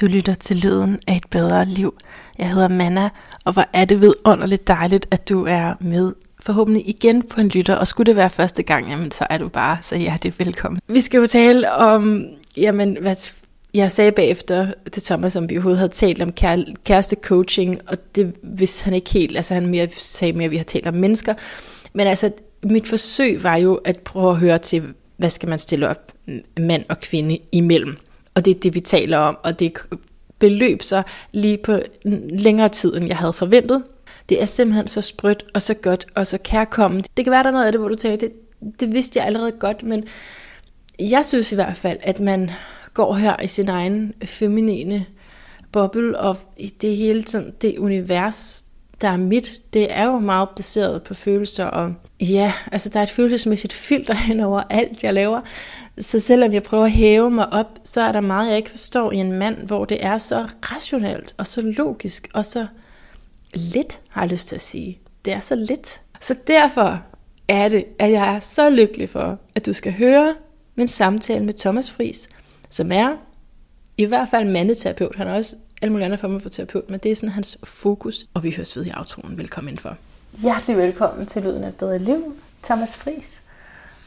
Du lytter til lyden af et bedre liv. Jeg hedder Manna, og hvor er det vidunderligt dejligt, at du er med. Forhåbentlig igen på en lytter, og skulle det være første gang, jamen, så er du bare så hjertelig velkommen. Vi skal jo tale om, jamen, hvad jeg sagde bagefter, det Thomas, som vi overhovedet havde talt om kæreste coaching, og det vidste han ikke helt, altså han sagde mere, at vi har talt om mennesker. Men altså, mit forsøg var jo at prøve at høre til, hvad skal man stille op mand og kvinde imellem. Og det er det, vi taler om, og det beløb sig lige på længere tid, end jeg havde forventet. Det er simpelthen så sprødt, og så godt, og så kærkomment. Det kan være, der er noget af det, hvor du tænker, det vidste jeg allerede godt, men jeg synes i hvert fald, at man går her i sin egen feminine boble, og det hele tiden, det univers, der er mit, det er jo meget baseret på følelser, og ja, altså der er et følelsesmæssigt filter hen over alt, jeg laver. Så selvom jeg prøver at hæve mig op, så er der meget, jeg ikke forstår i en mand, hvor det er så rationelt og så logisk og så lidt, har jeg lyst til at sige. Det er så lidt. Så derfor er det, at jeg er så lykkelig for, at du skal høre min samtale med Thomas Friis, som er i hvert fald mandeterapeut. Han er også alle mulige andre former for terapeut, men det er sådan hans fokus. Og vi høres ved i aftroen. Velkommen indenfor. Hjertelig velkommen til Lyden af et bedre liv, Thomas Friis.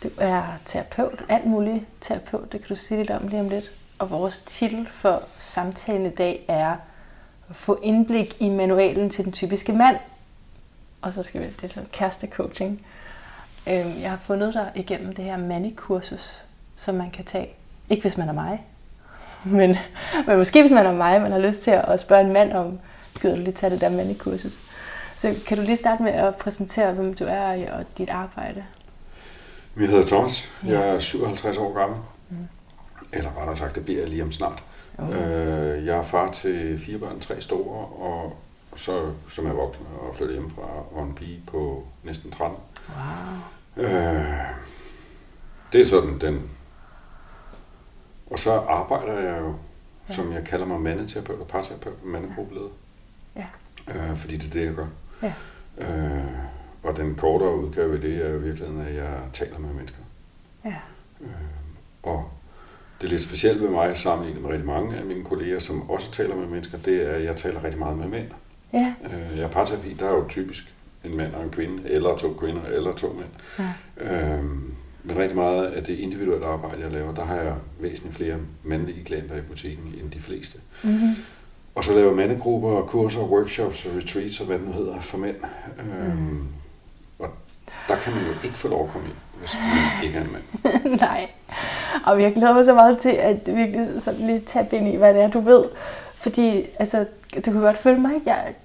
Du er terapeut, alt muligt terapeut, det kan du sige lidt om lige om lidt. Og vores titel for samtalen i dag er at få indblik i manualen til den typiske mand. Og så skal vi, det er sådan kærestecoaching. Jeg har fundet dig igennem det her mandekursus, som man kan tage. Ikke hvis man er mig, men måske hvis man er mig, man har lyst til at spørge en mand om, gider du lige tage det der mandekursus? Så kan du lige starte med at præsentere, hvem du er og dit arbejde? Jeg hedder Thomas. Jeg er 57 år gammel. Eller rettere sagt, det bliver jeg lige om snart. Okay. Jeg er far til 4 børn, 3 store, og så som er voksen og flyttet hjemmefra, og en pige på næsten 30. Wow. Det er sådan den. Og så arbejder jeg jo, som jeg kalder mig mandeterapeut og parterapeut, mandegruppeleder. Ja. Fordi det er det, jeg gør. Ja. Og den kortere udgave i det er i virkeligheden, at jeg taler med mennesker. Ja. Og det er lidt specielt ved mig, sammenlignet med rigtig mange af mine kolleger, som også taler med mennesker, det er, at jeg taler rigtig meget med mænd. Ja. Jeg er parterapi, der er jo typisk en mand og en kvinde, eller 2 kvinder, eller 2 mænd. Ja. Men rigtig meget af det individuelle arbejde, jeg laver, der har jeg væsentligt flere mandlige klienter i butikken end de fleste. Mm-hmm. Og så laver mandegrupper, kurser, workshops, retreats og hvad det nu hedder for mænd. Der kan man jo ikke få lov at komme ind, hvis man ikke er en mand. Nej, og jeg glæder mig så meget til at virkelig sådan lige tabe ind i, hvad det er, du ved. Fordi altså, du kan godt føle mig,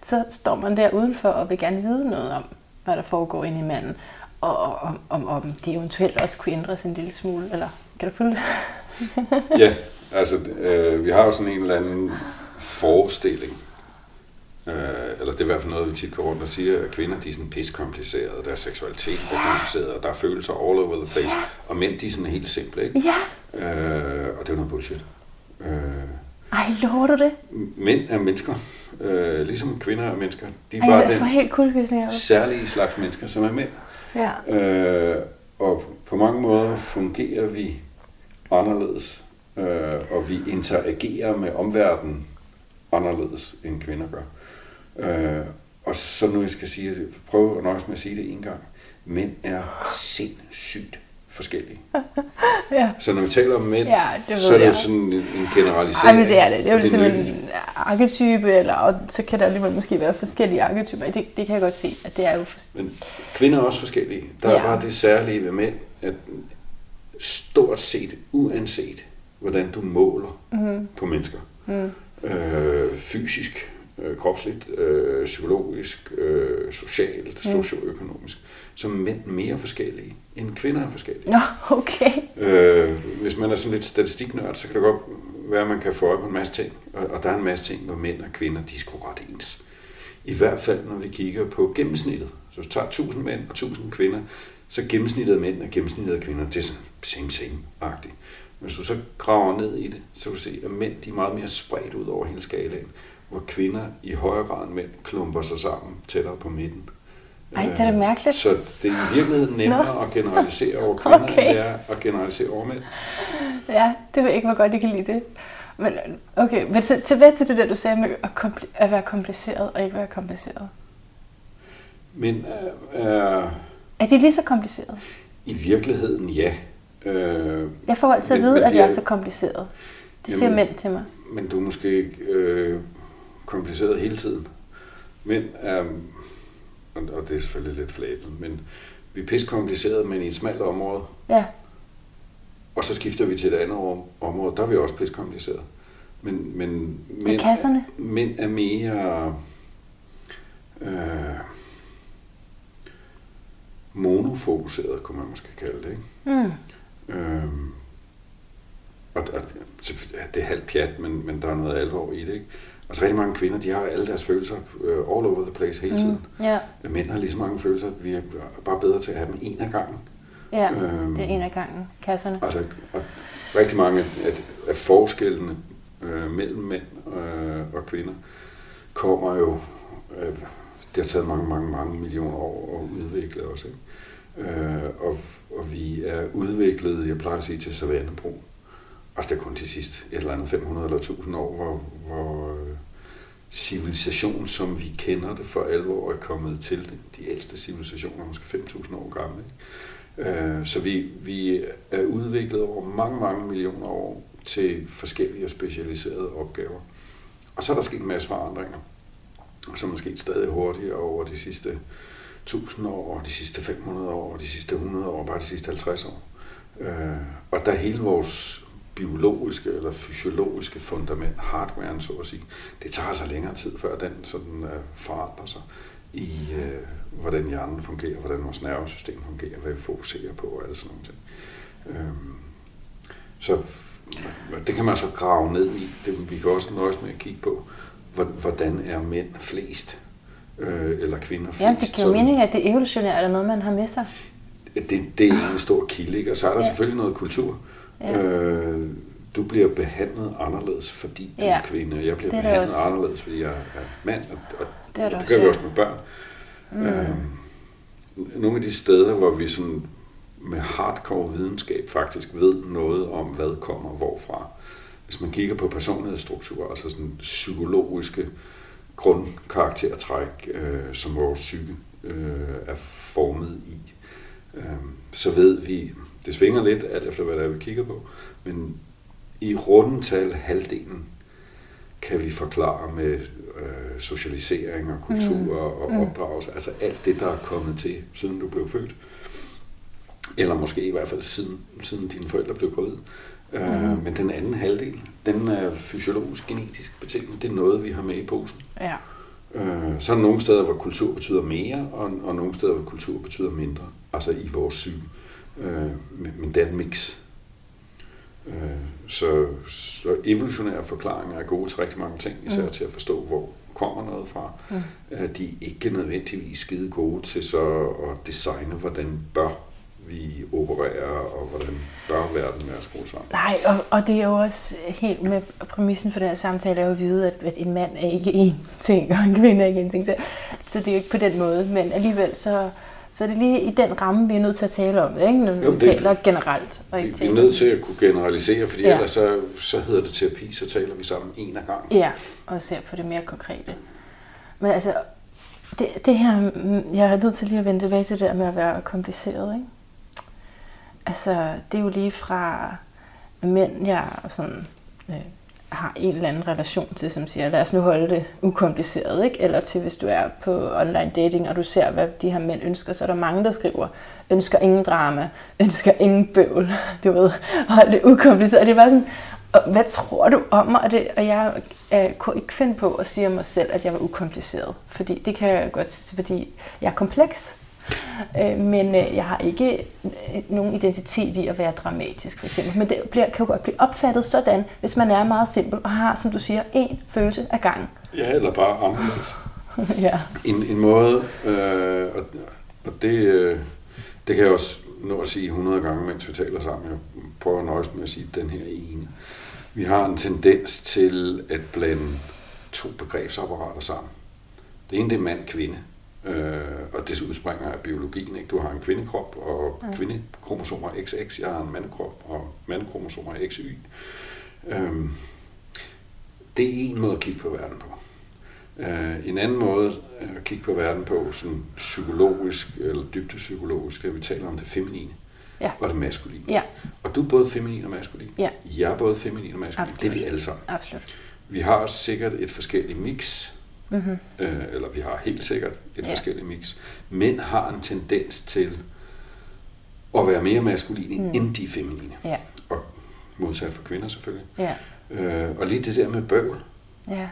så står man der udenfor og vil gerne vide noget om, hvad der foregår inde i manden. Og om det eventuelt også kunne ændres en lille smule, eller kan du følge det? Ja, altså vi har jo sådan en eller anden forestilling. Eller det er i hvert fald noget, vi tit går rundt og siger, at kvinder, de er sådan pissekomplicerede, deres seksualitet er kompliceret, og der er følelser all over the place, og mænd, de er sådan helt simple, ikke? Ja. Og det er jo noget bullshit. Ej, lover du det? Mænd er mennesker, ligesom kvinder er mennesker. De er bare den helt særlige slags mennesker, som er mænd. Ja. Og på mange måder fungerer vi anderledes, og vi interagerer med omverdenen anderledes end kvinder gør. Og så nu jeg skal sige, prøv at nøjes med at sige det en gang. Mænd er sindssygt forskellige. Ja. Så når vi taler om mænd, ja, så er det jo sådan en generalisering. Ej, men det er det. Det er jo ligesom en arketype, og så kan der alligevel måske være forskellige arketyper. Det kan jeg godt se, at det er jo men kvinder er også forskellige. Der er bare det særlige ved mænd, at stort set, uanset hvordan du måler på mennesker, fysisk, kropsligt, psykologisk, socialt, socioøkonomisk, så er mænd mere forskellige end kvinder er forskellige. Nå, okay. Hvis man er sådan lidt statistiknørd, så kan det godt være, at man kan få øje på en masse ting, og der er en masse ting, hvor mænd og kvinder, de er sgu ret ens. I hvert fald, når vi kigger på gennemsnittet. Så hvis du tager 1000 mænd og 1000 kvinder, så gennemsnittet af mænd og gennemsnittet af kvinder, det er sådan same-agtigt. Hvis du så graver ned i det, så kan du se, at mænd de er meget mere spredt ud over hele skalaen, hvor kvinder i højere grad end mænd klumper sig sammen tættere på midten. Ej, det er da mærkeligt. Så det er i virkeligheden nemmere at generalisere over kvinder, end det er at generalisere over mænd. Ja, det ved jeg ikke, hvor godt I kan lide det. Men okay, men tilbage til det der, du sagde med at være kompliceret og ikke være kompliceret. Men er de lige så kompliceret? I virkeligheden, ja. Jeg får altid at vide, at jeg er så kompliceret. Det siger mænd til mig. Men du er måske ikke kompliceret hele tiden. Men, og det er selvfølgelig lidt flabet, men vi er pissekomplicerede, men i et smalt område. Ja. Og så skifter vi til et andet område, der er vi også pissekomplicerede. Men mænd er mere monofokuseret, kunne man måske kalde det, ikke? Mm. Og det er halvt pjat, men der er noget alvor i det, ikke? Altså rigtig mange kvinder, de har alle deres følelser all over the place hele tiden. Yeah. Mænd har lige så mange følelser, vi er bare bedre til at have dem en af gangen. Ja, det er en af gangen, kasserne. Altså, og rigtig mange af forskellene mellem mænd og kvinder kommer jo, det har taget mange millioner år at udvikle os, ikke? Og vi er udviklet, jeg plejer at sige, til savannebrug. Altså det er kun til sidst et eller andet 500 eller 1000 år, hvor civilisationen, som vi kender det for alvor, er kommet til det. De ældste civilisationer er måske 5000 år gamle, ikke? Så vi er udviklet over mange millioner år til forskellige og specialiserede opgaver. Og så er der sket en masse forandringer, som er sket stadig hurtigere over de sidste 1000 år, de sidste 500 år, de sidste 100 år, bare de sidste 50 år. Og der hele vores biologiske eller fysiologiske fundament, hardwaren så at sige, det tager så længere tid, før den sådan forandrer sig i hvordan hjernen fungerer, hvordan vores nervesystem fungerer, hvad vi fokuserer på og alle sådan nogle ting. Så det kan man så grave ned i. Det, vi kan også nøjes med at kigge på, hvordan er mænd flest eller kvinder flest. Ja, det giver mening, at det evolutionært er der noget, man har med sig. Det er en stor kilde, ikke? Og så er der selvfølgelig noget kultur. Ja. Du bliver behandlet anderledes, fordi du er kvinde, og jeg bliver behandlet også anderledes, fordi jeg er mand, og det gør vi også med børn. Mm. Nogle af de steder, hvor vi sådan med hardcore videnskab faktisk ved noget om, hvad kommer hvorfra. Hvis man kigger på personlighedsstrukturer, altså sådan psykologiske grundkaraktertræk, som vores psyke er formet i, så ved vi, det svinger lidt alt efter, hvad der er, vi kigger på, men i rundetal halvdelen kan vi forklare med socialisering og kultur og opdragelse, altså alt det, der er kommet til, siden du blev født, eller måske i hvert fald siden dine forældre blev gravide. Men den anden halvdel, den er fysiologisk, genetisk betinget, det er noget, vi har med i posen. Ja. Så er der nogle steder, hvor kultur betyder mere, og nogle steder, hvor kultur betyder mindre, altså i vores psyke, men det er et mix. Så evolutionære forklaringer er gode til rigtig mange ting, især til at forstå, hvor kommer noget fra. De er ikke nødvendigvis skide gode til så at designe, hvordan bør vi operere, og hvordan bør verden være skruet sammen. Nej, og det er jo også helt med præmissen for den her samtale, er jo at vide, at en mand er ikke én ting, og en kvinde er ikke én ting. Så det er jo ikke på den måde, men alligevel så det er lige i den ramme, vi er nødt til at tale om, ikke? Når vi taler generelt. Og ikke vi er nødt til at kunne generalisere, fordi ellers så hedder det terapi, så taler vi sammen en af gangen. Ja, og ser på det mere konkrete. Men altså, det her, jeg er nødt til lige at vende tilbage til det der med at være kompliceret, ikke? Altså, det er jo lige fra mænd, jeg sådan, har en eller anden relation til, som siger, lad os nu holde det ukompliceret, ikke? Eller til, hvis du er på online dating, og du ser, hvad de her mænd ønsker, så er der mange, der skriver, ønsker ingen drama, ønsker ingen bøvl, du ved, hold det ukompliceret. Det er bare sådan, hvad tror du om mig? Og jeg kunne ikke finde på at sige om mig selv, at jeg var ukompliceret, fordi det kan jeg godt sige, fordi jeg er kompleks. Men jeg har ikke nogen identitet i at være dramatisk, for eksempel. Men det kan jo godt blive opfattet sådan, hvis man er meget simpel og har, som du siger, én følelse ad gangen. Ja, eller bare anderledes. Ja. En måde, og det kan jeg også nå at sige 100 gange, mens vi taler sammen. Jeg prøver nøjes med at sige den her ene. Vi har en tendens til at blande to begrebsapparater sammen. Det ene, det er mand-kvinde. Og det udspringer af biologien, ikke? Du har en kvindekrop og kvindekromosomer XX, jeg har en mandekrop og mandekromosomer XY. Det er en måde at kigge på verden på. En anden måde at kigge på verden på, sådan psykologisk eller dybdepsykologisk, er, at vi taler om det feminine og det maskuline. Ja. Og du er både feminin og maskulin. Ja. Jeg er både feminin og maskulin. Absolut. Det er vi alle sammen. Absolut. Vi har sikkert et forskelligt mix, mm-hmm. Eller vi har helt sikkert et forskelligt mix. Mænd har en tendens til at være mere maskuline, end de feminine. Ja. Og modsat for kvinder selvfølgelig. Ja. Og lige det der med bøvl. Ja.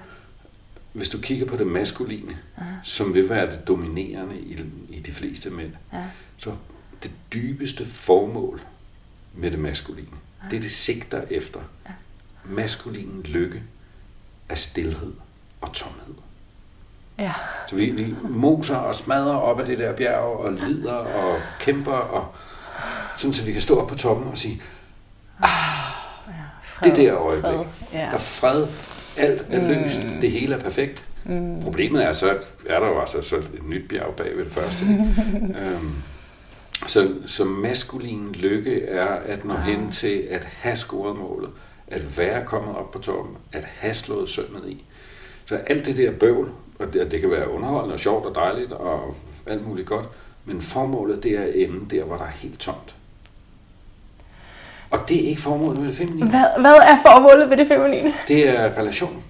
Hvis du kigger på det maskuline, som vil være det dominerende i de fleste mænd, så det dybeste formål med det maskuline, det er det sigter efter. Maskulinen lykke er stilhed og tomhed. Ja. Så vi moser og smadrer op af det der bjerg og lider og kæmper, og sådan så vi kan stå op på toppen og sige, det der øjeblik, der er fred. Alt er løst. Det hele er perfekt. Problemet er, så er der jo altså så et nyt bjerg bag ved det første. Så maskulin lykke er at nå hen til at have scoret målet, at være kommet op på toppen, at have slået sømmet i. Så alt det der bøvl, og det kan være underholdende og sjovt og dejligt og alt muligt godt, men formålet det er at ende der, hvor der er helt tomt. Og det er ikke formålet med det feminine. Hvad er formålet med det feminine? Det er relation.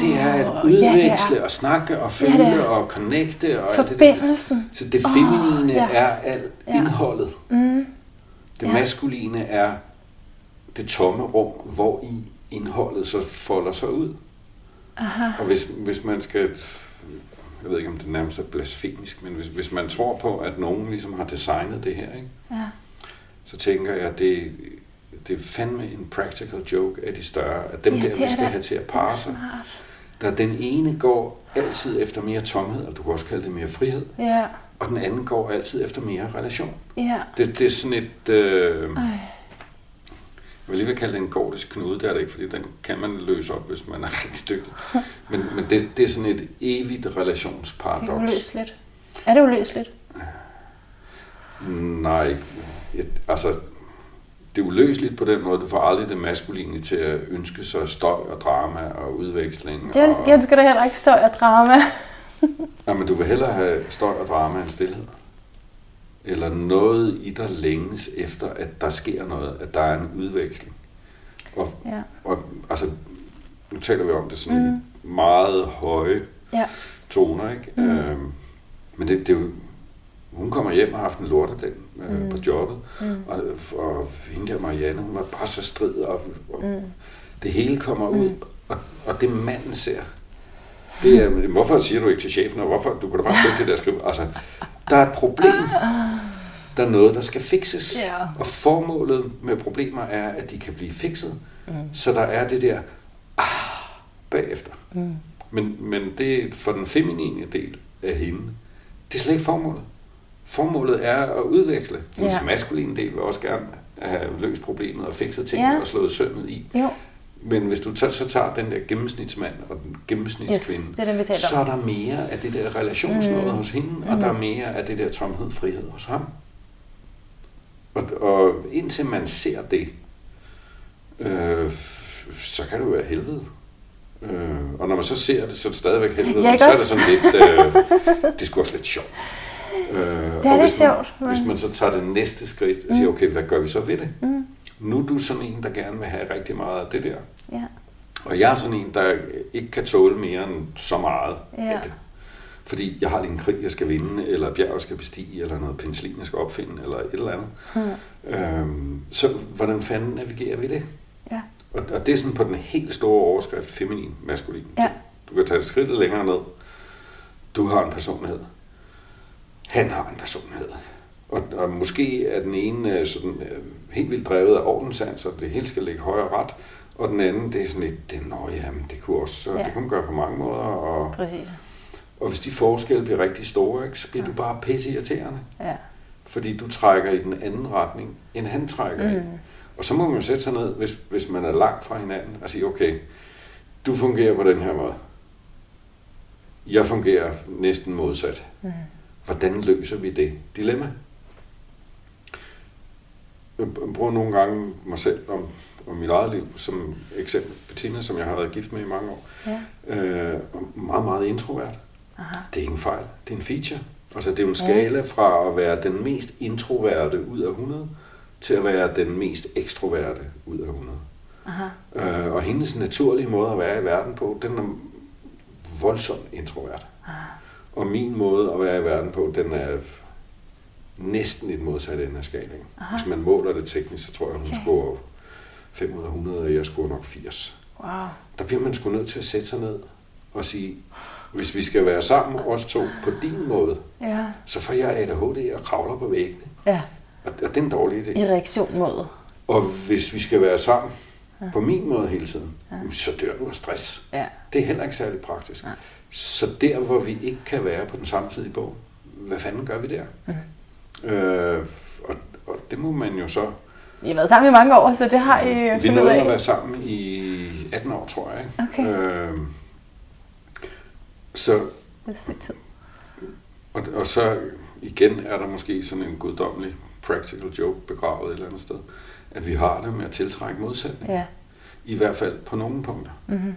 Det er at udveksle og snakke og føle og connecte. Og forbindelsen. Så det feminine er alt indholdet. Det maskuline er det tomme rum, hvor i indholdet så folder sig ud. Og hvis man skal... Jeg ved ikke, om det nærmest er blasfemisk, men hvis man tror på, at nogen ligesom har designet det her, ikke? Ja. Så tænker jeg, at det er fandme en practical joke af de større, at dem der, vi skal have til at parre sig. Der den ene går altid efter mere tomhed, og du kan også kalde det mere frihed, og den anden går altid efter mere relation. Det er sådan et... Jeg vil lige vil kalde det en gordisk knude, det er det ikke, fordi den kan man løse op, hvis man er rigtig dygtig. Men det er sådan et evigt relationsparadoks. Det er uløseligt. Er det uløseligt? Nej, altså, det er uløseligt på den måde, du får aldrig det maskuline til at ønske sig støj og drama og udveksling. Jeg ønsker da heller ikke støj og drama. Nej, men du vil hellere have støj og drama end stilhed. Eller noget i dig længes efter, at der sker noget, at der er en udveksling. Og altså, nu taler vi om det sådan i meget høje toner, ikke? Men det er jo... Hun kommer hjem og har haft en lortedag på jobbet, og hende der Marianne, hun var bare så strid, og det hele kommer ud, og det manden ser, det er, hvorfor siger du ikke til chefen, og hvorfor, du kunne da bare flytte det der skrive, altså, der er et problem, der er noget, der skal fikses, og formålet med problemer er, at de kan blive fikset, så der er det der, bagefter, men det for den feminine del af hende, det er slet ikke formålet. Formålet er at udveksle. Hendes maskuline del vil også gerne have løst problemet og fikset tingene og slået sømmet i. Jo. Men hvis du tager den der gennemsnitsmand og den gennemsnitskvinde, så er der mere af det der relationsnåde hos hende, og der er mere af det der tomhed, frihed hos ham. Og indtil man ser det, så kan det jo være helvede. Og når man så ser det, så er det stadigvæk helvede. Så er det sådan lidt, det er sgu også lidt sjovt. Det er lidt sjovt. Hvis man så tager det næste skridt og siger, okay, hvad gør vi så ved det? Nu er du sådan en, der gerne vil have rigtig meget af det der. Ja. Og jeg er sådan en, der ikke kan tåle mere end så meget af det. Fordi jeg har lige en krig, jeg skal vinde, eller bjerg, jeg skal bestige, eller noget penicillin, jeg skal opfinde, eller et eller andet. Så hvordan fanden navigerer vi det? Ja. Og det er sådan på den helt store overskrift, feminin, maskulin. Ja. Du kan tage det skridt længere ned. Du har en personlighed. Han har en personlighed. Og måske er den ene sådan, helt vildt drevet af ordenssans, og det hele skal ligge højere ret, og den anden, det er sådan lidt, det kunne også, det kunne man gøre på mange måder. Og hvis de forskelle bliver rigtig store, ikke, så bliver du bare pisseirriterende. Ja. Fordi du trækker i den anden retning, end han trækker i. Og så må man jo sætte sig ned, hvis man er langt fra hinanden, og sige, okay, du fungerer på den her måde. Jeg fungerer næsten modsat. Hvordan løser vi det dilemma? Jeg bruger nogle gange mig selv om mit eget liv, som eksempel Bettina, som jeg har været gift med i mange år. Ja. Meget, meget introvert. Aha. Det er ikke en fejl, det er en feature. Altså det er en skala fra at være den mest introverte ud af 100, til at være den mest ekstroverte ud af 100. Aha. Og hendes naturlige måde at være i verden på, den er voldsomt introvert. Aha. Og min måde at være i verden på, den er næsten et modsat ende af skalaen. Hvis man måler det teknisk, så tror jeg, hun scorer 5 ud af 100, og jeg scorer nok 80. Wow. Der bliver man sgu nødt til at sætte sig ned og sige, hvis vi skal være sammen, os to, på din måde, så får jeg ADHD og kravler på væggene. Ja. Og det er en dårlig idé. I reaktion måde. Og hvis vi skal være sammen på min måde hele tiden, så dør du af stress. Ja. Det er heller ikke særlig praktisk. Ja. Så der, hvor vi ikke kan være på den samme side i bogen, hvad fanden gør vi der? Mm. Og det må man jo så... I har været sammen i mange år, så det har I fundet ud af. Vi nåede at være sammen i 18 år, tror jeg. Okay. Så... Og så igen er der måske sådan en guddommelig practical joke begravet et eller andet sted, at vi har det med at tiltrække modsætninger. Ja. I hvert fald på nogle punkter. Mm-hmm.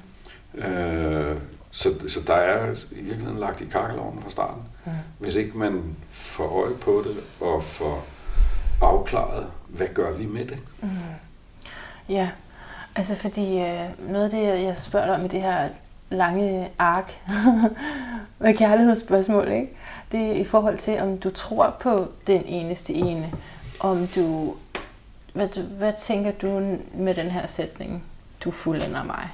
Så der er i virkeligheden lagt i kakkelovnen fra starten. Mm. Hvis ikke man får øje på det og får afklaret, hvad gør vi med det? Mm. Ja, altså fordi noget af det, jeg spørger dig om i det her lange ark med kærlighedsspørgsmål, ikke? Det er i forhold til, om du tror på den eneste ene, om du... Hvad tænker du med den her sætning, du fuldender mig?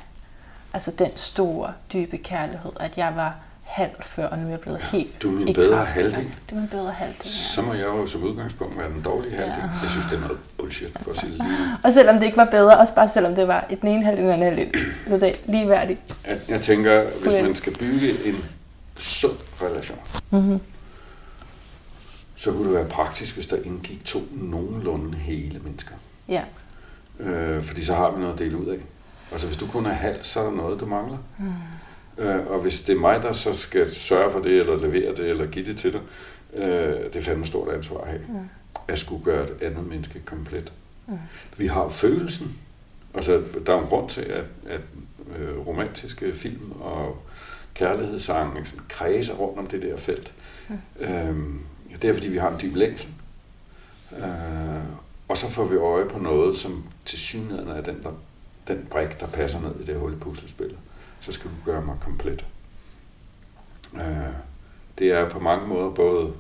Altså den store, dybe kærlighed, at jeg var halv før, og nu er jeg blevet helt... Du er min bedre halvdel. Du er min bedre halvdel, ja. Så må jeg jo som udgangspunkt være den dårlige halvdel. Ja. Jeg synes, det er noget bullshit, for at sige det lige. Og selvom det ikke var bedre, også bare selvom det var den ene halvdel og den anden halvdel, så det er ligeværdigt. Jeg tænker, hvis man skal bygge en sund relation, mm-hmm, så kunne det være praktisk, hvis der indgik to nogenlunde hele mennesker. Ja. Fordi så har vi noget at dele ud af. Altså hvis du kun er halv, så er der noget, du mangler. Mm. Og hvis det er mig, der så skal sørge for det, eller levere det, eller give det til dig, det er fandme stort ansvar at have. Mm. At skulle gøre et andet menneske komplet. Mm. Vi har følelsen. Altså der er en grund til, at romantiske film og kærlighedssange kredser rundt om det der felt. Mm. Det er, fordi vi har en dyb længsel. Og så får vi øje på noget, som til synligheden er den brik, der passer ned i det hul i puslespillet. Så skal du gøre mig komplet. Det er på mange måder både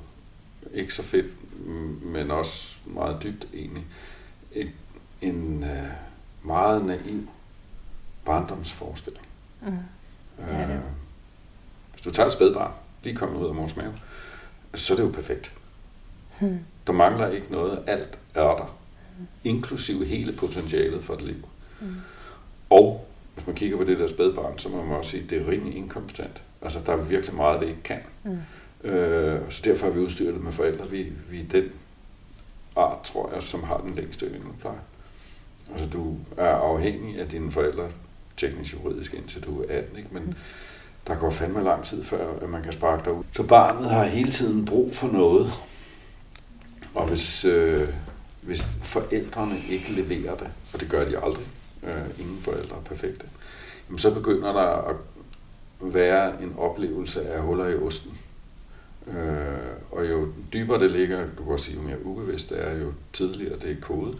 ikke så fedt, men også meget dybt egentlig. En meget naiv barndomsforestilling. Mm. Ja, det. Hvis du tager et spædbarn, lige kommet ud af mors mave, så er det jo perfekt. Hmm. Der mangler ikke noget. Alt er der. Inklusive hele potentialet for et liv. Hmm. Og hvis man kigger på det der spædbarn, så må man også sige, at det er rimelig inkompetent. Altså, der er virkelig meget, det ikke kan. Hmm. Så derfor har vi udstyret det med forældre. Vi er den art, tror jeg, som har den længste yndlepleje. Altså, du er afhængig af dine forældre, teknisk juridisk, indtil du er 18, ikke? Men der går fandme lang tid, før man kan sparke derud. Så barnet har hele tiden brug for noget. Og hvis forældrene ikke leverer det, og det gør de aldrig, ingen forældre er perfekte, jamen så begynder der at være en oplevelse af huller i osten. Og jo dybere det ligger, du kan også sige, jo mere ubevidst det er, jo tidligere det er kodet,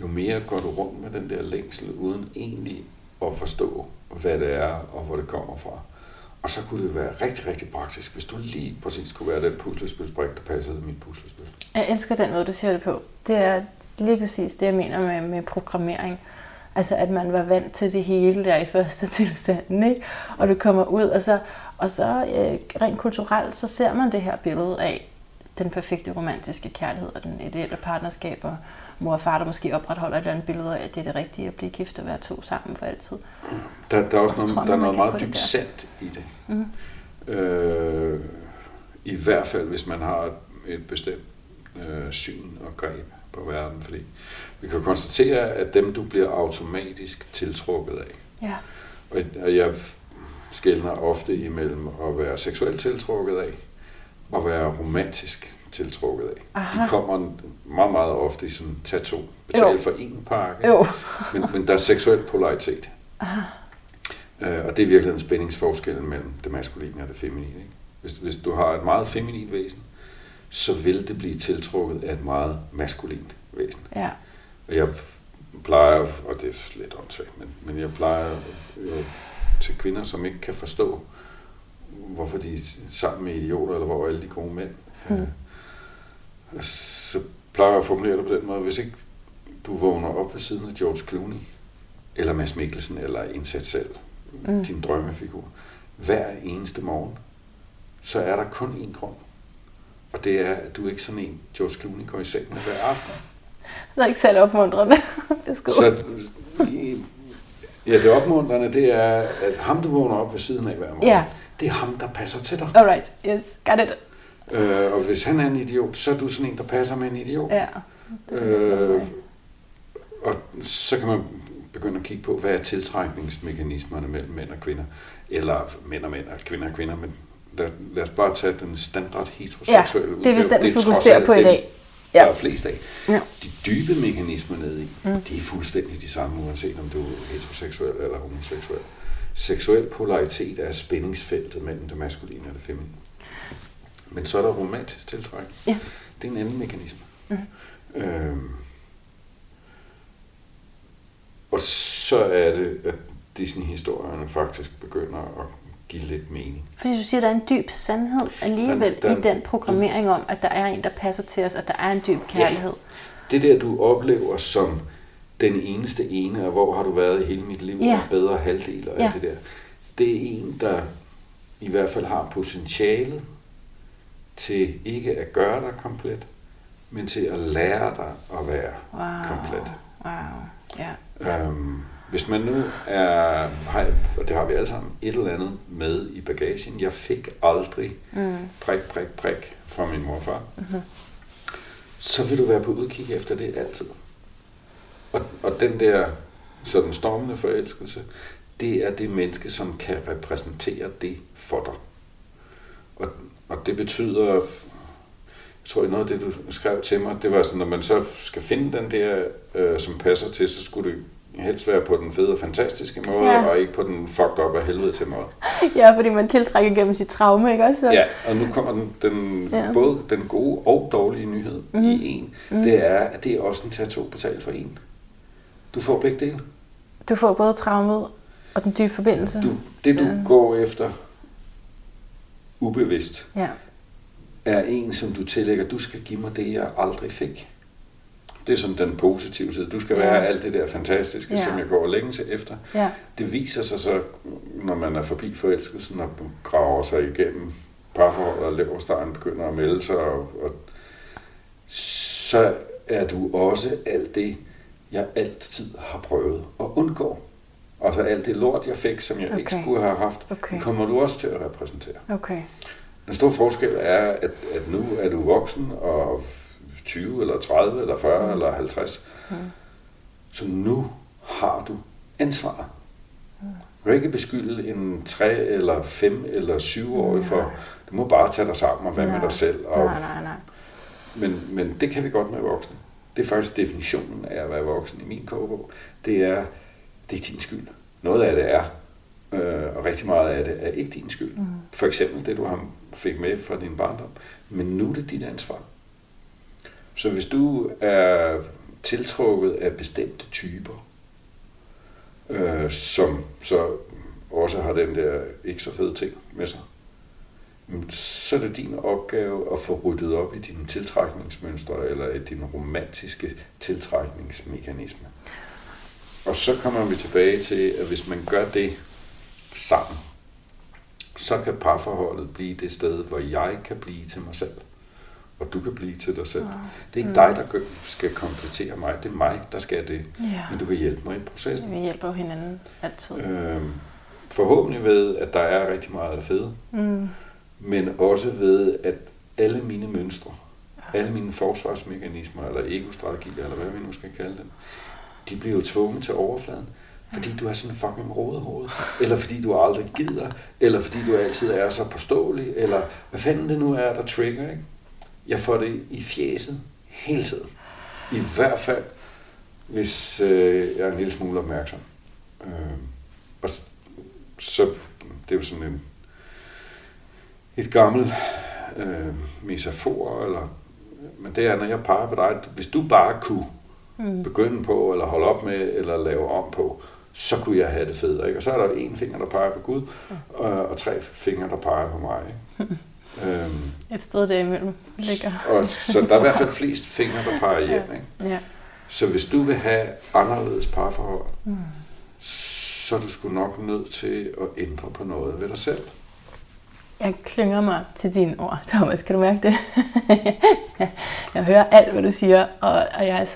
jo mere går du rundt med den der længsel, uden egentlig at forstå, hvad det er og hvor det kommer fra. Og så kunne det være rigtig, rigtig praktisk, hvis du lige præcis kunne være den puslespilsbrik, der passede mit puslespil. Jeg elsker den måde, du siger det på. Det er lige præcis det, jeg mener med programmering. Altså, at man var vant til det hele der i første tilstanden, ikke? Og du kommer ud, og så rent kulturelt, så ser man det her billede af den perfekte romantiske kærlighed og den ideelle partnerskab, og mor og far, der måske opretholder et eller andet billede af, at det er det rigtige at blive gift og være to sammen for altid. Der er også noget meget dybt sandt i det. Mm-hmm. I hvert fald, hvis man har et bestemt syn og greb på verden. Fordi vi kan konstatere, at dem du bliver automatisk tiltrukket af. Ja. Og jeg skelner ofte imellem at være seksuelt tiltrukket af og være romantisk tiltrukket af. Aha. De kommer meget, meget ofte i sådan tattoo. Betale for én pakke, men der er seksuel polaritet. Aha. Og det er virkelig en spændingsforskel mellem det maskuline og det feminine. Ikke? Hvis du har et meget feminint væsen, så vil det blive tiltrukket af et meget maskulint væsen. Ja. Og jeg plejer, og det er slet åndssvagt, men jeg plejer til kvinder, som ikke kan forstå, hvorfor de er sammen med idioter, eller hvor alle de gode mænd. Så plejer jeg at formulere det på den måde, hvis ikke du vågner op ved siden af George Clooney, eller Mads Mikkelsen, eller indsat selv, din drømmefigur, hver eneste morgen, så er der kun én grund. Og det er, at du ikke sådan en George Clooney går i seng med hver aften. Det er ikke særlig opmuntrende. Så, det opmuntrende, det er, at ham, du vågner op ved siden af hver morgen, det er ham, der passer til dig. Alright, yes, got it. Og hvis han er en idiot, så er du sådan en, der passer med en idiot. Ja, og så kan man begynde at kigge på, hvad er tiltrækningsmekanismerne mellem mænd og kvinder. Eller mænd og mænd og kvinder og kvinder, men lad os bare tage den standard heteroseksuelle udgave. Det er vist den, du fokuserer på i dag. Ja. Der er flest af. Ja. De dybe mekanismer nede i, de er fuldstændig de samme, uanset om du er heteroseksuel eller homoseksuel. Seksuel polaritet er spændingsfeltet mellem det maskuline og det feminine. Men så er der romantisk tiltrækning. Ja. Det er en anden mekanisme. Mm. Og så er det, at Disney-historierne faktisk begynder at give lidt mening. Fordi du siger, at der er en dyb sandhed alligevel i den programmering om, at der er en, der passer til os, at der er en dyb kærlighed. Ja. Det der, du oplever som den eneste ene, og hvor har du været i hele mit liv, og bedre halvdel og alt det der. Det er en, der i hvert fald har potentialet til ikke at gøre dig komplet, men til at lære dig at være komplet. Hvis man nu er, og det har vi alle sammen, et eller andet med i bagagen. Jeg fik aldrig prik fra min morfar. Så vil du være på udkig efter det altid. Og den der sådan stormende forelskelse, det er det menneske, som kan repræsentere det for dig. Og det betyder, jeg tror noget af det, du skrev til mig, det var sådan, når man så skal finde den der, som passer til, så skulle det helst være på den fede og fantastiske måde, og ikke på den fucked up og helvede til måde. Ja, fordi man tiltrækker gennem sit traume, ikke også? Ja, og nu kommer den både den gode og dårlige nyhed i en. Det er, at det er også en tattoo betalt for en. Du får begge dele. Du får både traumet og den dybe forbindelse. Det du går efter ubevidst, er en, som du tillægger, du skal give mig det, jeg aldrig fik. Det er sådan den positive side. Du skal være alt det der fantastiske, som jeg går længe til efter. Ja. Det viser sig så, når man er forbi forelskelsen og graver sig igennem parforhold og leverstegen begynder at melde sig, og så er du også alt det, jeg altid har prøvet at undgå. Altså alt det lort, jeg fik, som jeg ikke skulle have haft, kommer du også til at repræsentere. Okay. Den store forskel er, at nu er du voksen og 20 eller 30 eller 40 eller 50. Så nu har du ansvar. Du kan ikke beskylde en 3 eller 5 eller 7-årig for, du må bare tage dig sammen og være med dig selv. Og Men det kan vi godt med voksne. Det er faktisk definitionen af at være voksen i min kogebog. Det er din skyld. Noget af det er, og rigtig meget af det er ikke din skyld. For eksempel det, du fik med fra din barndom. Men nu er det dit ansvar. Så hvis du er tiltrukket af bestemte typer, som så også har den der ikke så fede ting med sig, så er det din opgave at få ryddet op i dine tiltrækningsmønstre eller i dine romantiske tiltrækningsmekanismer. Og så kommer vi tilbage til, at hvis man gør det sammen, så kan parforholdet blive det sted, hvor jeg kan blive til mig selv. Og du kan blive til dig selv. Det er ikke dig, der skal komplettere mig. Det er mig, der skal det. Men du kan hjælpe mig i processen. Vi hjælper jo hinanden altid. Forhåbentlig ved, at der er rigtig meget af fede. Men også ved, at alle mine mønstre, alle mine forsvarsmekanismer, eller ego-strategier, eller hvad vi nu skal kalde dem, de bliver jo tvunget til overfladen. Fordi du har sådan en fucking rodehoved, eller fordi du aldrig gider, eller fordi du altid er så påståelig, eller hvad fanden det nu er, der trigger, ikke? Jeg får det i fjeset hele tiden. I hvert fald, hvis jeg er en lille smule opmærksom. Og så det er jo sådan et gammelt metafor, eller, men det er, når jeg peger på dig, hvis du bare kunne begynde på, eller holde op med, eller lave om på, så kunne jeg have det federe, ikke? Og så er der en finger, der peger på Gud, og tre fingre, der peger på mig. Ikke? Et sted derimellem ligger. Og, så der er i hvert fald flest fingre, der peger hjem. Ikke? Ja. Så hvis du vil have anderledes parforhold, så er du sgu nok nødt til at ændre på noget ved dig selv. Jeg klynger mig til dine ord, Thomas. Kan du mærke det? Jeg hører alt, hvad du siger, og jeg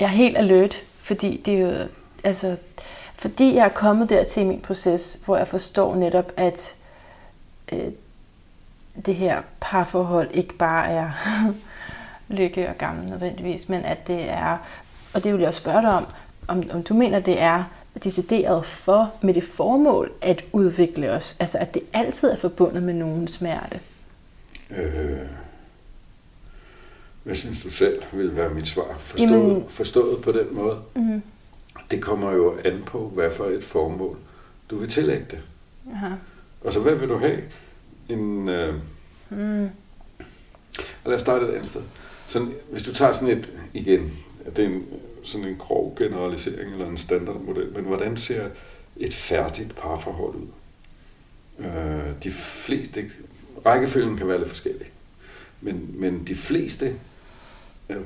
er helt alert, fordi det er jo, altså, fordi jeg er kommet dertil i min proces, hvor jeg forstår netop, at det her parforhold ikke bare er lykke og gammel nødvendigvis, men at det er, og det vil jeg også spørge dig om du mener, det er decideret for, med det formål at udvikle os, altså at det altid er forbundet med nogen smerte. Hvad synes du selv vil være mit svar? Forstået på den måde. Mm-hmm. Det kommer jo an på, hvad for et formål du vil tillægge det. Aha. Og så hvad vil du have? Lad os starte et andet sted. Sådan, hvis du tager sådan et, igen, det er sådan en grov generalisering eller en standardmodel, men hvordan ser et færdigt parforhold ud? De fleste, rækkefølgen kan være lidt forskellig, men de fleste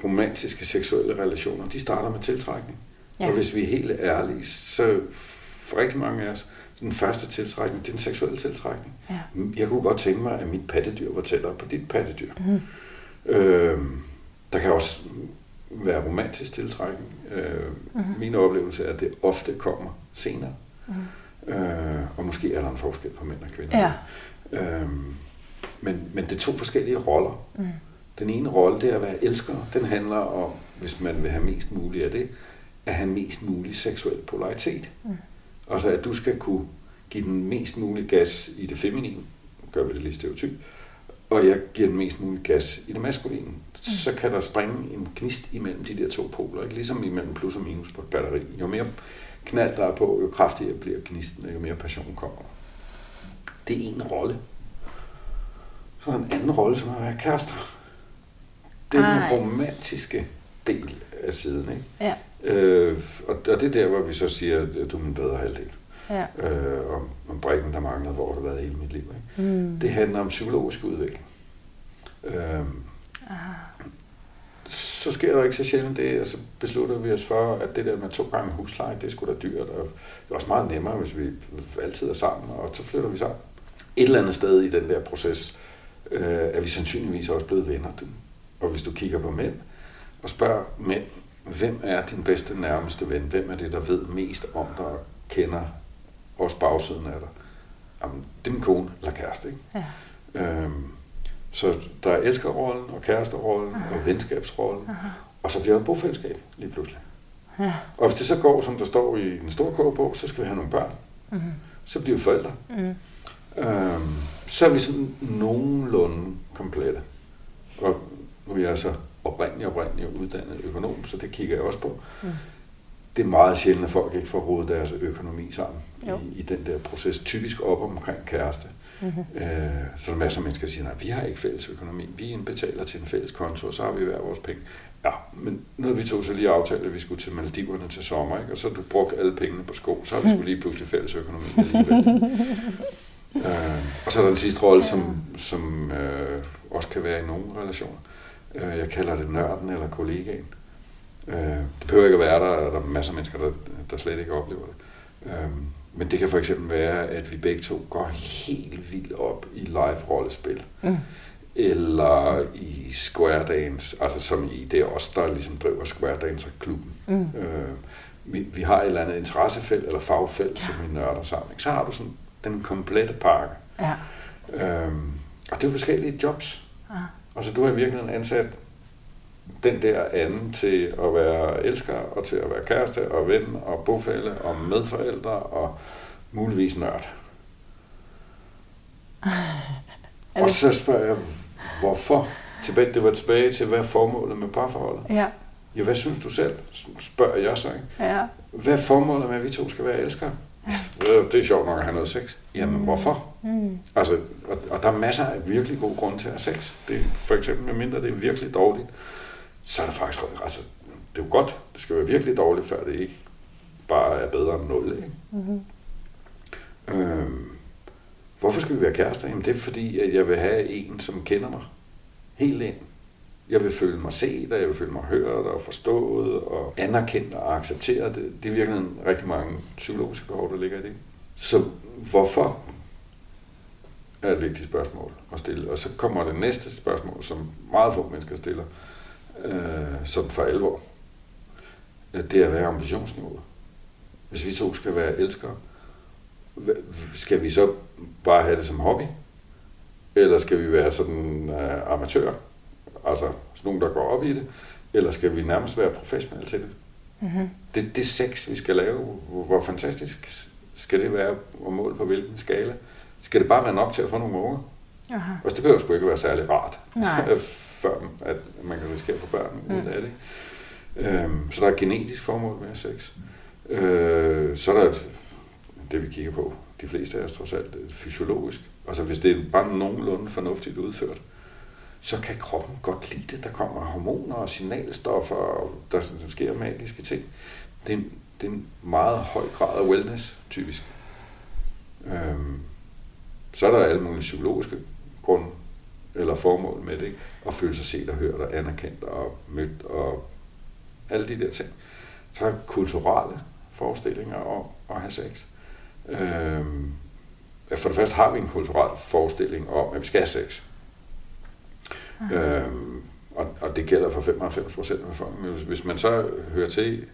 romantiske seksuelle relationer, de starter med tiltrækning. Ja. Og hvis vi er helt ærlige, så for rigtig mange af os, den første tiltrækning, det er den seksuelle tiltrækning. Ja. Jeg kunne godt tænke mig, at mit pattedyr var tættere på dit pattedyr. Mm-hmm. Der kan også være romantisk tiltrækning. Mm-hmm. Min oplevelse er, at det ofte kommer senere. Mm-hmm. Og måske er der en forskel på mænd og kvinder. Ja. Men det er to forskellige roller. Mm. Den ene rolle, det er at være elsker. Den handler om, hvis man vil have mest muligt af det, at have mest mulig seksuel polaritet. Mm. Og så at du skal kunne give den mest mulige gas i det feminine, gør vi det lige stereotyp, og jeg giver den mest mulige gas i det maskuline, så kan der springe en gnist imellem de der to poler, ikke? Ligesom imellem plus og minus på et batteri. Jo mere knald der er på, jo kraftigere bliver gnisten, og jo mere passion kommer. Det er en rolle. Så er der en anden rolle, som er at være kærester. Det er den romantiske del af siden, ikke? Ja. Og det er der, hvor vi så siger, at du er min bedre halvdel. Ja. Om brikken, der manglede, hvor du har været hele mit liv. Ikke? Mm. Det handler om psykologisk udvikling. Så sker der ikke så sjældent det, og så beslutter vi os for, at det der med 2 gange husleje, det er sgu da dyrt. Og det er også meget nemmere, hvis vi altid er sammen, og så flytter vi sammen. Et eller andet sted i den der proces er vi sandsynligvis også blevet venner. Og hvis du kigger på mænd og spørger mænd, hvem er din bedste, nærmeste ven? Hvem er det, der ved mest om dig og kender også bagsiden af dig? Jamen, det er min kone eller kæreste, ikke? Ja. Så der er elskerrollen og kæresterrollen og venskabsrollen, og så bliver der et bofællesskab lige pludselig. Ja. Og hvis det så går, som der står i en stor kogebog, så skal vi have nogle børn. Mm-hmm. Så bliver vi forældre. Mm. Så er vi sådan nogenlunde komplette. Og nu er jeg så oprindelig uddannet økonom, så det kigger jeg også på. Mm. Det er meget sjældent, at folk ikke får rodet deres økonomi sammen i den der proces, typisk op omkring kæreste. Mm-hmm. Så der er masser af mennesker, der siger, nej, vi har ikke fælles økonomi, vi indbetaler til en fælles konto, og så har vi hver vores penge. Ja, men når vi tog så lige aftalte, at vi skulle til Maldiverne til sommer, ikke? Og så har du brugt alle pengene på sko, så har vi skulle lige pludselig fælles økonomi alligevel. Og så er der den sidste rolle, som også kan være i nogle relationer. Jeg kalder det nørden eller kollegaen. Det behøver ikke at være der, og der er masser af mennesker, der slet ikke oplever det. Men det kan for eksempel være, at vi begge to går helt vildt op i live-rollespil. Mm. Eller i square dance, altså som i det er os, der ligesom driver square dancer-klubben. Mm. Vi har et eller andet interessefelt eller fagfelt, som vi nørder sammen. Så har du sådan den komplette pakke. Ja. Og det er forskellige jobs. Ja. Og så du har i virkeligheden ansat den der anden til at være elsker, og til at være kæreste, og ven, og bofælle, og medforældre, og muligvis nørd. Og så spørger jeg, hvorfor? Det var tilbage til, hvad er formålet med parforholdet? Ja. Ja, hvad synes du selv? Spørger jeg så, ikke? Ja. Hvad er formålet med, at vi to skal være elskere? Ja. Det er sjovt nok at have noget sex. Jamen, hvorfor? Mm. Altså, og der er masser af virkelig gode grunde til at have sex. Det, for eksempel, medmindre det er virkelig dårligt, så er det faktisk altså, det er jo godt. Det skal være virkelig dårligt, før det ikke bare er bedre end 0, ikke? Mm-hmm. Hvorfor skal vi være kærester? Jamen, det er fordi, at jeg vil have en, som kender mig. Helt ind. Jeg vil føle mig set, og jeg vil føle mig hørt og forstået og anerkendt og accepteret. Det er virkelig rigtig mange psykologiske behov, der ligger i det. Så hvorfor er et vigtigt spørgsmål at stille. Og så kommer det næste spørgsmål, som meget få mennesker stiller, sådan for alvor. Det er, hvad er ambitionsniveauet? Hvis vi to skal være elskere, skal vi så bare have det som hobby? Eller skal vi være sådan amatører? Altså sådan nogen, der går op i det. Eller skal vi nærmest være professionelle til det? Mm-hmm. Det sex, vi skal lave, hvor fantastisk skal det være? Og mål på hvilken skala? Skal det bare være nok til at få nogle unger? Og det behøver sgu ikke være særlig rart. Nej. Før at man kan risikere at få børn ud af det. Så der er et genetisk formål med sex. Så er der det, vi kigger på. De fleste er trods alt fysiologisk. Altså hvis det er bare nogenlunde fornuftigt udført, så kan kroppen godt lide det. Der kommer hormoner og signalstoffer, og der sker magiske ting. Det er en meget høj grad af wellness, typisk. Så er der alle mulige psykologiske grunde eller formål med det, ikke? At føle sig set og hørt og anerkendt og mødt og alle de der ting. Så er der kulturelle forestillinger om at have sex. For det første har vi en kulturel forestilling om, at vi skal have sex. Og det gælder for 95% af befolkningen. Hvis man så hører til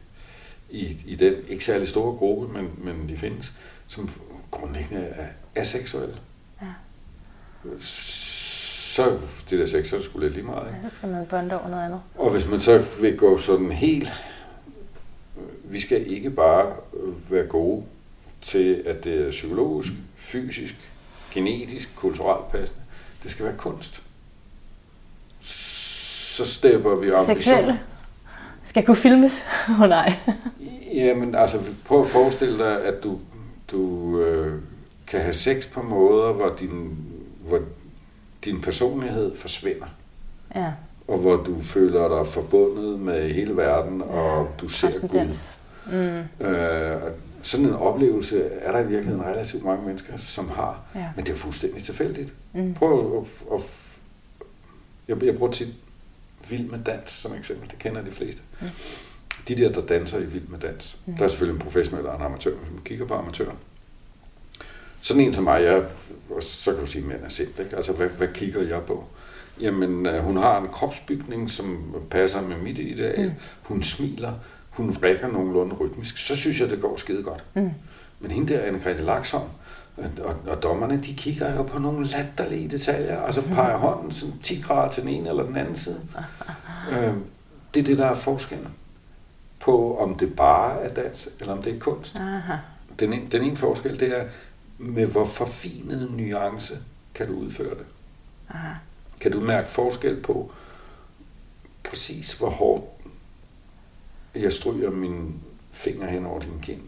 i den ikke særlig store gruppe, men de findes, som grundlæggende er aseksuelle, så det der sex, så er det sgu lidt lige meget. Ikke? Ja, så skal man bonde over noget andet. Og hvis man så vil gå sådan helt, vi skal ikke bare være gode til, at det er psykologisk, fysisk, genetisk, kulturelt passende. Det skal være kunst. Så stepper vi ambition. Seksuelle? Skal kunne filmes? Åh nej. Jamen altså, prøv at forestille dig, at du kan have sex på måder, hvor din personlighed forsvinder. Ja. Og hvor du føler dig forbundet med hele verden, og du ser Gud. Sådan en oplevelse er der i virkeligheden relativt mange mennesker, som har. Ja. Men det er fuldstændig tilfældigt. Mm. Prøv at jeg bruger tit Vild med Dans som eksempel. Det kender de fleste. Mm. Der danser i Vild med Dans. Mm. Der er selvfølgelig en professionel og en amatør, som kigger på amatøren. Sådan en som mig, og så kan du sige, at man er simpel, ikke? Altså, hvad kigger jeg på? Jamen, hun har en kropsbygning, som passer med mit ideal. Mm. Hun smiler. Hun vrikker nogenlunde rytmisk, så synes jeg, det går skide godt. Mm. Men hende der, Anne-Grethe Laksholm, og dommerne, de kigger jo på nogle latterlige detaljer, og så peger hånden sådan 10 grader til den ene eller den anden side. Det er det, der er forskellen på, om det bare er dans, eller om det er kunst. Den ene forskel, det er, med hvor forfinet nuance kan du udføre det. Kan du mærke forskel på, præcis hvor hårdt jeg stryger mine fingre hen over din kind,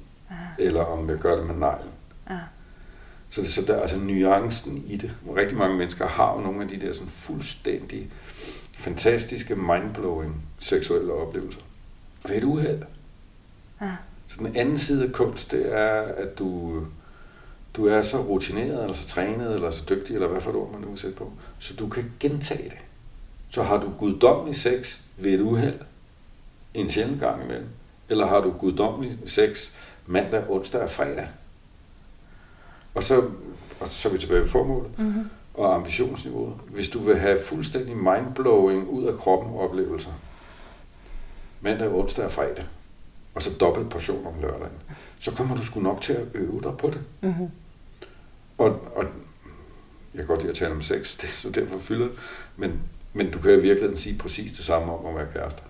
eller om jeg gør det med neglen. Så der er altså nuancen i det. Rigtig mange mennesker har jo nogle af de der sådan fuldstændig fantastiske, mindblowing seksuelle oplevelser. Ved et uheld. Så den anden side af kunst, det er, at du er så rutineret, eller så trænet, eller så dygtig, eller hvad for et ord man nu vil sætte på, så du kan gentage det. Så har du guddommelig sex ved et uheld, en sjældent gang imellem, eller har du guddommelig sex mandag, onsdag og fredag? Og så er vi tilbage ved formålet og ambitionsniveauet. Hvis du vil have fuldstændig mindblowing ud af kroppen oplevelser, mandag, onsdag og fredag, og så dobbelt portion om lørdagen, så kommer du sgu nok til at øve dig på det. Mm-hmm. Og jeg kan godt lide at tale om sex, så derfor fylder det, men du kan i virkeligheden sige præcis det samme om at være kærester.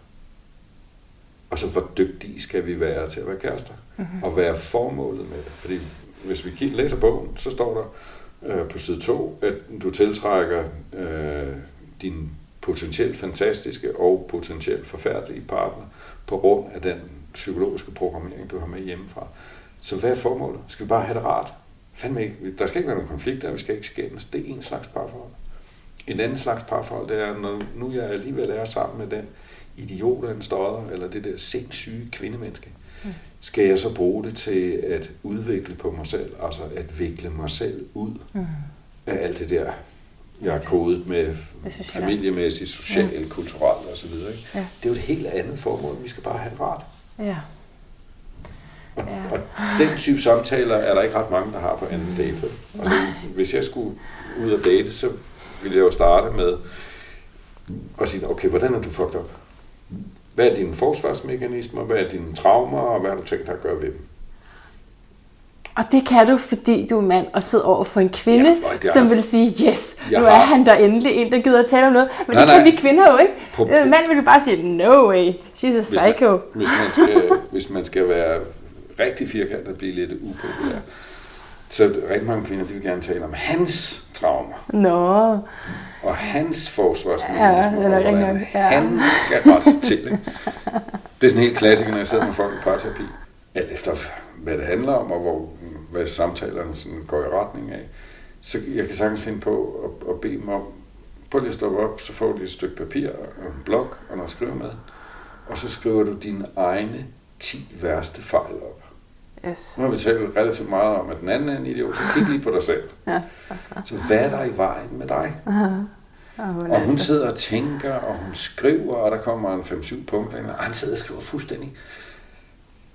Og så hvor dygtige skal vi være til at være kærester? Mm-hmm. Og hvad er formålet med det? Fordi hvis vi læser bogen, så står der på side 2, at du tiltrækker din potentielt fantastiske og potentielt forfærdelige partner på grund af den psykologiske programmering, du har med hjemmefra. Så hvad er formålet? Skal vi bare have det rart? Fandme ikke. Der skal ikke være nogen konflikter, vi skal ikke skændes. Det er en slags parforhold. En anden slags parforhold, det er, når nu jeg alligevel er sammen med den idiot, den stodder, eller det der sindssyge kvindemenneske, skal jeg så bruge det til at udvikle på mig selv, altså at vikle mig selv ud af alt det der, jeg har kodet med familiemæssigt, socialt, kulturelt osv. Ja. Det er jo et helt andet formål, vi skal bare have det rart. Ja. Og den type samtaler er der ikke ret mange, der har på anden date. Altså, hvis jeg skulle ud og date, så ville jeg jo starte med at sige, okay, hvordan er du fucked up? Hvad er dine forsvarsmekanismer? Hvad er dine traumer? Og hvad har du tænkt dig at gøre ved dem? Og det kan du, fordi du er mand og sidder over for en kvinde, som vil sige, yes, nu er han der endelig en, der gider at tale om noget. Men nej, det kan vi kvinder jo ikke. Mand vil jo bare sige, no way, she's a psycho. Hvis man skal være rigtig firkantet og blive lidt upopulær, så rigtig mange kvinder, de vil gerne tale om hans traumer. Nå. Og hans forsvarsmekanismer, han skal rettes til. Ikke? Det er sådan helt klassisk, når jeg sidder med folk i parterapi. Alt efter hvad det handler om, og hvad samtalerne sådan går i retning af. Så jeg kan sagtens finde på at bede dem om, prøv lige at stoppe op, så får du et stykke papir og en blok og noget at skrive med. Og så skriver du dine egne 10 værste fejl op. Yes. Nu har vi talt relativt meget om, at den anden er en idiot, så kig lige på dig selv. Så hvad er der i vejen med dig? Og hun sidder og tænker, og hun skriver, og der kommer en 5-7 punkter ind, og han sidder og skriver fuldstændig.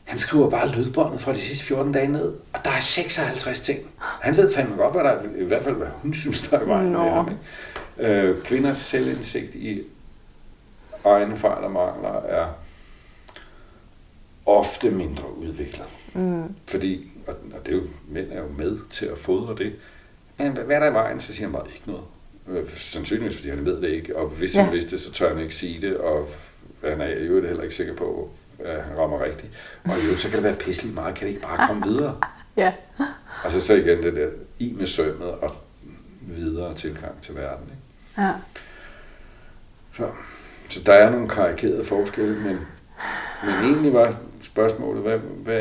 Han skriver bare lydbåndet fra de sidste 14 dage ned, og der er 56 ting. Han ved fandme godt, hvad der er, i hvert fald hvad hun synes, der er i vejen med ham. Ikke? Kvinders selvindsigt i egne fejl og mangler er ofte mindre udviklet. Fordi, og det er jo, mænd er jo med til at fodre det, men hvad er der i vejen, så siger han bare ikke noget. Sandsynligvis, fordi han ved det ikke, og hvis han vidste det, så tør han ikke sige det, og han er jo heller ikke sikker på, at han rammer rigtigt. Og jo, så kan det være pisselig meget, kan det ikke bare komme videre? Ja. Og så igen det der, i med sømmet og videre tilgang til verden. Ikke? Ja. Så der er nogle karikerede forskelle, men egentlig var spørgsmålet, hvad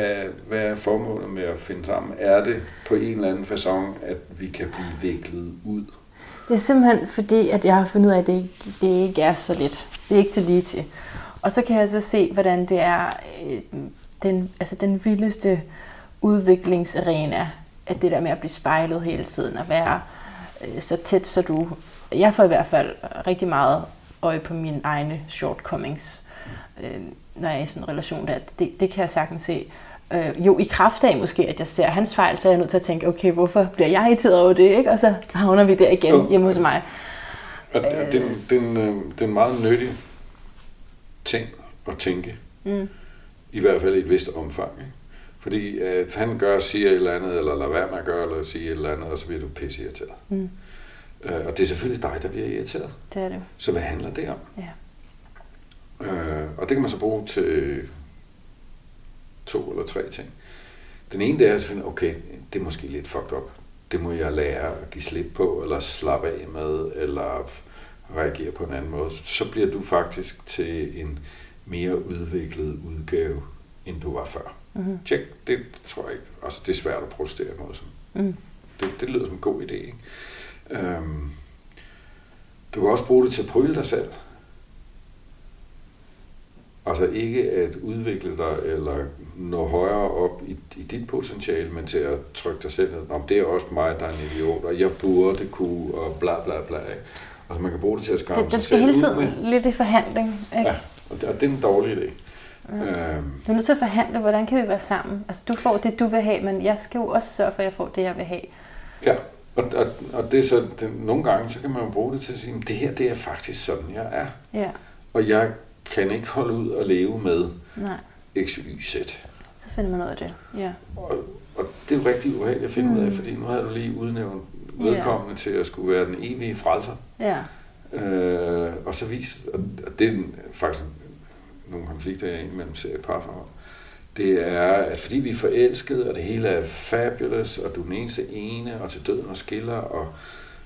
er formålet med at finde sammen? Er det på en eller anden facon, at vi kan blive viklet ud? Det er simpelthen fordi, at jeg har fundet ud af, at det ikke er så let. Det er ikke til lige til. Og så kan jeg så se, hvordan det er den vildeste udviklingsarena, at det der med at blive spejlet hele tiden og være så tæt, så du... Jeg får i hvert fald rigtig meget øje på mine egne shortcomings, når jeg er i sådan en relation der. Det kan jeg sagtens se. Jo, i kraft af måske, at jeg ser hans fejl, så er jeg nødt til at tænke, okay, hvorfor bliver jeg irriteret over det, ikke? Og så havner vi der igen hjemme hos mig. Det er en meget nyttig ting at tænke. I hvert fald i et vist omfang. Ikke? Fordi han gør og siger et eller andet, eller lader være med at gøre, eller siger et eller andet, og så bliver du pisse irriteret. Og det er selvfølgelig dig, der bliver irriteret. Det er det. Så hvad handler det om? Ja. Og det kan man så bruge til 2 eller 3 ting. Den ene det er selvfølgelig, okay, det er måske lidt fucked up. Det må jeg lære at give slip på, eller slappe af med, eller reagere på en anden måde. Så bliver du faktisk til en mere udviklet udgave, end du var før. Tjek, det tror jeg ikke. Altså, det er svært at protestere imod. Det lyder som en god idé. Ikke? Du kan også bruge det til at prøve dig selv. Altså ikke at udvikle dig eller nå højere op i dit potentiale, men til at trykke dig selv. Nå, det er også mig, der er en idiot, og jeg burde kunne, og bla bla bla. Ikke? Altså man kan bruge det til at skamme sig selv. Det skal hele tiden lidt i forhandling. Ikke? Ja, og det er en dårlig idé. Du er nødt til at forhandle, hvordan kan vi være sammen? Altså du får det, du vil have, men jeg skal jo også sørge for, at jeg får det, jeg vil have. Ja, og det er så, nogle gange så kan man jo bruge det til at sige, det her det er faktisk sådan, jeg er. Ja. Og jeg kan ikke holde ud og leve med X, Y, Z. Så finder man ud af det, ja. Og det er jo rigtig uheldigt at finde ud af, fordi nu havde du lige udnævnt vedkommende til at skulle være den evige frelser. Ja. Og så og det er faktisk nogle konflikter, jeg imellem ser i parforhold, det er, at fordi vi er forelskede, og det hele er fabulous, og du er den eneste ene, og til døden og skiller, og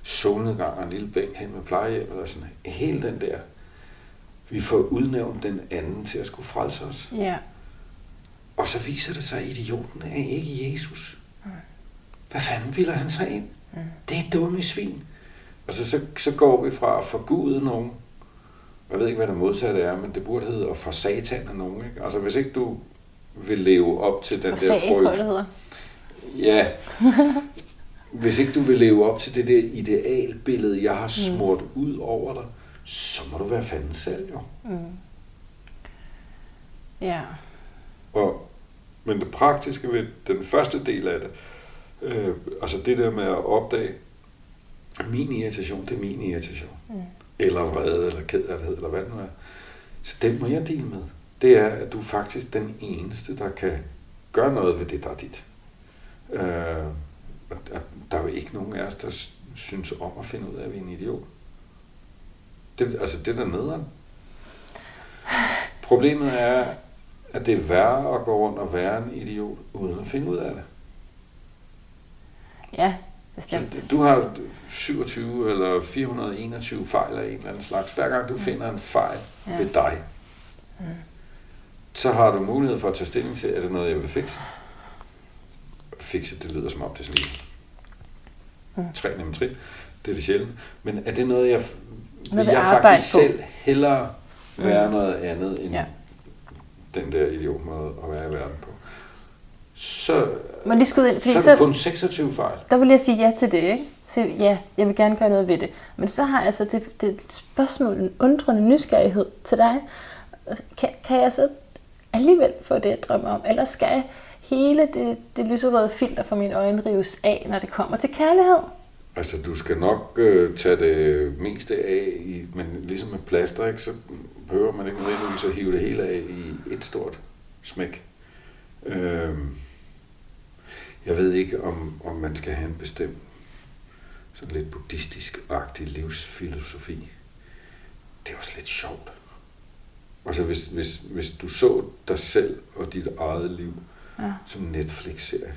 solnedgang og en lille bænk hen med plejehjemmet og sådan hele den der. Vi får udnævnt den anden til at skulle frelse os. Ja. Og så viser det sig, at idioten er ikke Jesus. Mm. Hvad fanden bilder han sig ind? Mm. Det er dumme svin. Og så går vi fra at forgude nogen. Jeg ved ikke, hvad der modsatte er, men det burde hedde at for satan af nogen. Ikke? Altså, hvis ikke du vil leve op til den der prøve. Ja. Hvis ikke du vil leve op til det der idealbillede, jeg har smurt ud over dig, så må du være fanden selv, jo. Mm. Ja. Men det praktiske ved den første del af det, altså det der med at opdage, min irritation, det er min irritation. Mm. Eller vrede, eller kederlighed, eller hvad det nu er. Så den må jeg dele med. Det er, at du er faktisk den eneste, der kan gøre noget ved det, der er dit. Der er jo ikke nogen af os, der synes om at finde ud af, at vi er en idiot. Det der nederen. Problemet er, at det er værre at gå rundt og være en idiot, uden at finde ud af det. Ja, bestemt. Du har 27 eller 421 fejl af en eller anden slags. Hver gang du finder en fejl ved dig, så har du mulighed for at tage stilling til, er det noget, jeg vil fikse? Fikse, det lyder som om, det er sådan lige 3 nemme trin. Det er det sjældent. Men er det noget, jeg faktisk selv hellere være noget andet, end den der idiot måde at være i verden på? Så er det kun 26 fejl. Der vil jeg sige ja til det, ikke? Så ja, jeg vil gerne gøre noget ved det. Men så har jeg så det spørgsmål, en undrende nysgerrighed til dig. Kan jeg så alligevel få det, jeg drømmer om? Eller skal jeg hele det lyserøde filter fra mine øjne rives af, når det kommer til kærlighed? Altså, du skal nok tage det meste af, men ligesom med plaster, ikke, så behøver man ikke nødvendigvis at hive det hele af i et stort smæk. Jeg ved ikke, om man skal have en bestemt sådan lidt buddhistisk-agtig livsfilosofi. Det er også lidt sjovt. Altså, hvis du så dig selv og dit eget liv som Netflix-serie,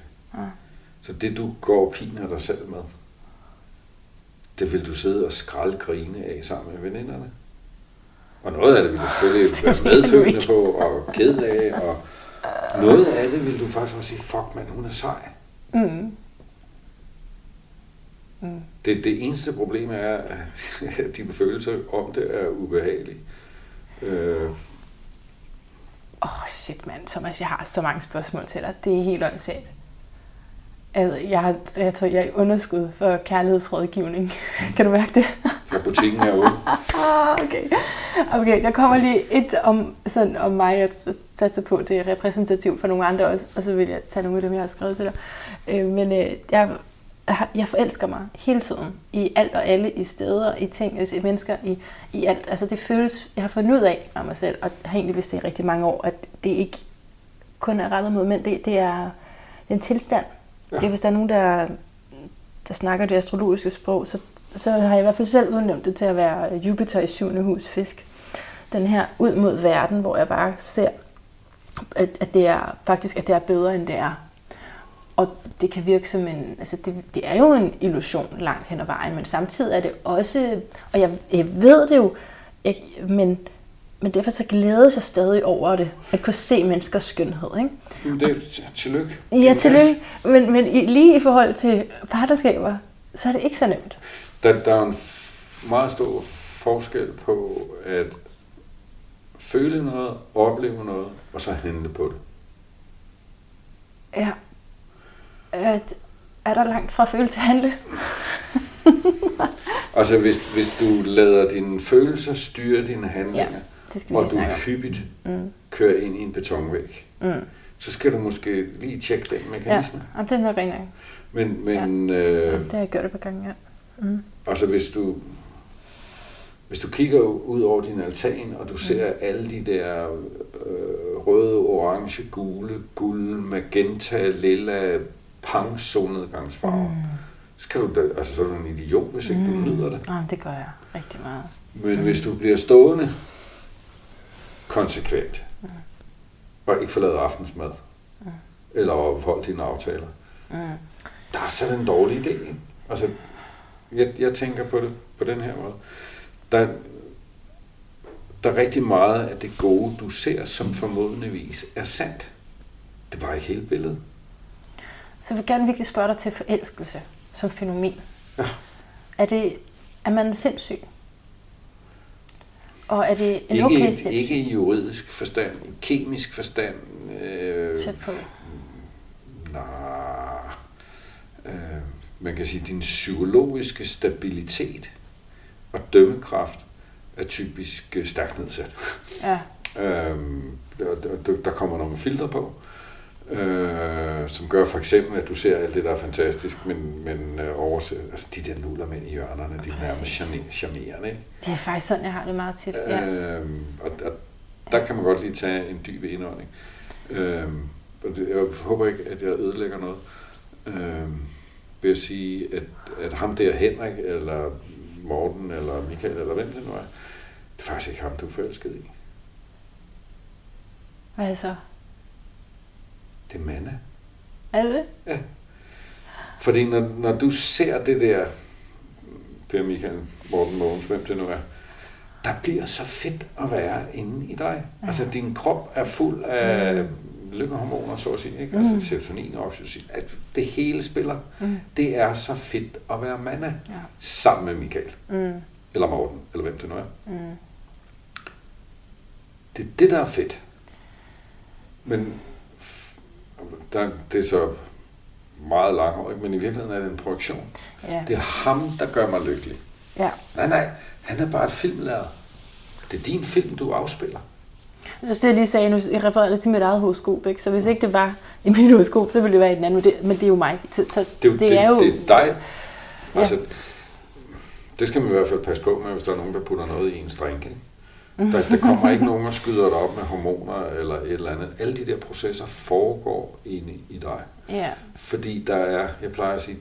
så det, du går og piner dig selv med, det vil du sidde og skraldgrine af sammen med veninderne. Og noget af det vil du selvfølgelig være medfølende på og ked af, og noget af det vil du faktisk også sige, fuck mand, hun er sej. Mm. Mm. Det eneste problem er, at dine følelser om det er ubehagelige. Shit mand, Thomas, jeg har så mange spørgsmål til dig. Det er helt åndssvagt. Altså, jeg tror, jeg er i underskud for kærlighedsrådgivning. Kan du mærke det? Fra butikken herude. Okay, der kommer lige et om mig, jeg satser på, det er repræsentativt for nogle andre også, og så vil jeg tage nogle af dem, jeg har skrevet til dig. Men jeg forelsker mig hele tiden i alt og alle, i steder, i ting, i mennesker, i alt. Altså det føles, jeg har fundet ud af mig selv, og har egentlig vidst det i rigtig mange år, at det ikke kun er rettet mod mænd, det er en tilstand. Ja. Det er, hvis der er nogen, der snakker det astrologiske sprog, så har jeg i hvert fald selv udnævnt det til at være Jupiter i 7. hus fisk. Den her ud mod verden, hvor jeg bare ser, at det er faktisk, at det er bedre, end det er. Og det kan virke som det er jo en illusion langt hen ad vejen, men samtidig er det også, og jeg ved det jo, men derfor så glædes jeg stadig over det, at kunne se menneskers skønhed, ikke? Jamen, det er tillykke. Ja, tillykke, men lige i forhold til partnerskaber, så er det ikke så nemt. Der er en meget stor forskel på at føle noget, opleve noget, og så handle på det. Ja. Er der langt fra følelse til handle? Altså, hvis du lader dine følelser styre dine handlinger, og du hyppigt kører ind i en betonvæg, så skal du måske lige tjekke den mekanisme. Ja, det er noget rent af. Det har jeg gjort et par gange, ja. Mm. Altså, hvis du kigger ud over din altan, og du ser alle de der røde, orange, gule, guld, magenta, lilla, pang-solnedgangsfarver, så er du en idiot, hvis ikke du nyder det. Ja, det gør jeg rigtig meget. Men hvis du bliver stående konsekvent, og ikke får lavet aftensmad, eller overholdt dine aftaler, der er så den dårlige idé. Altså, Jeg tænker på det på den her måde. Der er rigtig meget af det gode, du ser, som formodentligvis er sandt. Det var ikke hele billedet. Så jeg vil gerne virkelig spørge dig til forelskelse som fænomen. Ja. Er man sindssyg? Og er det en okay sindssyg? Ikke i juridisk forstand, i kemisk forstand. Tæt på. Man kan sige, at din psykologiske stabilitet og dømmekraft er typisk stærkt nedsat. Ja. Der kommer nogle filtre på, som gør for eksempel, at du ser alt det, der er fantastisk, men overser, altså de der nullermænd i hjørnerne, okay. De er nærmest charmerende. Ikke? Det er faktisk sådan, jeg har det meget tit. Ja. Og der kan man godt lige tage en dyb indånding. Jeg håber ikke, at jeg ødelægger noget. Vil jeg sige, at ham der Henrik, eller Morten, eller Michael, eller hvem det nu er, det er faktisk ikke ham, du er forelsket i. Hvad er det så? Det er Manna. Er det det? Ja. Fordi når du ser det der, Per Michael, Morten, Mogens, hvem det nu er, der bliver så fedt at være inde i dig. Ja. Altså, din krop er fuld af... lykkehormoner, så at sige, ikke? Altså serotonin og oxytocin, at det hele spiller. Det er så fedt at være Manna, ja. Sammen med Michael, eller Morten, eller hvem det nu er. Det er det, der er fedt. Men det er så meget langhårigt, men i virkeligheden er det en projektion. Ja. Det er ham, der gør mig lykkelig. Ja. Nej, han er bare et filmlærer. Det er din film, du afspiller. Det jeg lige sagde, nu refererer jeg til mit eget horoskop, ikke? Så hvis ikke det var i mit horoskop, så ville det være i den anden, men det er jo mig. Så det er jo... Det er dig. Altså, ja. Det skal man i hvert fald passe på med, hvis der er nogen, der putter noget i en drink. Der kommer ikke nogen og skyder dig op med hormoner eller et eller andet. Alle de der processer foregår inde i dig. Ja. Fordi der er, jeg plejer at sige,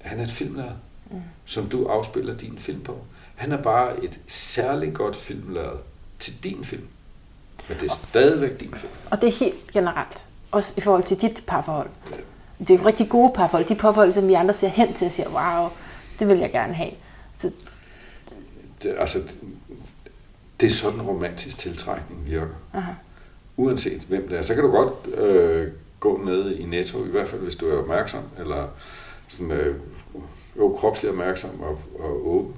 han er et filmlærer, som du afspiller din film på. Han er bare et særligt godt filmlærer til din film. Men det er stadigvæk din film. Og det er helt generelt. Også i forhold til dit parforhold. Det er jo rigtig gode parforhold. De parforhold, som vi andre ser hen til og siger, wow, det vil jeg gerne have. Så... Det er sådan en romantisk tiltrækning virker. Aha. Uanset hvem det er. Så kan du godt gå ned i Netto, i hvert fald hvis du er opmærksom, eller sådan, kropslig opmærksom og åben.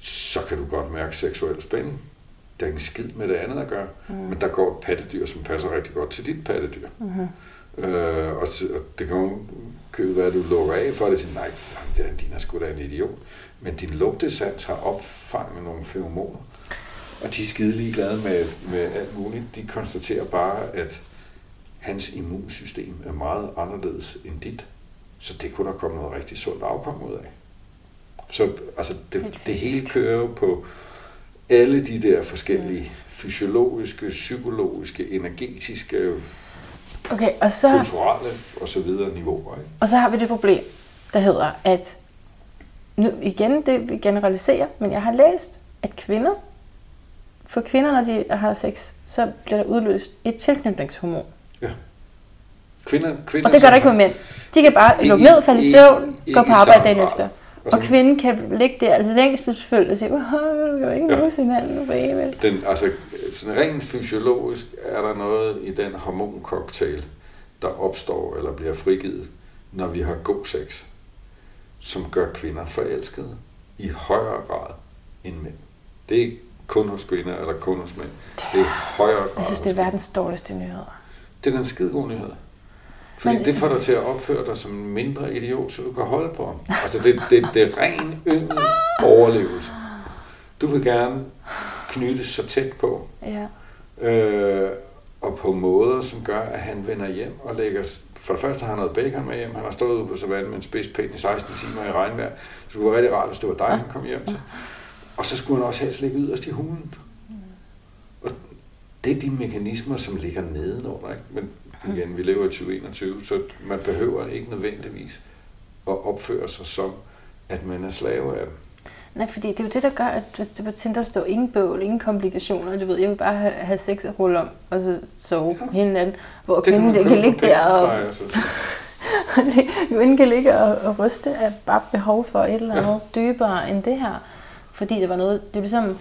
Så kan du godt mærke seksuel spænding. Der er en skid med det andet at gøre, men der går et pattedyr, som passer rigtig godt til dit pattedyr. Og det kan jo købe, hvad du lukker af for, at sige, nej, din er sgu da en idiot. Men din lugtesans har opfanget nogle feromoner, og de er skide ligeglade med alt muligt. De konstaterer bare, at hans immunsystem er meget anderledes end dit, så det kunne der komme noget rigtig sundt afkom ud af. Så altså, det hele kører på alle de der forskellige fysiologiske, psykologiske, energetiske, okay, og så, kulturelle og så videre niveauer. Ikke? Og så har vi det problem, der hedder, at nu igen, det vi generaliserer, men jeg har læst, at kvinder, når de har sex, så bliver der udløst et tilknytningshormon. Ja. Kvinder, og det gør der ikke med mænd. De kan bare lukke ned, falde i søvn, gå på arbejde dagen efter. Og kvinden kan ligge der længselsfølt og sige, du kan jo ikke lose hinanden nu, baby. Sådan rent fysiologisk er der noget i den hormoncocktail, der opstår eller bliver frigivet, når vi har god sex, som gør kvinder forelskede i højere grad end mænd. Det er ikke kun hos kvinder eller kun hos mænd. Det er højere grad. Jeg synes, det er verdens dårligste nyheder. Det er den skidegode nyhed. Fordi det får dig til at opføre dig som en mindre idiot, så du kan holde på ham. Altså det er ren yngel overlevelse. Du vil gerne knyttes så tæt på. Ja. Og på måder, som gør, at han vender hjem og lægger... For det første har han noget bacon med hjem. Han har stået ude på savannen med en spidspind i 16 timer i regnvejr. Så det skulle være rigtig rart, hvis det var dig, han kom hjem til. Og så skulle han også helst ligge yderst i hulen. Og det er de mekanismer, som ligger nedenunder, ikke? Men igen, vi lever i 2021, så man behøver ikke nødvendigvis at opføre sig som, at man er slave af dem. Nej, fordi det er jo det, der gør, at det på Tinder står ingen bøvl, ingen komplikationer. Du ved, jeg vil bare have sex og rulle om, og så sove hinanden, hvor kvinden kan ligge der og... Kvinden kan ligge og ryste af bare behov for et eller andet dybere end det her. Fordi det var noget, det er ligesom,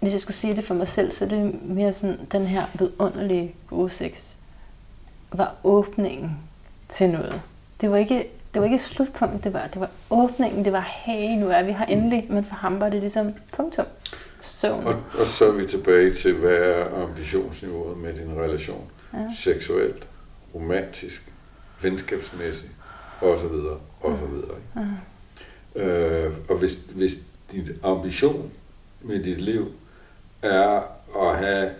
hvis jeg skulle sige det for mig selv, så er det mere sådan, den her vidunderlige gode sex var åbningen til noget. Det var ikke slutpunkt, det var åbningen, det var hey, nu er vi her endelig, men for ham var det ligesom punktum. Og så er vi tilbage til, hvad er ambitionsniveauet med din relation? Ja. Seksuelt, romantisk, venskabsmæssigt, osv. Ja. Og hvis dit ambition med dit liv er at have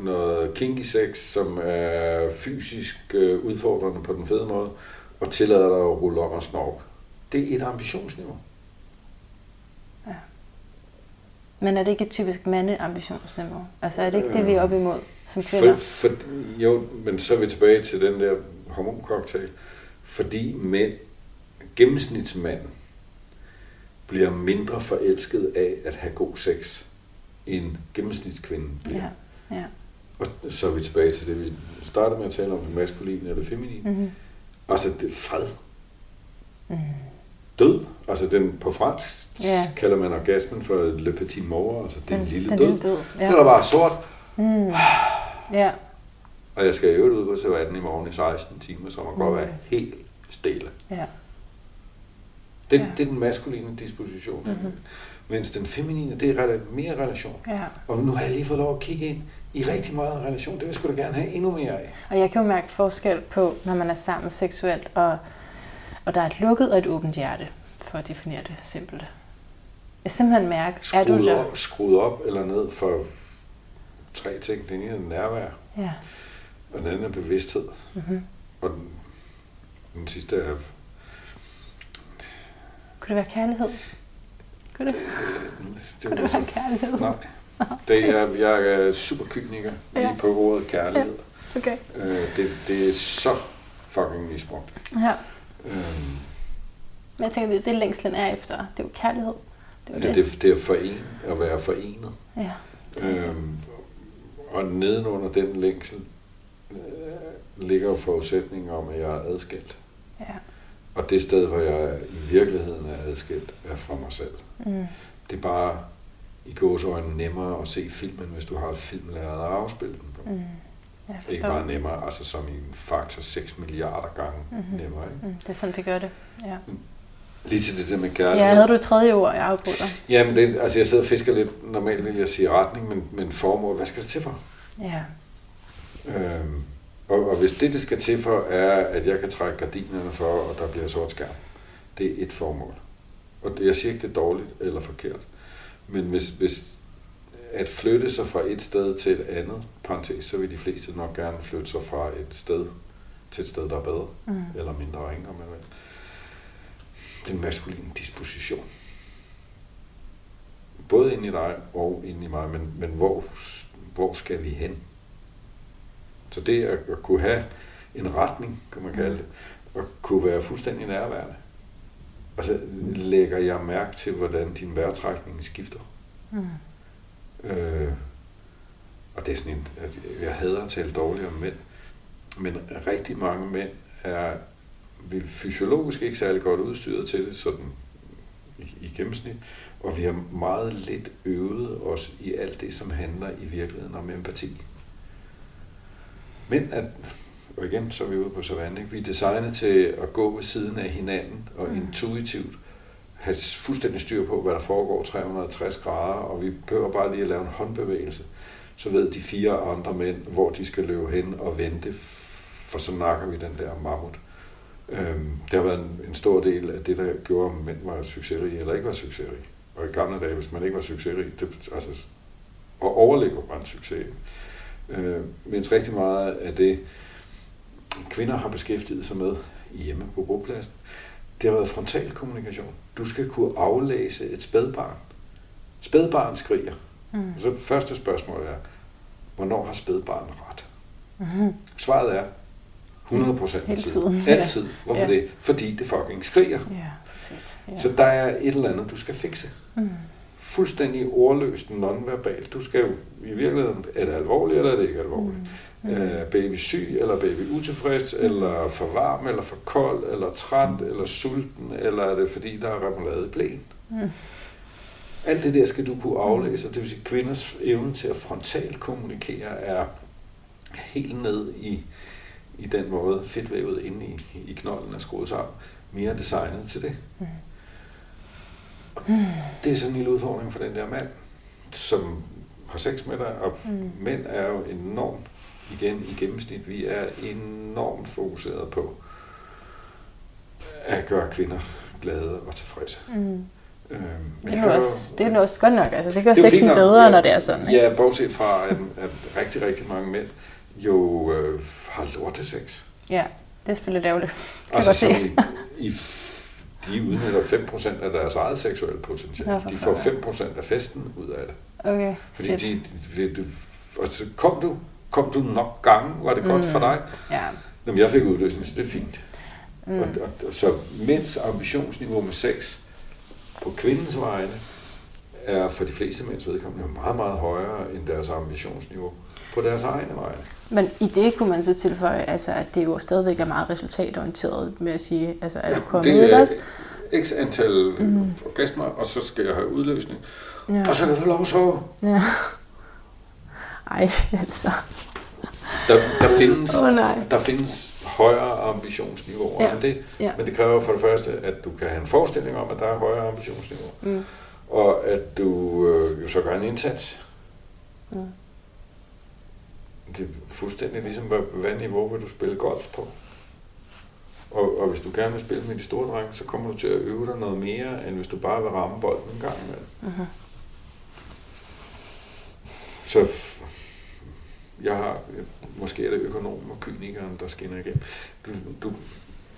noget kinky sex, som er fysisk udfordrende på den fede måde, og tillader dig at rulle om og snorke. Det er et ambitionsniveau. Ja. Men er det ikke et typisk mandeambitionsniveau? Altså er det ikke det, vi er op imod som kvinder? Jo, men så er vi tilbage til den der hormoncocktail. Fordi mænd, gennemsnitsmanden, bliver mindre forelsket af at have god sex, end gennemsnitskvinden bliver. Ja. Ja. Og så er vi tilbage til det, vi startede med at tale om, det maskuline og det feminine. Mm-hmm. Altså det fred. Mm. Død. Altså den på fransk kalder man orgasmen for le petit mort. Altså det er en lille død. Ja. Den er bare sort. Mm. Yeah. Og jeg skal øve det ud til 18 i morgen i 16 timer, så man godt være helt stille. Yeah. Det er den maskuline disposition. Mm-hmm. Mens den feminine, det er mere relation. Yeah. Og nu har jeg lige fået lov at kigge ind i rigtig meget relation. Det vil jeg sgu da gerne have endnu mere af. Og jeg kan jo mærke forskel på, når man er sammen seksuelt, og der er et lukket og et åbent hjerte, for at definere det simpelt. Jeg simpelthen mærker, er du der? Skruet op eller ned for 3 ting. Den ene er nærvær, og den anden er bevidsthed, og den sidste er... Kunne det være kærlighed? Kunne det? Det være kærlighed? Nej. Det er, jeg er superkyniker lige på ordet kærlighed. Ja. Okay. Det er så fucking misbrugt. Ja. Men jeg tænker, det længslen er efter. Det er jo kærlighed. Det er at være forenet. Ja. Og nedenunder den længsel ligger forudsætningen om, at jeg er adskilt. Ja. Og det sted, hvor jeg i virkeligheden er adskilt, er fra mig selv. Mm. Det er bare... I gåseøjne nemmere at se filmen, hvis du har et filmlærer at afspille den på. Det er ikke bare nemmere, altså som i en faktor 6 milliarder gange nemmere. Ikke? Mm, det er sådan, det gør det. Ja. Lige til det der med kærlighed. Ja, havde du et tredje ord, jeg afbryder. Ja, men det, altså jeg sidder og fisker lidt. Normalt vil jeg sige retning, men formål, hvad skal det til for? Ja. Og hvis det skal til for, er, at jeg kan trække gardinerne for, og der bliver sort skærm. Det er et formål. Og jeg siger ikke, det er dårligt eller forkert. Men hvis at flytte sig fra et sted til et andet, parentes, så vil de fleste nok gerne flytte sig fra et sted til et sted, der er bedre, eller mindre ringe, om jeg vil. Den maskuline disposition. Både inde i dig og inde i mig, men hvor skal vi hen? Så det at kunne have en retning, kan man kalde det, og kunne være fuldstændig nærværende. Og så lægger jeg mærke til, hvordan din vejrtrækning skifter. Og det er sådan en, at jeg hader at tale dårligt om mænd, men rigtig mange mænd er vi fysiologisk ikke særlig godt udstyret til det, sådan i gennemsnit, og vi har meget lidt øvet os i alt det, som handler i virkeligheden om empati. Men at... Og igen, så er vi ude på savannen, ikke? Vi er designet til at gå ved siden af hinanden og intuitivt have fuldstændig styr på, hvad der foregår 360 grader, og vi behøver bare lige at lave en håndbevægelse. Så ved de 4 andre mænd, hvor de skal løbe hen og vente, for så nakker vi den der mammut. Det har været en stor del af det, der gjorde, om mænd var succesrige eller ikke var succesrige. Og i gamle dage, hvis man ikke var succesrig, altså, og overlever man succes. Mens rigtig meget af det, kvinder har beskæftiget sig med hjemme på bopladsen, det har været frontal kommunikation. Du skal kunne aflæse et spædbarn. Spædbarn skriger. Og så første spørgsmål er, hvornår har spædbarnet ret? Svaret er 100% af tiden. Altid. Hvorfor det? Fordi det fucking skriger. Så der er et eller andet, du skal fikse. fuldstændig ordløst nonverbalt. Du skal jo i virkeligheden, er det alvorligt, eller er det ikke alvorligt? Baby syg, eller baby utilfreds, eller for varm, eller for kold, eller træt, eller sulten, eller er det fordi, der er remoulade i blæen? Alt det der skal du kunne aflæse, og det vil sige, at kvinders evne til at frontalt kommunikere er helt ned i den måde fedtvævet inde i knolden er skruet sammen, mere designet til det. Det er sådan en lille udfordring for den der mand, som har sex med dig, og mænd er jo enormt, igen i gennemsnit, vi er enormt fokuseret på at gøre kvinder glade og tilfredse. Det er også godt nok, altså det gør det sexen bedre, når det er sådan. Ikke? Ja, bortset fra, at rigtig, rigtig mange mænd jo har lortesex. Ja, det er selvfølgelig lavligt. Altså som de udnytter 5% af deres eget seksuelle potentiale. Ja, de får 5% af festen ud af det. Okay. Fordi kom du nok gange, var det godt for dig? Ja. Jamen, jeg fik udløsning, så det er fint. Så mænds ambitionsniveau med sex på kvindens vegne er for de fleste mænds vedkommende meget, meget højere end deres ambitionsniveau på deres egne vegne. Men i det kunne man så tilføje, altså, at det jo stadigvæk er meget resultatorienteret med at sige, altså, er du kommet ud af os? X antal orgasmer, og så skal jeg have udløsning. Ja. Og så kan jeg få lov at sove. Ja. Ej, altså. Der findes højere ambitionsniveauer end det, men det kræver for det første, at du kan have en forestilling om, at der er højere ambitionsniveauer, og at du jo så gør en indsats. Det er fuldstændig ligesom, hvad niveau vil du spille golf på? Og hvis du gerne vil spille med de store drenge, så kommer du til at øve dig noget mere, end hvis du bare vil ramme bolden en gang imellem. Så jeg har, måske er det økonomer og kynikeren, der skinner igennem. Du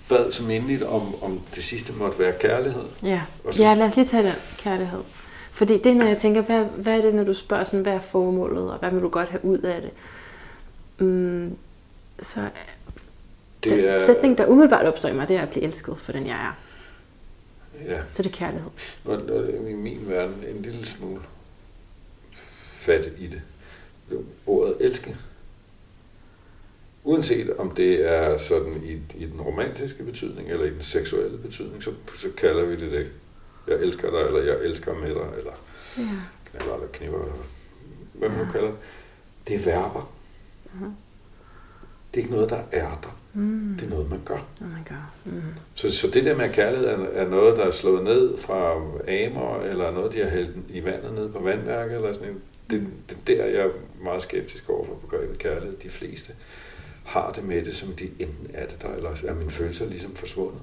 bad som endeligt om det sidste måtte være kærlighed. Ja. Ja, lad os lige tage den kærlighed. Fordi det, når jeg tænker, hvad er det, når du spørger sådan, hvad er formålet, og hvad vil du godt have ud af det? Så det er, den sætning, der umiddelbart opstår i mig, det er at blive elsket for den, jeg er. Ja. Så det er kærlighed. Nu er det i min verden en lille smule fat i det. Ordet elske. Uanset om det er sådan i den romantiske betydning eller i den seksuelle betydning, så kalder vi det. Jeg elsker dig, eller jeg elsker med dig, eller knæver, eller kniver, eller hvad man nu kalder det. Det er verber. Det er ikke noget, der er der. Det er noget, man gør. Så det der med kærlighed er noget, der er slået ned fra amer, eller noget, de har hældt i vandet ned på vandværket, eller sådan en. Det der, jeg er meget skeptisk overfor begrebet kærlighed. De fleste har det med det, som de enten er det der, eller er mine følelser ligesom forsvundet.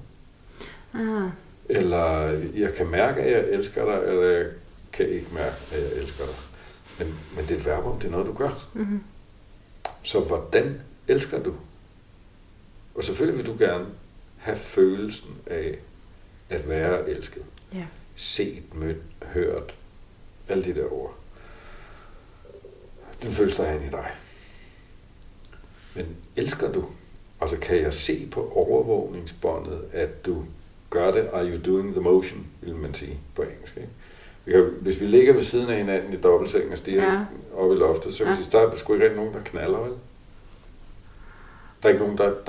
Eller jeg kan mærke, at jeg elsker dig, eller jeg kan ikke mærke, at jeg elsker dig. Men det er et verbum, det er noget, du gør. Så hvordan elsker du? Og selvfølgelig vil du gerne have følelsen af at være elsket. Yeah. Set, mødt, hørt, alle de der ord. Den følelse, der er inde i dig. Men elsker du? Og så kan jeg se på overvågningsbåndet, at du gør det. Are you doing the motion, vil man sige på engelsk. Ikke? Hvis vi ligger ved siden af hinanden i dobbeltsengen og stiger op i loftet, så vil jeg sige, der er sgu ikke rigtig nogen, der knaller, vel? Der er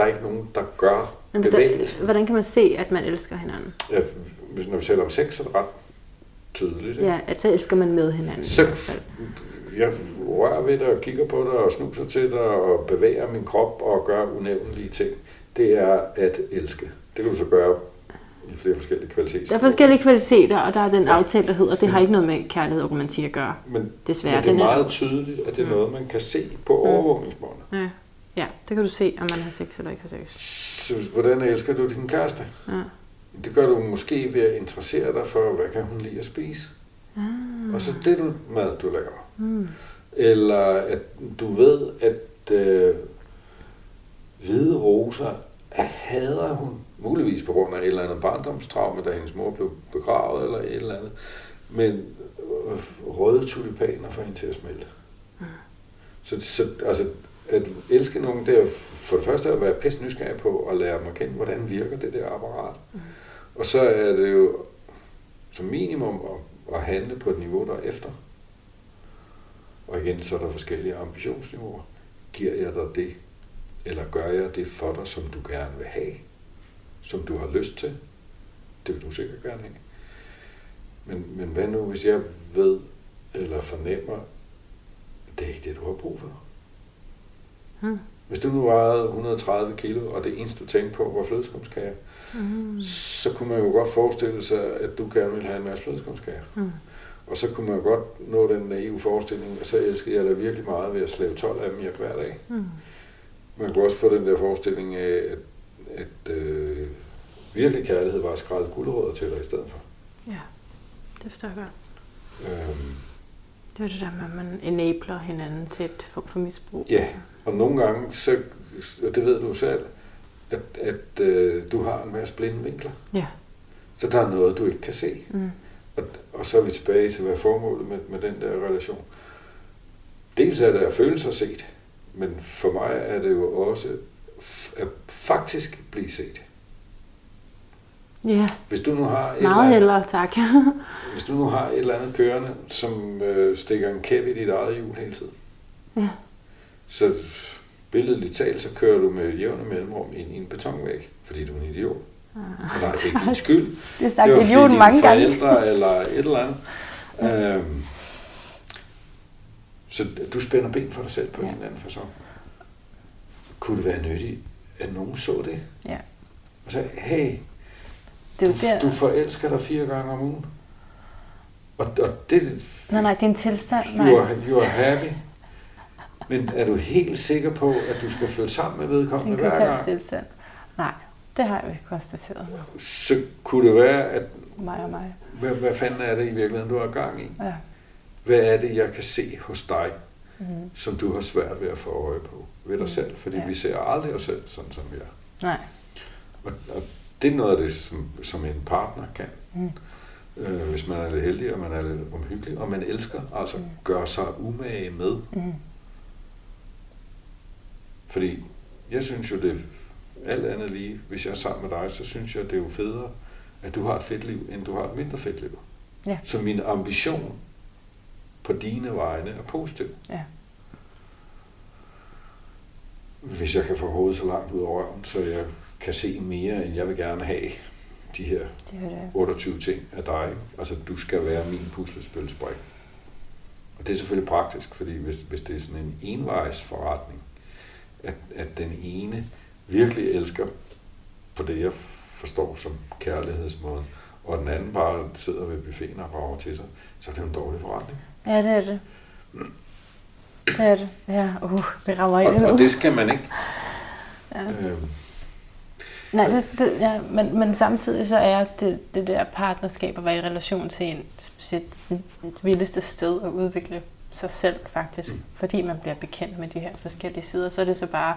ikke nogen, der gør bevægelsen. Hvordan kan man se, at man elsker hinanden? Ja, når vi taler om sex, så er det ret tydeligt. Ikke? Ja, at så elsker man med hinanden. Jeg rører ved dig og kigger på dig og snuser til dig og bevæger min krop og gør unævnlige ting. Det er at elske. Det kan du så gøre i flere forskellige kvaliteter. Der er forskellige kvaliteter, og der er den aftale, der hedder, det har ikke noget med kærlighed og romantik at gøre. Men det er meget tydeligt, at det er noget, man kan se på overvågningsbåndet. Ja, det kan du se, om man har sex eller ikke har sex. Så hvordan elsker du din kæreste? Ja. Det gør du måske ved at interessere dig for, hvad kan hun lide at spise? Og så det mad, du laver. Eller at du ved, at hvide roser hader hun, muligvis på grund af et eller andet barndomstraume, da hendes mor blev begravet eller et eller andet, men røde tulipaner får hende til at smelte. Så altså, at elske nogen, det er for det første at være pisse nysgerrig på og lære mig kende, hvordan virker det der apparat. Og så er det jo som minimum og handle på et niveau derefter. Og igen, så er der forskellige ambitionsniveauer. Giver jeg dig det, eller gør jeg det for dig, som du gerne vil have, som du har lyst til? Det vil du sikkert gerne have. Men hvad nu, hvis jeg ved eller fornemmer, at det er ikke det, du har brug for? Hmm. Hvis du nu vejede 130 kilo, og det eneste, du tænkte på, var flødeskumskager, så kunne man jo godt forestille sig, at du gerne ville have en masse flødeskumskager. Hmm. Og så kunne man jo godt nå den naive forestilling, og så elskede jeg da virkelig meget ved at slæve 12 af dem hjem hver dag. Hmm. Man kunne også få den der forestilling af, at virkelig kærlighed var at skrælle gulerødder til dig i stedet for. Ja, det forstår jeg godt. Det er det der med, at man enabler hinanden til et form for misbrug. Ja, og nogle gange, så, og det ved du selv, at du har en masse blinde vinkler. Ja. Så der er noget, du ikke kan se. Mm. Og så er vi tilbage til, hvad formålet med den der relation. Dels er det at føle sig set, men for mig er det jo også at faktisk blive set. Ja, hvis du nu har meget hellere, tak. Hvis du nu har et eller andet kørende, som stikker en kæp i dit eget hjul hele tiden, ja. Så billedligt talt, så kører du med jævne mellemrum ind i en betonvæg, fordi du er en idiot. Ah. Nej, det er ikke din skyld. Det er sagt idioten mange gange. Det var fordi dine forældre eller et eller andet. Ja. Så du spænder ben for dig selv på en eller anden facon. Kunne det være nyttigt, at nogen så det? Ja. Og så, hey, du forelsker dig 4 gange om ugen. Og det... Nej, det er en tilstand. You are happy. Men er du helt sikker på, at du skal flytte sammen med vedkommende hver gang? Det er en tilstand. Nej, det har jeg ikke konstateret. Så kunne det være, at... Mig. Hvad fanden er det i virkeligheden, du har gang i? Ja. Hvad er det, jeg kan se hos dig, som du har svært ved at få øje på ved dig selv? Fordi vi ser aldrig os selv, sådan som vi er. Nej. Og det er noget af det, som en partner kan. Mm. Hvis man er lidt heldig, og man er lidt omhyggelig, og man elsker, altså gør sig umage med. Mm. Fordi jeg synes jo, det alt andet lige, hvis jeg er sammen med dig, så synes jeg, det er jo federe, at du har et fedt liv, end du har et mindre fedt liv. Ja. Så min ambition på dine vegne er positiv. Ja. Hvis jeg kan få hovedet så langt ud over røven, så jeg kan se mere, end jeg vil gerne have de her 28 ting af dig. Altså, du skal være min puslespilsbrik. Og det er selvfølgelig praktisk, fordi hvis det er sådan en envejsforretning, at den ene virkelig elsker på det, jeg forstår som kærlighedsmåden, og den anden bare sidder ved buffeten og rager til sig, så er det en dårlig forretning. Ja, det er det. Det er det. Ja, det rammer ind. Og det skal man ikke. Ja. Nej, men samtidig så er det der partnerskab at være i relation til en vildeste sted at udvikle sig selv faktisk, fordi man bliver bekendt med de her forskellige sider, så er det så bare,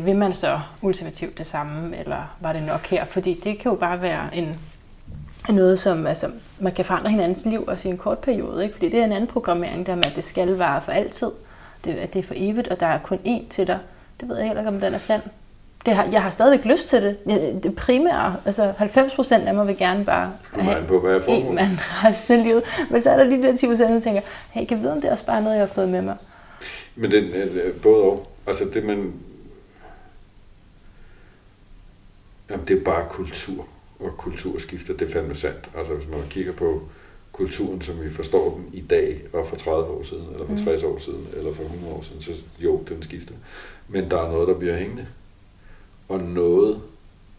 vil man så ultimativt det samme, eller var det nok her? Fordi det kan jo bare være noget, som altså, man kan forandre hinandens liv også i en kort periode, ikke? Fordi det er en anden programmering, der med, at det skal vare for altid, at det er for evigt, og der er kun én til dig. Det ved jeg heller ikke, om den er sand. Jeg har stadigvæk lyst til det. Det primære, altså 90% af mig vil gerne bare have en mand resten af livet. Men så er der lige den 10%, der tænker, hey, kan jeg vide, om det er også bare noget, jeg har fået med mig? Men både og. Altså det, man... Jamen, det er bare kultur, og kulturskifter, det er fandme sandt. Altså hvis man kigger på kulturen, som vi forstår den i dag, og for 30 år siden, eller for 60 år siden, eller for 100 år siden, så jo, den skifter. Men der er noget, der bliver hængende. Og noget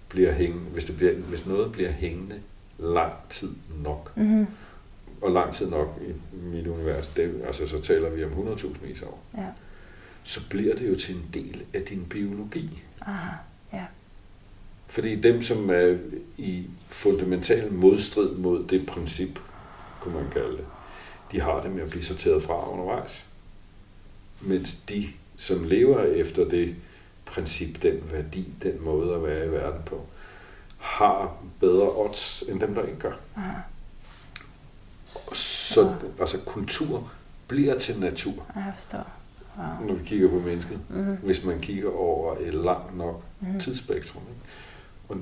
bliver hængende, hvis noget bliver hængende lang tid nok. Mm-hmm. Og lang tid nok i mit univers, altså så taler vi om 100.000 år. Ja. Så bliver det jo til en del af din biologi. Aha, ja. Fordi dem, som er i fundamental modstrid mod det princip, kunne man kalde det, de har det med at blive sorteret fra undervejs. Mens de, som lever efter det princip, den værdi, den måde at være i verden på, har bedre odds, end dem, der ikke gør. Aha. Så altså, kultur bliver til natur. Jeg forstår. Wow. Når vi kigger på mennesket. Mm-hmm. Hvis man kigger over et langt nok tidsspektrum. Og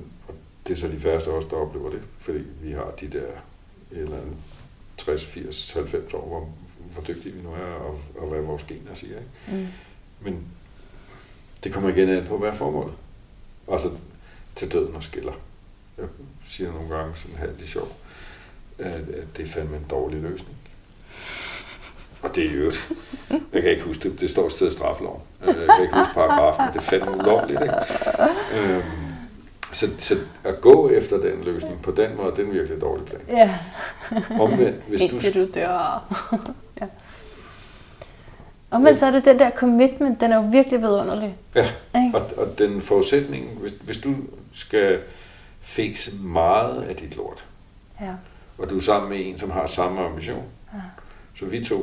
det er så de færreste også, der oplever det, fordi vi har de der et eller andet 60, 80, 90 år, hvor dygtige vi nu er, og hvad vores gener siger. Ikke? Mm. Men det kommer igen an på, hvad er formålet? Altså til døden og skiller. Jeg siger nogle gange sådan halvt i sjov, at det er fandme en dårlig løsning. Og det er jo et. Jeg kan ikke huske det. Det står et sted i straffeloven. Jeg kan ikke huske paragrafen, men det er fandme ulovligt, ikke? Så at gå efter den løsning på den måde, det er en virkelig dårlig plan. Ja. Omvendt, hvis du... Indtil du dør. Ja. Omvendt, så er det den der commitment, den er jo virkelig vidunderlig. Ja, og den forudsætning, hvis du skal fikse meget af dit lort, ja, og du er sammen med en, som har samme ambition, ja, så vi to,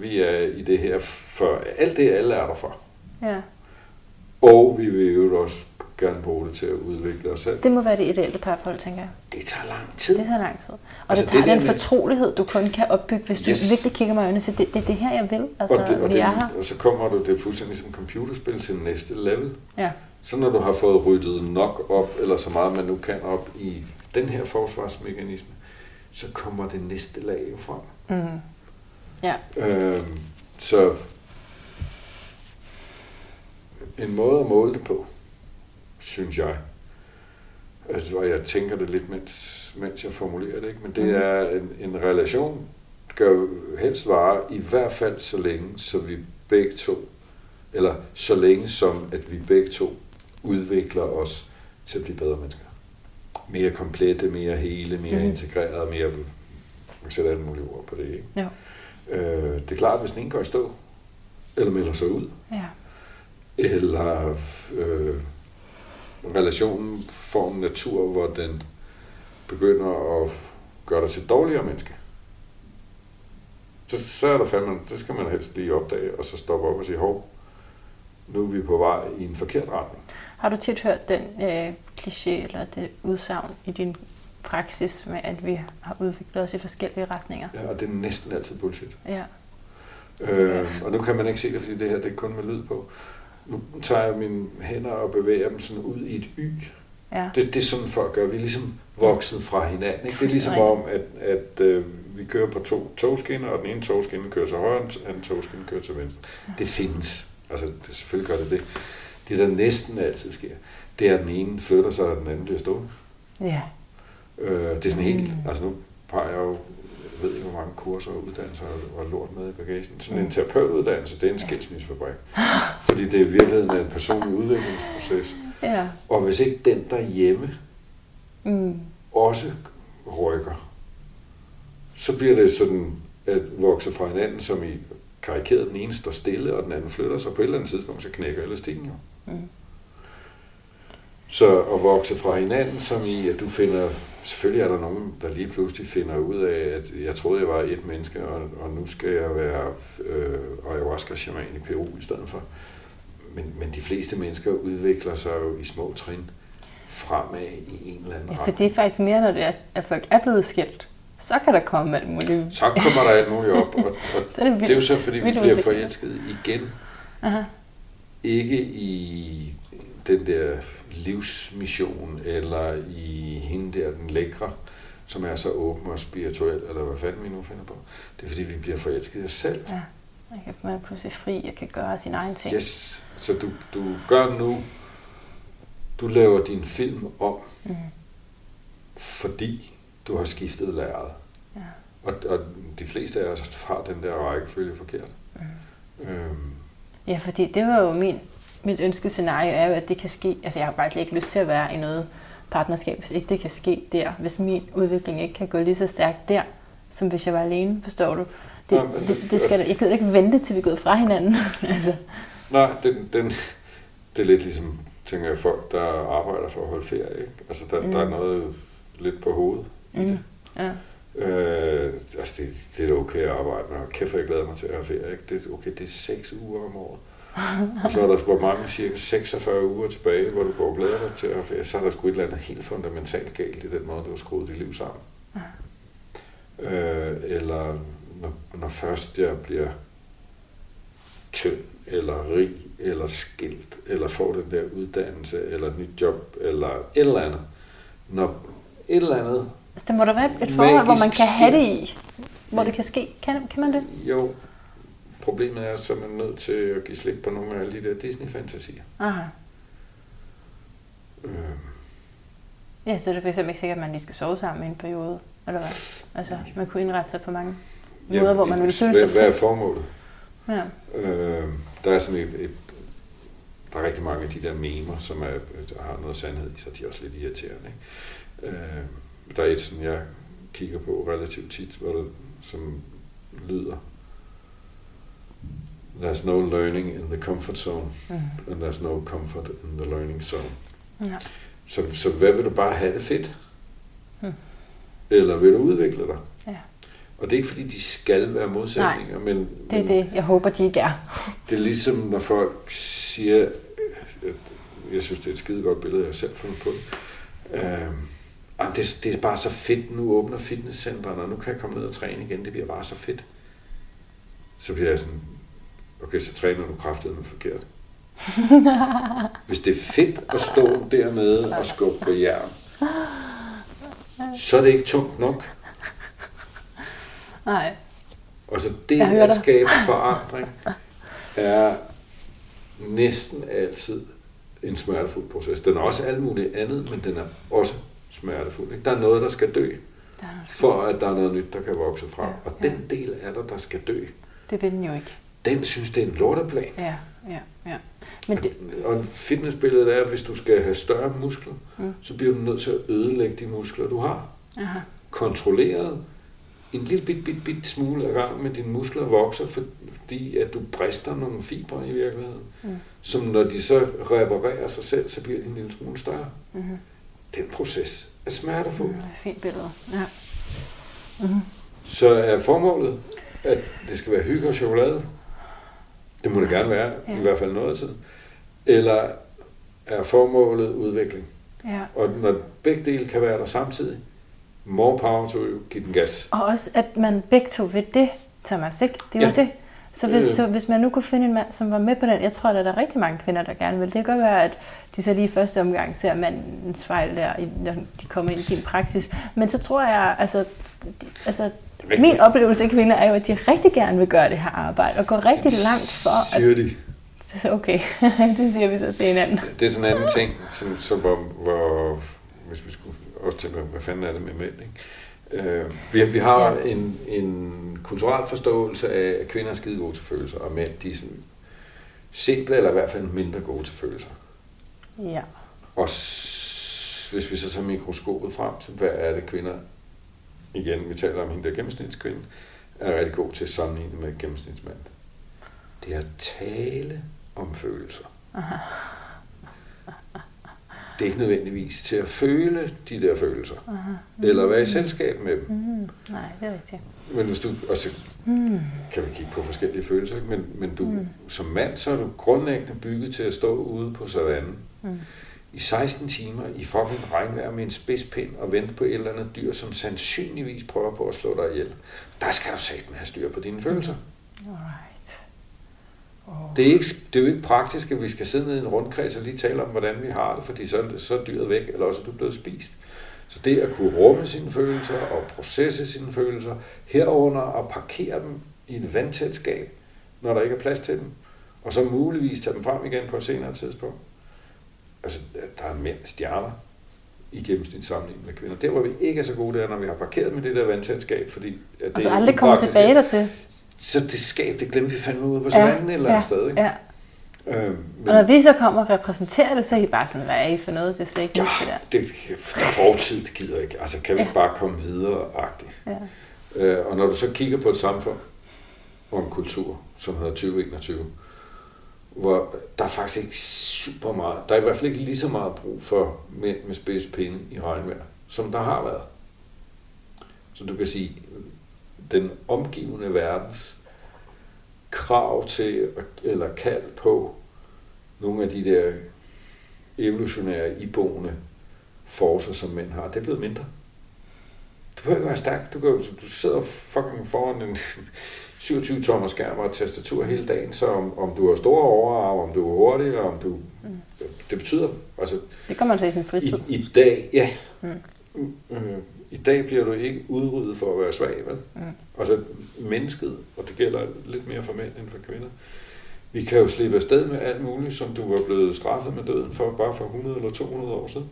vi er i det her for alt det, alle er der for. Ja. Og vi vil jo også gerne bruge det til at udvikle os selv. Det må være det ideelle parforhold, tænker jeg. Det tager lang tid. Og altså, det tager det den fortrolighed, du kun kan opbygge, hvis yes, du virkelig kigger mig i øjnene. Så det er det her, jeg vil. Altså, og så kommer du, det er fuldstændig som computerspil, til næste level. Ja. Så når du har fået ryddet nok op, eller så meget man nu kan op i den her forsvarsmekanisme, så kommer det næste lag jo frem. Mm. Ja. Så en måde at måle det på, synes jeg. Altså, og jeg tænker det lidt, mens jeg formulerer det, ikke? Men det er en relation, gør helst vare, i hvert fald så længe, at vi begge to udvikler os til at blive bedre mennesker. Mere komplette, mere hele, mere integrerede, mere... Man kan sætte alle mulige ord på det, ikke? Ja. Det er klart, at hvis den ene går i stå, eller melder sig ud, ja, eller... relationen får en natur, hvor den begynder at gøre dig til dårligere menneske. Så er der fandme, det skal man helst lige opdage, og så stoppe op og sige, hov, nu er vi på vej i en forkert retning. Har du tit hørt den kliché eller det udsagn i din praksis med, at vi har udviklet os i forskellige retninger? Ja, og det er næsten altid bullshit. Ja. Og nu kan man ikke se det, fordi det her, det er kun med lyd på. Nu tager jeg mine hænder og bevæger dem sådan ud i et y. Ja. Det er sådan, folk gør. Vi er ligesom vokset fra hinanden. Ikke? Det er ligesom om, at vi kører på to togskinner, og den ene togskinne kører til højre, og den anden togskinne kører til venstre. Ja. Det findes. Altså, selvfølgelig gør det. Det, der næsten altid sker, det er, at den ene flytter sig, og den anden bliver stående. Ja. Det er sådan helt... Altså, nu peger jeg jo... Jeg ved ikke, hvor mange kurser og uddannelser og lort med i bagagen. Sådan en terapeutuddannelse, det er en skilsmissefabrik. Fordi det er i virkeligheden en personlig udviklingsproces. Ja. Og hvis ikke den derhjemme også rykker, så bliver det sådan at vokse fra hinanden, som i karikeret, den ene står stille, og den anden flytter sig. På et eller andet tidspunkt, så knækker elastikken jo. Mm. Så at vokse fra hinanden, som i, at du finder... Selvfølgelig er der nogen, der lige pludselig finder ud af, at jeg troede, jeg var et menneske, og nu skal jeg være ayahuasca-shaman i Peru i stedet for. Men de fleste mennesker udvikler sig jo i små trin fremad i en eller anden retning. Ja, for det er faktisk mere, når det er, at folk er blevet skilt. Så kan der komme alt muligt. Så kommer der alt muligt op, og er det er jo så, fordi vi bliver forelsket igen. Aha. Ikke i den der... livsmission, eller i hende der, den lækre, som er så åben og spirituel, eller hvad fanden vi nu finder på. Det er fordi, vi bliver forelsket i os selv. Ja, man er pludselig fri, jeg kan gøre sin egen ting. Yes, så du gør nu, du laver din film om, fordi du har skiftet lærred. Ja. Og de fleste af os har den der rækkefølge forkert. Mm. Ja, fordi det var jo Mit ønskescenarie er jo, at det kan ske. Altså, jeg har faktisk ikke lyst til at være i noget partnerskab, hvis ikke det kan ske der. Hvis min udvikling ikke kan gå lige så stærkt der, som hvis jeg var alene, forstår du? Det skal jeg gider ikke vente, til vi går fra hinanden. Altså. Nej, det er lidt ligesom, tænker jeg, folk, der arbejder for at holde ferie, ikke? Altså, der er noget lidt på hovedet i det. Ja. Altså, det er okay at arbejde med, og kæft, jeg glæder mig til at have ferie, ikke? Det er 6 uger om året. Og så er der hvor mange cirka 46 uger tilbage, hvor du går og glæder dig til at være. Så er der sgu et eller andet helt fundamentalt galt i den måde, du har skruet dit liv sammen. Eller når først jeg bliver tynd, eller rig, eller skilt, eller får den der uddannelse, eller et nyt job, eller et eller andet. Når et eller andet... Det må da være et forhold, hvor man kan have det i. hvor det kan ske. Kan man det? Jo. Problemet er, så er man nødt til at give slip på nogle af alle de der Disney-fantasier. Aha. Ja, så er det for eksempel ikke sikkert, at man lige skal sove sammen i en periode, eller hvad? Altså, man kunne indrette sig på mange måder, jamen, hvor man ville føle sig fri. Hvad er formålet? Ja. Der er sådan der er rigtig mange af de der memer, som der har noget sandhed i sig, de er også lidt irriterende, ikke? Der er et, som jeg kigger på relativt tit, hvor det, som lyder: There's no learning in the comfort zone, and there's no comfort in the learning zone. Ja. Så hvad vil du bare have det fedt? Eller vil du udvikle dig? Ja. Og det er ikke fordi, de skal være modsætninger. Nej, men det er det. Jeg håber, de ikke er. Det er ligesom, når folk siger, jeg synes, det er et skidegodt billede, jeg selv fundet på det. Det er bare så fedt, nu åbner fitnesscentrene, og nu kan jeg komme ned og træne igen, det bliver bare så fedt. Så bliver jeg sådan, okay, så træner du kraftedeme forkert. Hvis det er fedt at stå dernede og skubbe på jern, så er det ikke tungt nok. Nej. Og så det at skabe forandring er næsten altid en smertefuld proces. Den er også alt muligt andet, men den er også smertefuld, ikke? Der er noget, der skal dø, for at der er noget nyt, der kan vokse frem. Ja, og den del af dig, der skal dø, det vil den jo ikke. Den synes, det er en lorteplan. Ja. Men det... Og fitnessbilledet er, at hvis du skal have større muskler, så bliver du nødt til at ødelægge de muskler, du har. Aha. Kontrolleret. En lille bit smule af gang med dine muskler vokser, fordi at du brister nogle fibre i virkeligheden. Som når de så reparerer sig selv, så bliver de en lille smule større. Den proces er smertefuld. Det er fint billede. Ja. Så er formålet, at det skal være hygge og chokolade. Det må det gerne være, i hvert fald noget af tiden. Eller er formålet udvikling? Ja. Og når begge dele kan være der samtidig, more power to you, give den gas. Og også, at man begge to ved det, Thomas, ikke? Det er jo det. Så hvis man nu kunne finde en mand, som var med på den, jeg tror, at der er rigtig mange kvinder, der gerne vil. Det kan være, at de så lige i første omgang ser mandens fejl der, når de kommer ind i din praksis. Men så tror jeg, altså min oplevelse af kvinder er jo, at de rigtig gerne vil gøre det her arbejde, og gå rigtig langt for... Siger de. At... Okay, det siger vi så til hinanden. Det er sådan en anden ting, som hvor hvis vi skulle også tænke, hvad fanden er det med mænd, ikke? Vi har en kulturel forståelse af, at kvinder er skide gode til følelser, og mænd, de er sådan simple, eller i hvert fald mindre gode til følelser. Ja. Og hvis vi så tager mikroskopet frem, så hvad er det kvinder... Igen, vi taler om hende der gennemsnitskvinde, er rigtig god til at sammenligne med gennemsnitsmand. Det er at tale om følelser. Det er ikke nødvendigvis til at føle de der følelser. Eller være i selskab med dem. Nej, det er rigtigt. Men hvis du, og så kan vi kigge på forskellige følelser, ikke? Men du som mand, så er du grundlæggende bygget til at stå ude på savannen. I 16 timer i fucking regnvejr med en spidspind og vente på et eller andet dyr, som sandsynligvis prøver på at slå dig ihjel. Der skal du satan have styr på dine følelser. Alright. Oh. Det er jo ikke praktisk, at vi skal sidde ned i en rundkreds og lige tale om, hvordan vi har det, fordi så er dyret væk, eller også er du blevet spist. Så det at kunne rumme sine følelser og processe sine følelser herunder og parkere dem i et vandtætskab, når der ikke er plads til dem, og så muligvis tage dem frem igen på et senere tidspunkt. Altså, der er mænd stjerner i gennemsnit sammenlignet med kvinder. Der, hvor vi ikke er så gode, det er, når vi har parkeret med det der vandtætskab, fordi... At det altså aldrig kommer tilbage dertil. Så det skab, det glemmer vi fandme ud på sådan en eller andet sted, ikke? Ja. Men... Og når vi så kommer og repræsenterer det, så er I bare sådan, hvad er I for noget? Det er slet ikke det fortid, det gider ikke. Altså, kan vi ikke bare komme videre-agtigt? Ja. Og når du så kigger på et samfund og en kultur, som hedder 2021, hvor der er faktisk ikke super meget, der er i hvert fald ikke lige så meget brug for mænd med spidspinde i regnvejr, som der har været. Så du kan sige, den omgivende verdens krav til, eller kald på, nogle af de der evolutionære, iboende forser, som mænd har, det er blevet mindre. Du behøver ikke være stærk, du sidder fucking foran en 27-tommer skærm og tastatur hele dagen, så om du har store overarm, om du er hurtig, eller om du... Det betyder... Altså, det kommer man til i sin fritid. I dag, ja. I dag bliver du ikke udryddet for at være svag, vel? Mm. Altså mennesket, og det gælder lidt mere for mænd end for kvinder, vi kan jo slippe afsted med alt muligt, som du var blevet straffet med døden for, bare for 100 eller 200 år siden.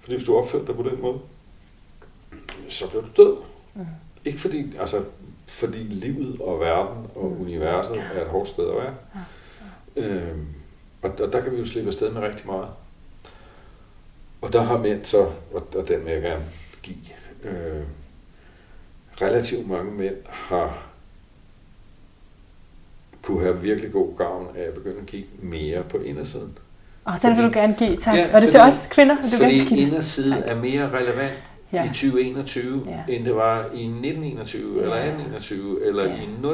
Fordi hvis du opførte dig på den måde, så bliver du død. Mm. Ikke fordi, altså, fordi livet og verden og universet er et hårdt sted at være. Mm. Og der kan vi jo slippe afsted med rigtig meget. Og der har mænd så, og den vil jeg gerne give, relativt mange mænd kunne have virkelig god gavn af at begynde at kigge mere på indersiden. Den vil du gerne give, tak. Ja, og det til os kvinder? Fordi indersiden er mere relevant i 2021, end det var i 1921, eller 1821, eller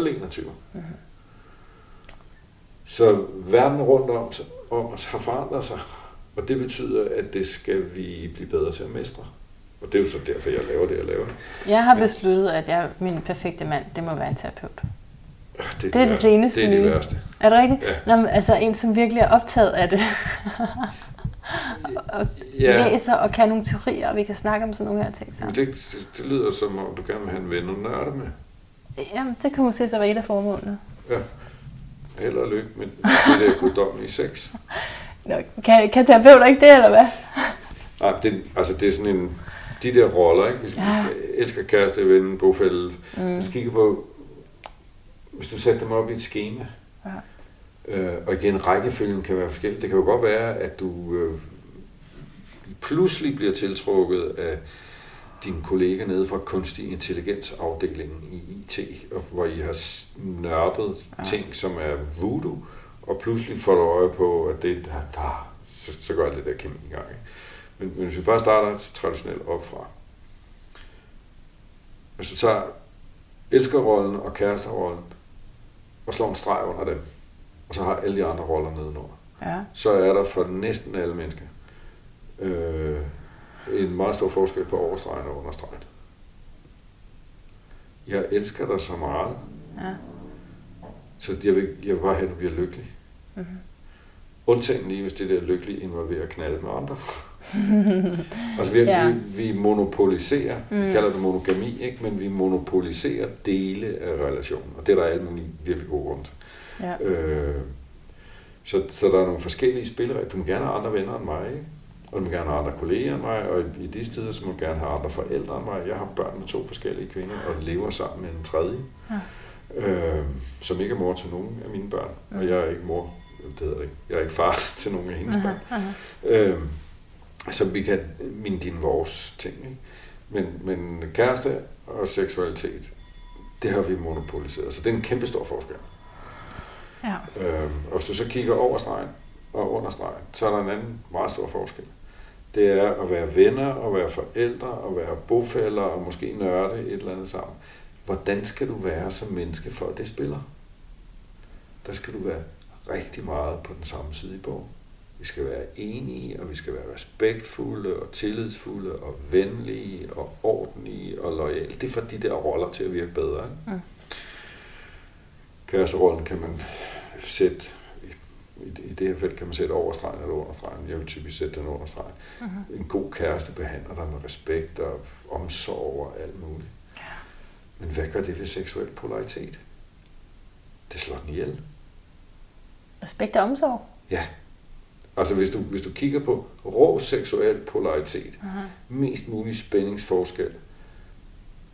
i 021. Mm-hmm. Så verden rundt om os har forandret sig, og det betyder, at det skal vi blive bedre til at mestre. Og det er jo så derfor, jeg laver det, jeg laver. Jeg har besluttet, at min perfekte mand, det må være en terapeut. Det er det seneste. Det er det værste. Er det rigtigt? Ja. Nå, altså en, som virkelig er optaget af det. og læser og kan nogle teorier, og vi kan snakke om sådan nogle her ting sammen. Det lyder som om, du gerne vil have en ven og nørde med. Jamen, det kan måske så være et af formålene. Ja. Held og lykke med det der guddommelige sex. Nå, kan terapeuter ikke det, eller hvad? Nej, det er sådan en... De der roller, ikke? Hvis du elsker kæreste, ven, bofælde, hvis du kigger på... Hvis du sætter dem op i et skema, og igen, rækkefølgen kan være forskellig. Det kan jo godt være, at du pludselig bliver tiltrukket af dine kolleger nede fra kunstig intelligensafdelingen i IT, hvor I har nørdet ting, som er voodoo, og pludselig får du øje på, at det så gør det der kæmpe i gang. Men hvis vi bare starter traditionelt opfra. Hvis du tager elskerrollen og kæresterrollen, og slår en streg under dem, og så har alle de andre roller nedenunder, så er der for næsten alle mennesker en meget stor forskel på overstregen og understregen. Jeg elsker dig så meget, så jeg vil bare have, at du bliver lykkelig. Mm-hmm. Undtagen lige, hvis det der lykkelige involverer knaldet med andre. altså vi monopoliserer, vi kalder det monogami, ikke? Men vi monopoliserer dele af relationen, og det er der alle mulige virkelig gode grunde til. Ja. Så der er nogle forskellige spilleregler. Du må gerne have andre venner end mig, ikke? Og du må gerne have andre kolleger end mig, og i de steder så må du gerne have andre forældre end mig. Jeg har børn med 2 forskellige kvinder, og lever sammen med en tredje, som ikke er mor til nogen af mine børn, og jeg er ikke mor, det hedder det ikke, jeg er ikke far til nogen af hendes børn. Så vi kan minde dine vores ting, ikke? Men kæreste og seksualitet, det har vi monopoliseret, så det er en kæmpe stor forskel. Ja. Og hvis du så kigger over stregen og under stregen, så er der en anden meget stor forskel. Det er at være venner og være forældre og være bofæller og måske nørde et eller andet sammen. Hvordan skal du være som menneske for at det spiller? Der skal du være rigtig meget på den samme side i bogen. Vi skal være enige, og vi skal være respektfulde, og tillidsfulde, og venlige, og ordentlige, og loyale. Det får de der roller til at virke bedre. Ikke? Mm. Kæresterollen kan man sætte, i det her felt kan man sætte overstregen eller understregen. Jeg vil typisk sætte den understregen. Mm-hmm. En god kæreste behandler dig med respekt og omsorg og alt muligt. Ja. Men hvad gør det ved seksuel polaritet? Det slår den ihjel. Respekt og omsorg? Ja. Altså hvis du kigger på rå seksuel polaritet, mest mulig spændingsforskel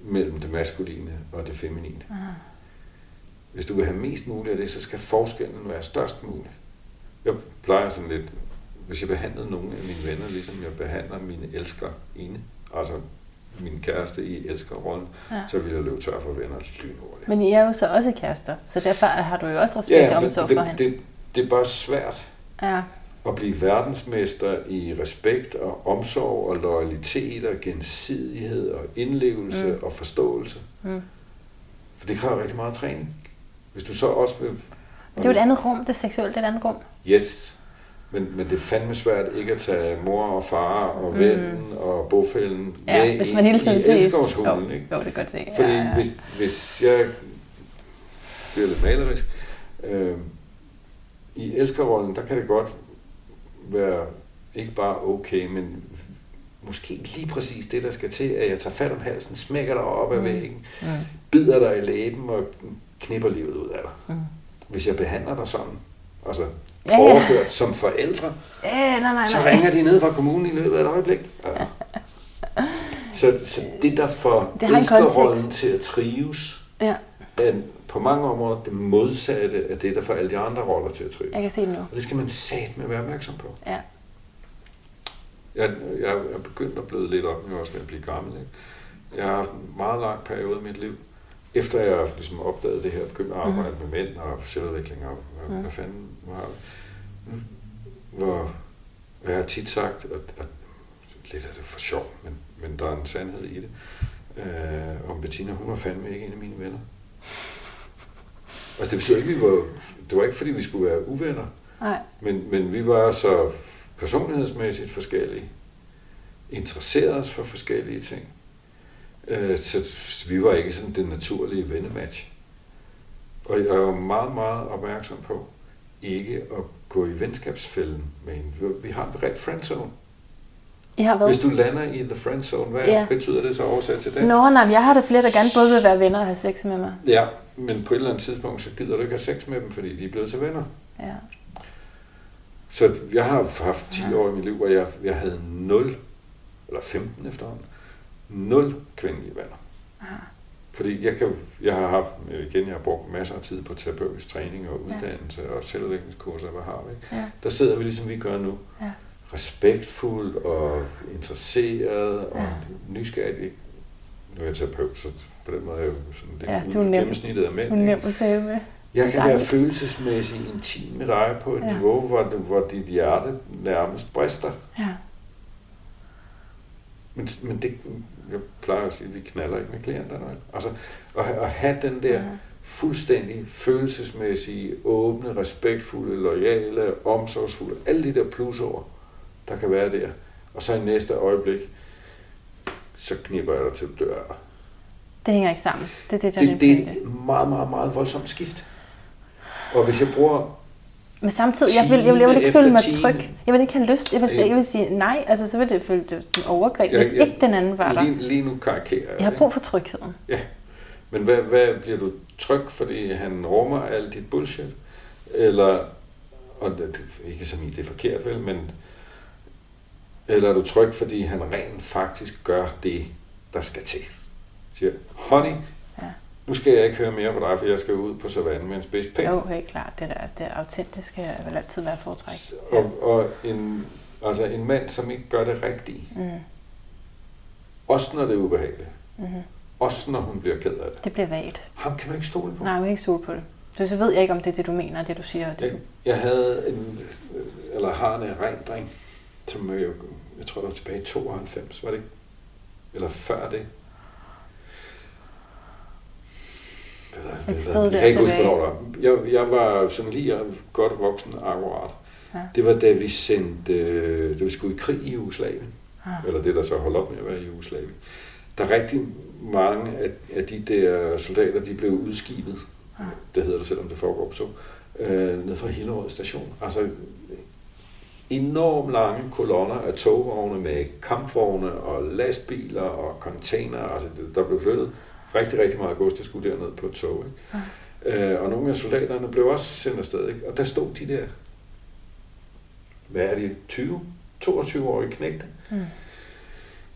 mellem det maskuline og det feminine. Hvis du vil have mest muligt af det, så skal forskellen være størst mulig. Jeg plejer sådan lidt, hvis jeg behandlede nogle af mine venner, ligesom jeg behandler mine elskerinde, altså min kæreste i elskerrollen, så ville jeg løbe tør for venner lynhurtigt. Men I er jo så også kærester, så derfor har du jo også respekt og omsorg for hende. Det er bare svært. Ja. At blive verdensmester i respekt og omsorg og loyalitet og gensidighed og indlevelse og forståelse. Mm. For det kræver rigtig meget træning. Hvis du så også vil... Men det er jo et andet rum, det seksuelle, det er et andet rum. Yes, men det er fandme svært ikke at tage mor og far og vennen og bofælden med hvis man hele tiden i elskovshulen. Jo, det er godt det. Fordi hvis jeg bliver lidt malerisk... I elskerrollen, der kan det godt være ikke bare okay, men måske lige præcis det, der skal til, at jeg tager fat om halsen, smækker dig op af væggen, bider dig i læben og knipper livet ud af dig. Mm. Hvis jeg behandler dig sådan, altså overført som forældre, nej. Så ringer de ned fra kommunen i løbet af et øjeblik. Ja. Så det, der får ældsterollen til at trives, er på mange områder det modsatte af det, der får alle de andre roller til at trives. Jeg kan se det nu. Og det skal man satme være opmærksom på. Ja. Jeg er begyndt at bløde lidt op, men jeg er også ved at blive gammel. Ikke? Jeg har haft en meget lang periode i mit liv, efter jeg ligesom opdagede det her, begyndte at arbejde med mænd og selvudvikling og hvad fanden var det? Hvor jeg har tit sagt, at lidt af det for sjov, men der er en sandhed i det, om Bettina, hun var fandme ikke en af mine venner. Altså det betyder ikke, det var ikke fordi vi skulle være uvenner, men vi var så personlighedsmæssigt forskellige, interesserede os for forskellige ting. Så vi var ikke sådan det naturlige vennematch. Og jeg var meget, meget opmærksom på ikke at gå i venskabsfælden med hende. Vi har en begreb friendzone. Hvis du lander i the friendzone, hvad betyder det så oversat til dansk? Nej, jeg har det flere, der gerne både vil være venner og have sex med mig. Ja, men på et eller andet tidspunkt, så gider du ikke have sex med dem, fordi de er blevet til venner. Ja. Så jeg har haft 10 år i mit liv, hvor jeg havde 0, eller 15 efterhånden, 0 kvindelige venner. Aha. Fordi jeg har brugt masser af tid på terapeutisk træning og uddannelse og selvudviklingskurser, hvad har vi? Ja. Der sidder vi ligesom vi gør nu. Ja. Respektfuld og interesseret og nysgerrig. Nu er jeg terapeut, så på den måde er jeg sådan lidt gennemsnittet af mænd. Du er nem at tale med. Jeg kan være følelsesmæssigt intim med dig på et niveau, hvor dit hjerte nærmest brister. Ja. Men det, jeg plejer at sige, at vi knaller ikke med klienterne. Altså, at have den der fuldstændig følelsesmæssige, åbne, respektfulde, loyale, omsorgsfulde, alle de der plusord, der kan være der. Og så i næste øjeblik, så knipper jeg dig til døren. Det hænger ikke sammen. Det er et meget, meget, meget voldsomt skift. Og hvis jeg bruger... Men samtidig, jeg vil ikke føle mig tryg. Jeg vil ikke have lyst. Jeg vil sige nej. Altså, så vil det føle en overgreb, hvis ikke den anden var der. Lige nu karikerer jeg. Jeg har brug for trygheden. Ja. Men hvad bliver du tryg, fordi han rummer alt dit bullshit? Eller... Og det, ikke som i det er forkert, vel? Men... Eller er du tryg, fordi han rent faktisk gør det, der skal til? Siger, honey, nu skal jeg ikke høre mere på dig, for jeg skal ud på savannen med en spidspæn. Jo, helt klart. Det autentiske vil altid være foretræk. Ja. Og en mand, som ikke gør det rigtige. Mm. Også når det er ubehageligt. Mm-hmm. Også når hun bliver ked af det. Det bliver vagt. Ham kan du ikke stole på. Nej, jeg kan ikke stole på det. Så ved jeg ikke, om det er det, du mener, det du siger. Det, jeg havde har en erindring, som jeg tror, der var tilbage i 92, var det ikke? Eller før det. Jeg kan ikke huske, hvornår der var. Jeg var sådan lige godt voksen akkurat. Ja. Det var da vi skulle i krig i Jugoslavien. Ja. Eller det, der så holdt op med at være i Jugoslavien. Der er rigtig mange af de der soldater, de blev udskibet. Ja. Det hedder det, selvom det foregår på ned fra Hillerød station. Altså enormt lange kolonner af togvogne med kampvogne og lastbiler og container. Altså, der blev flyttet rigtig, rigtig meget gods, der skulle derned på et tog. Ikke? Ja. Og nogle af soldaterne blev også sendt afsted. Ikke? Og der stod de der, hvad er det, 22-årige knægte,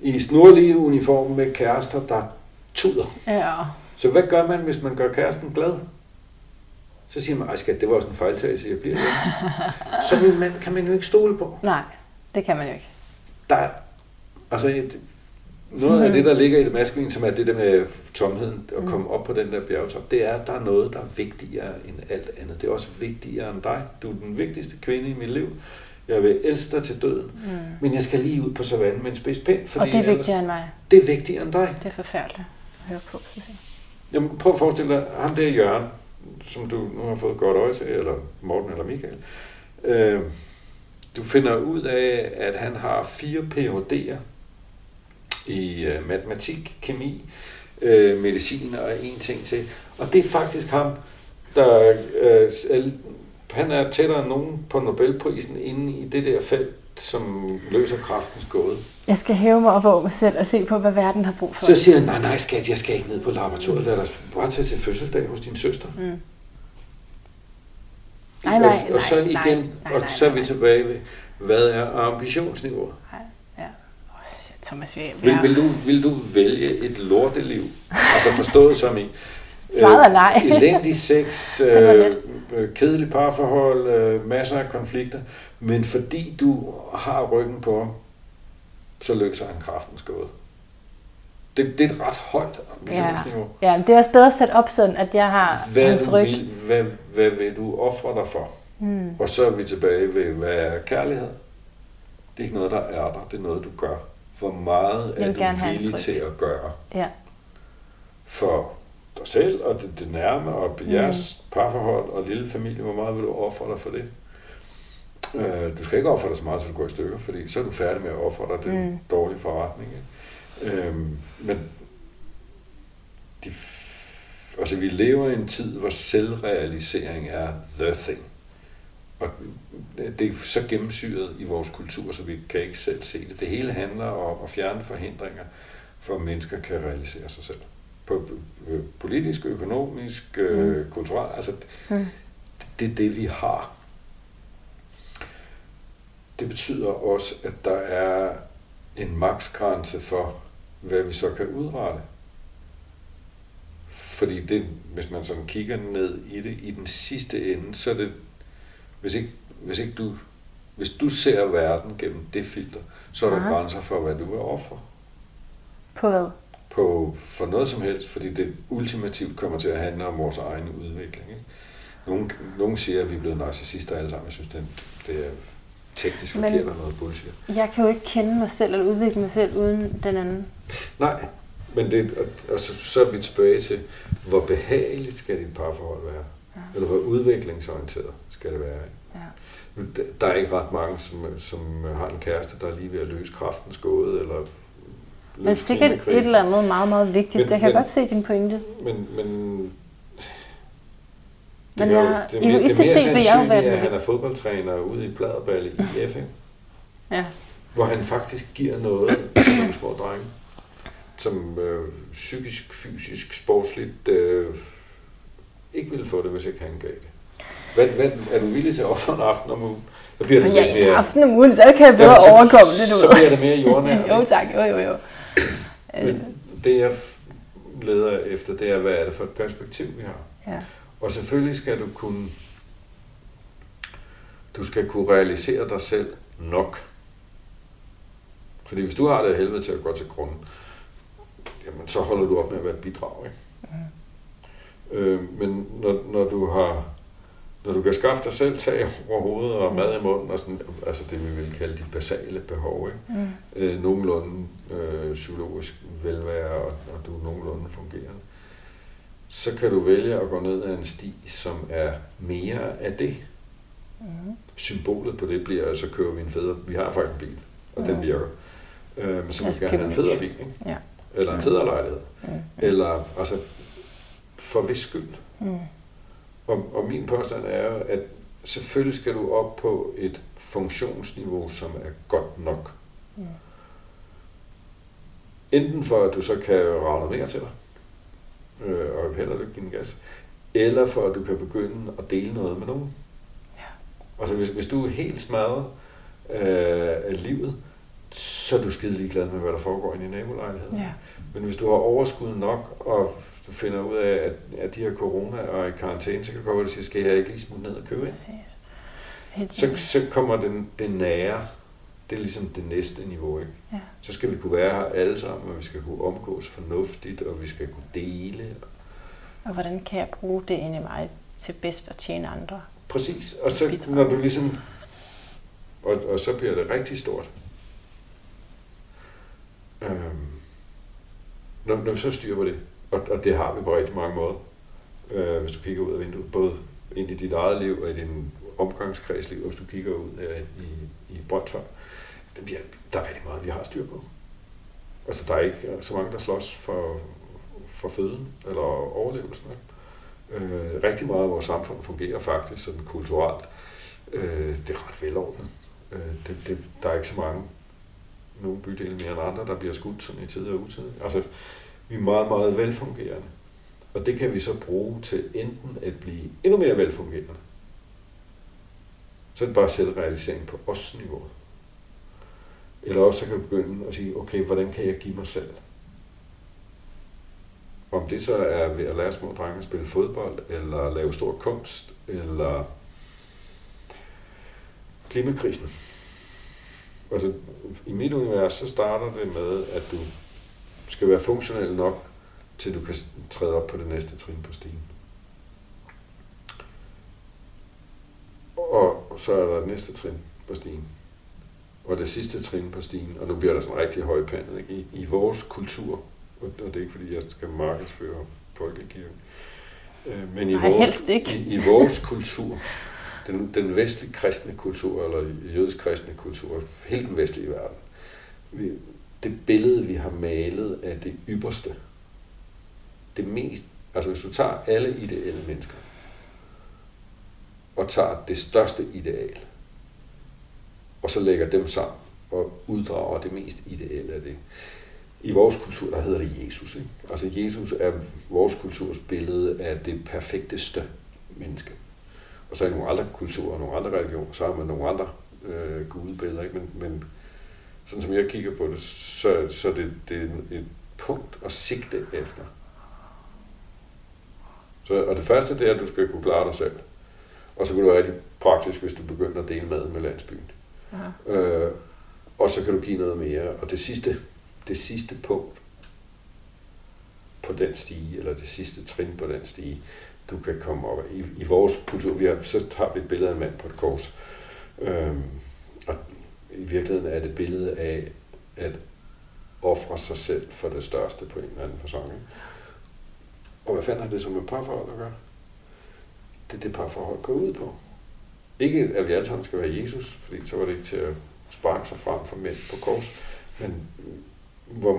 i snorlige uniform med kærester, der tuder. Ja. Så hvad gør man, hvis man gør kæresten glad? Så siger man, ej skat, det var også en fejltagelse, jeg bliver glad. Sådan en mand kan man jo ikke stole på. Nej, det kan man jo ikke. Der altså noget af det, der ligger i det maskuline, som er det der med tomheden, at komme op på den der bjergetop, det er, at der er noget, der er vigtigere end alt andet. Det er også vigtigere end dig. Du er den vigtigste kvinde i mit liv. Jeg vil elske dig til døden. Mm. Men jeg skal lige ud på savannen med en spidspind. Og det er vigtigere end mig. Det er vigtigere end dig. Det er forfærdeligt at høre på, synes jeg. Jamen, prøv at forestille dig, ham der Jørgen, som du nu har fået godt øje til, eller Morten eller Michael. Du finder ud af, at han har 4 Ph.D.'er. I matematik, kemi, medicin og en ting til. Og det er faktisk ham, der han er tættere end nogen på Nobelprisen inde i det der felt, som løser kraftens gåde. Jeg skal hæve mig op over mig selv og se på, hvad verden har brug for. Så siger han, nej skat, jeg skal ikke ned på laboratoriet. Lad os bare tage til fødselsdag hos din søster. Mm. Nej, og så igen, og så er vi tilbage ved, hvad er ambitionsniveauet? Thomas Friis. Vil du vælge et lorteliv? Altså forstået som i elendig sex, kedelige parforhold, masser af konflikter, men fordi du har ryggen på ham, så løser han kraftens gåde. Det er et ret højt ambitionsniveau. Ja, det er også bedre sat op sådan, at jeg har hans ryg. Hvad vil du ofre dig for? Mm. Og så er vi tilbage ved, hvad er kærlighed? Det er ikke noget, der er der. Det er noget, du gør. Hvor meget er du villig til at gøre for dig selv og det nærme og jeres parforhold og lille familie? Hvor meget vil du ofre dig for det? Du skal ikke ofre dig så meget, så du går i stykker, fordi så er du færdig med at ofre dig. Det er en dårlig forretning. Ikke? Men vi lever i en tid, hvor selvrealisering er the thing. Og det er så gennemsyret i vores kultur, så vi kan ikke selv se det. Det hele handler om at fjerne forhindringer, for at mennesker kan realisere sig selv. På politisk, økonomisk, kulturelt, altså det er det, vi har. Det betyder også, at der er en maksgrænse for, hvad vi så kan udrette. Fordi det, hvis man sådan kigger ned i det, i den sidste ende, så er det, Hvis du ser verden gennem det filter, så er der grænser for, hvad du vil ofre. På hvad? For noget som helst, fordi det ultimativt kommer til at handle om vores egen udvikling. Ikke? Nogle siger, at vi er blevet narcissister alle sammen. Jeg synes, det er teknisk forkert eller noget bullshit. Jeg kan jo ikke kende mig selv eller udvikle mig selv uden den anden. Nej, men så er vi tilbage til, hvor behageligt skal dit parforhold være? Eller hvor udviklingsorienteret skal det være. Ja. Der er ikke ret mange, som har en kæreste, der er lige ved at løse kraftens gåde, eller men sikkert et eller andet meget, meget vigtigt. Jeg kan godt se din pointe. Men det er mere sandsynligt, at han er fodboldtræner ude i Pladerballe i IF, hvor han faktisk giver noget til nogle små drenge, som psykisk, fysisk, sportsligt ikke ville få det, hvis ikke han gav det. Hvad er du villig til at ofre en aften om ugen? Så bliver det lidt mere... en aften om ugen, så kan jeg bedre overkomme det nu. Så bliver det mere jordnært. Jo tak, jo. Det jeg leder efter, det er, hvad er det for et perspektiv, vi har? Ja. Og selvfølgelig skal du kunne... Du skal kunne realisere dig selv nok. Fordi hvis du har det helvede til at gå til grunden, jamen så holder du op med at være et bidrag, ikke? Men når du kan skaffe dig selv tag over hovedet og mad i munden, og sådan, altså det vi vil kalde de basale behov, ikke? Nogenlunde psykologisk velvære, og du er nogenlunde fungerende, så kan du vælge at gå ned ad en sti, som er mere af det. Symbolet på det bliver, så kører vi en federe, vi har faktisk en bil, og den virker, men så man skal have en federe bil, ikke? Ja. Eller en federe lejlighed, eller altså... for hvis skyld. Og min påstand er jo, at selvfølgelig skal du op på et funktionsniveau, som er godt nok. Enten for, at du så kan rave mere til dig, og heller ikke give en gas, eller for, at du kan begynde at dele noget med nogen. Altså hvis du er helt smadret af livet, så er du skide ligeglad med, hvad der foregår i din nabolejlighed. Men hvis du har overskud nok, og du finder ud af, at de her corona og i karantæne, så kan godt være, at du siger, skal jeg ikke lige smutte ned og købe ind? Så kommer det nære, det er ligesom det næste niveau, ikke? Ja. Så skal vi kunne være her alle sammen, og vi skal kunne omgås fornuftigt, og vi skal kunne dele. Og hvordan kan jeg bruge det inde i mig til bedst at tjene andre? Præcis, og så når du ligesom, og så bliver det rigtig stort. Når vi så styrer på det, og det har vi på rigtig mange måder, hvis du kigger ud af vinduet, både ind i dit eget liv og i din omgangskredsliv, og hvis du kigger ud i Brøndshøj, der er rigtig meget, vi har styr på. Altså der er ikke så mange, der slås for føden eller overlevelsen. Rigtig meget af vores samfund fungerer faktisk sådan kulturelt. Det er ret velordnet. Der er ikke så mange, nogle bydele mere end andre, der bliver skudt sådan i tid og utid. Altså, vi er meget, meget velfungerende. Og det kan vi så bruge til enten at blive endnu mere velfungerende, så er det bare selvrealisering på os-niveau. Eller også så kan vi begynde at sige, okay, hvordan kan jeg give mig selv? Om det så er ved at lære små drenge at spille fodbold, eller lave stor kunst, eller klimakrisen. Altså, i mit univers, så starter det med, at du skal være funktionel nok, til du kan træde op på det næste trin på stigen. Og så er der det næste trin på stigen. Og det sidste trin på stigen, og nu bliver der sådan rigtig højpandet, ikke? I vores kultur, og det er ikke fordi, jeg skal markedsføre folkekirken, men i vores kultur, den vestlige kristne kultur, eller jødisk kristne kultur, hele den vestlige verden, det billede, vi har malet af det ypperste, det mest, altså hvis du tager alle ideelle mennesker, og tager det største ideal, og så lægger dem sammen, og uddrager det mest ideelle af det. I vores kultur, der hedder det Jesus, ikke? Altså Jesus er vores kulturs billede af det perfekteste menneske. Og så i nogle andre kulturer, nogle andre religioner, så har man nogle andre gudebilleder, ikke? Men sådan som jeg kigger på det, så det er et punkt at sigte efter. Så, og det første, det er, at du skal kunne klare dig selv. Og så kan du være rigtig praktisk, hvis du begynder at dele mad med landsbyen. Og så kan du give noget mere. Og det sidste punkt på den stige, eller det sidste trin på den stige, du kan komme op af. I vores kultur, så har vi et billede af en mand på et kors. Og i virkeligheden er det et billede af at ofre sig selv for det største på en eller anden facon. Og hvad fanden har det som et parforhold at gøre? Det er det parforhold går ud på. Ikke at vi alle sammen skal være Jesus, fordi så var det ikke til at sparke sig frem for mænd på kors. Men hvor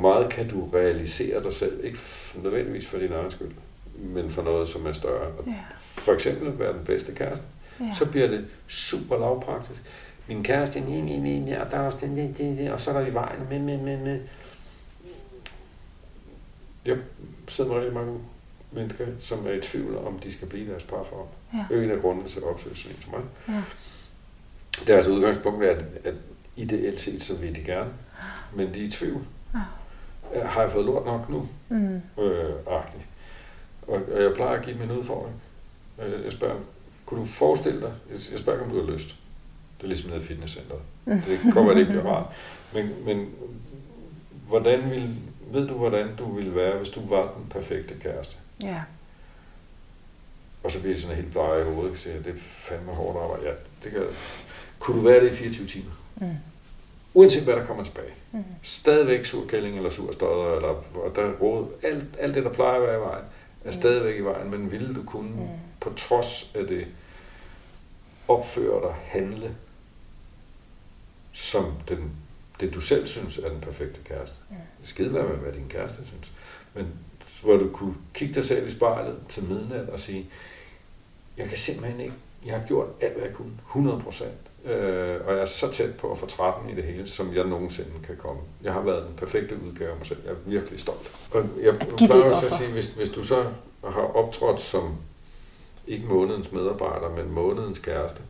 meget kan du realisere dig selv? Ikke nødvendigvis for din egen skyld, men for noget, som er større. Yeah. For eksempel at være den bedste kæreste. Yeah. Så bliver det super lavpraktisk. Min kæreste, og der er også den, og så er der i vejen med. Jeg sidder med rigtig mange mennesker, som er i tvivl om, de skal blive deres parforhold. Ja. Det er jo en af grundene til at opsøge sådan en som mig. Ja. Det er altså udgangspunktet, at ideelt set, så vil de gerne, men de er i tvivl. Ja. Har jeg fået lort nok nu? Mm. Og jeg plejer at give dem en udfordring. Jeg spørger, kunne du forestille dig? Jeg spørger, om du har lyst. Det er ligesom nede i fitnesscenteret. Det kommer, at det ikke bliver rart. Men hvordan vil... Ved du, hvordan du ville være, hvis du var den perfekte kæreste? Ja. Og så bliver det sådan helt blege i hovedet, og siger, det er fandme hårdt arbejde. Ja, det kan jeg. Kunne du være det i 24 timer? Mm. Uanset hvad der kommer tilbage. Mm. Stadigvæk sur kælling eller sur støder, eller der råd. Alt det, der plejer at være i vejen, er stadigvæk i vejen. Men ville du kunne, på trods af det, opføre dig, handle, som den... Det du selv synes er den perfekte kæreste. Ja. Skide være med, hvad din kæreste synes. Men hvor du kunne kigge dig selv i spejlet til midnat og sige, jeg kan simpelthen ikke, jeg har gjort alt hvad jeg kunne, 100%. Og jeg er så tæt på at få trappen i det hele, som jeg nogensinde kan komme. Jeg har været den perfekte udgave af mig selv. Jeg er virkelig stolt. Og jeg plejer også at sige, hvis du så har optrådt som ikke månedens medarbejder, men månedens kæreste,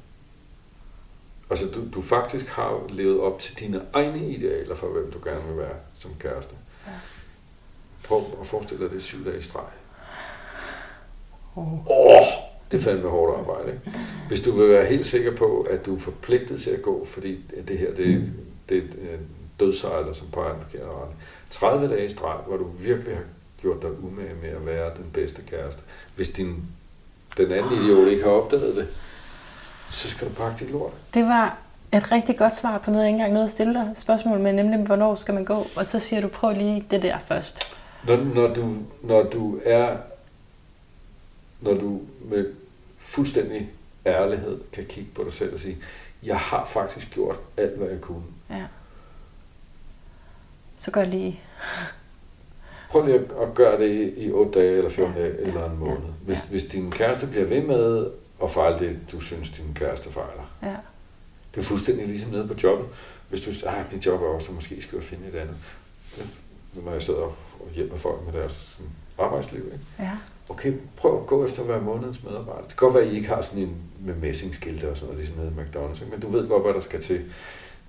altså, du faktisk har levet op til dine egne idealer for, hvem du gerne vil være som kæreste. Ja. Prøv at forestille dig det 7 dage i streg. Det fandme hårdt arbejde, ikke? Hvis du vil være helt sikker på, at du er forpligtet til at gå, fordi det her det er en dødsejler, som peger den forkerte retning. 30 dage i streg, hvor du virkelig har gjort dig umage med at være den bedste kæreste. Hvis den anden idiot ikke har opdaget det, så skal du pakke dit lort. Det var et rigtig godt svar på noget, jeg ikke engang nåede at stille dig spørgsmål med, nemlig hvornår skal man gå, og så siger du, prøv lige det der først. Når du med fuldstændig ærlighed kan kigge på dig selv og sige, jeg har faktisk gjort alt, hvad jeg kunne. Ja. Så gør lige... Prøv lige at gøre det i 8 dage, eller 14 dage, eller en måned. Hvis din kæreste bliver ved med og fejle det, du synes, din kæreste fejler. Ja. Det er fuldstændig ligesom nede på jobbet. Hvis du siger, at mit job er også, så måske skal jeg finde et andet. Ja, når jeg sidder og hjælper folk med deres sådan, arbejdsliv. Ikke? Ja. Okay, prøv at gå efter at være månedens medarbejder. Det kan godt være, at I ikke har sådan en med messingskilte og sådan noget, ligesom nede i McDonald's. Ikke? Men du ved godt, hvad der skal til.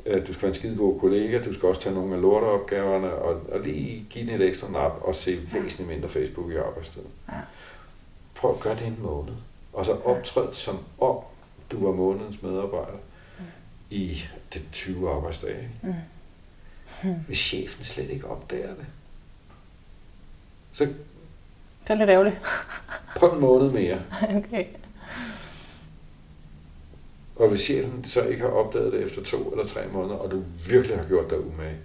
Du skal være en skidegod kollega, du skal også tage nogle af lorteopgaverne, og lige give den et ekstra nap, og se væsentligt mindre Facebook i arbejdstiden. Ja. Prøv at gøre det en måned, og så optræd som om du var månedens medarbejder i det 20 arbejdsdage. Mm. Mm. Hvis chefen slet ikke opdager det, så... Det er lidt ærgerligt. Prøv en måned mere. Okay. Og hvis chefen så ikke har opdaget det efter 2 eller 3 måneder, og du virkelig har gjort dig umage,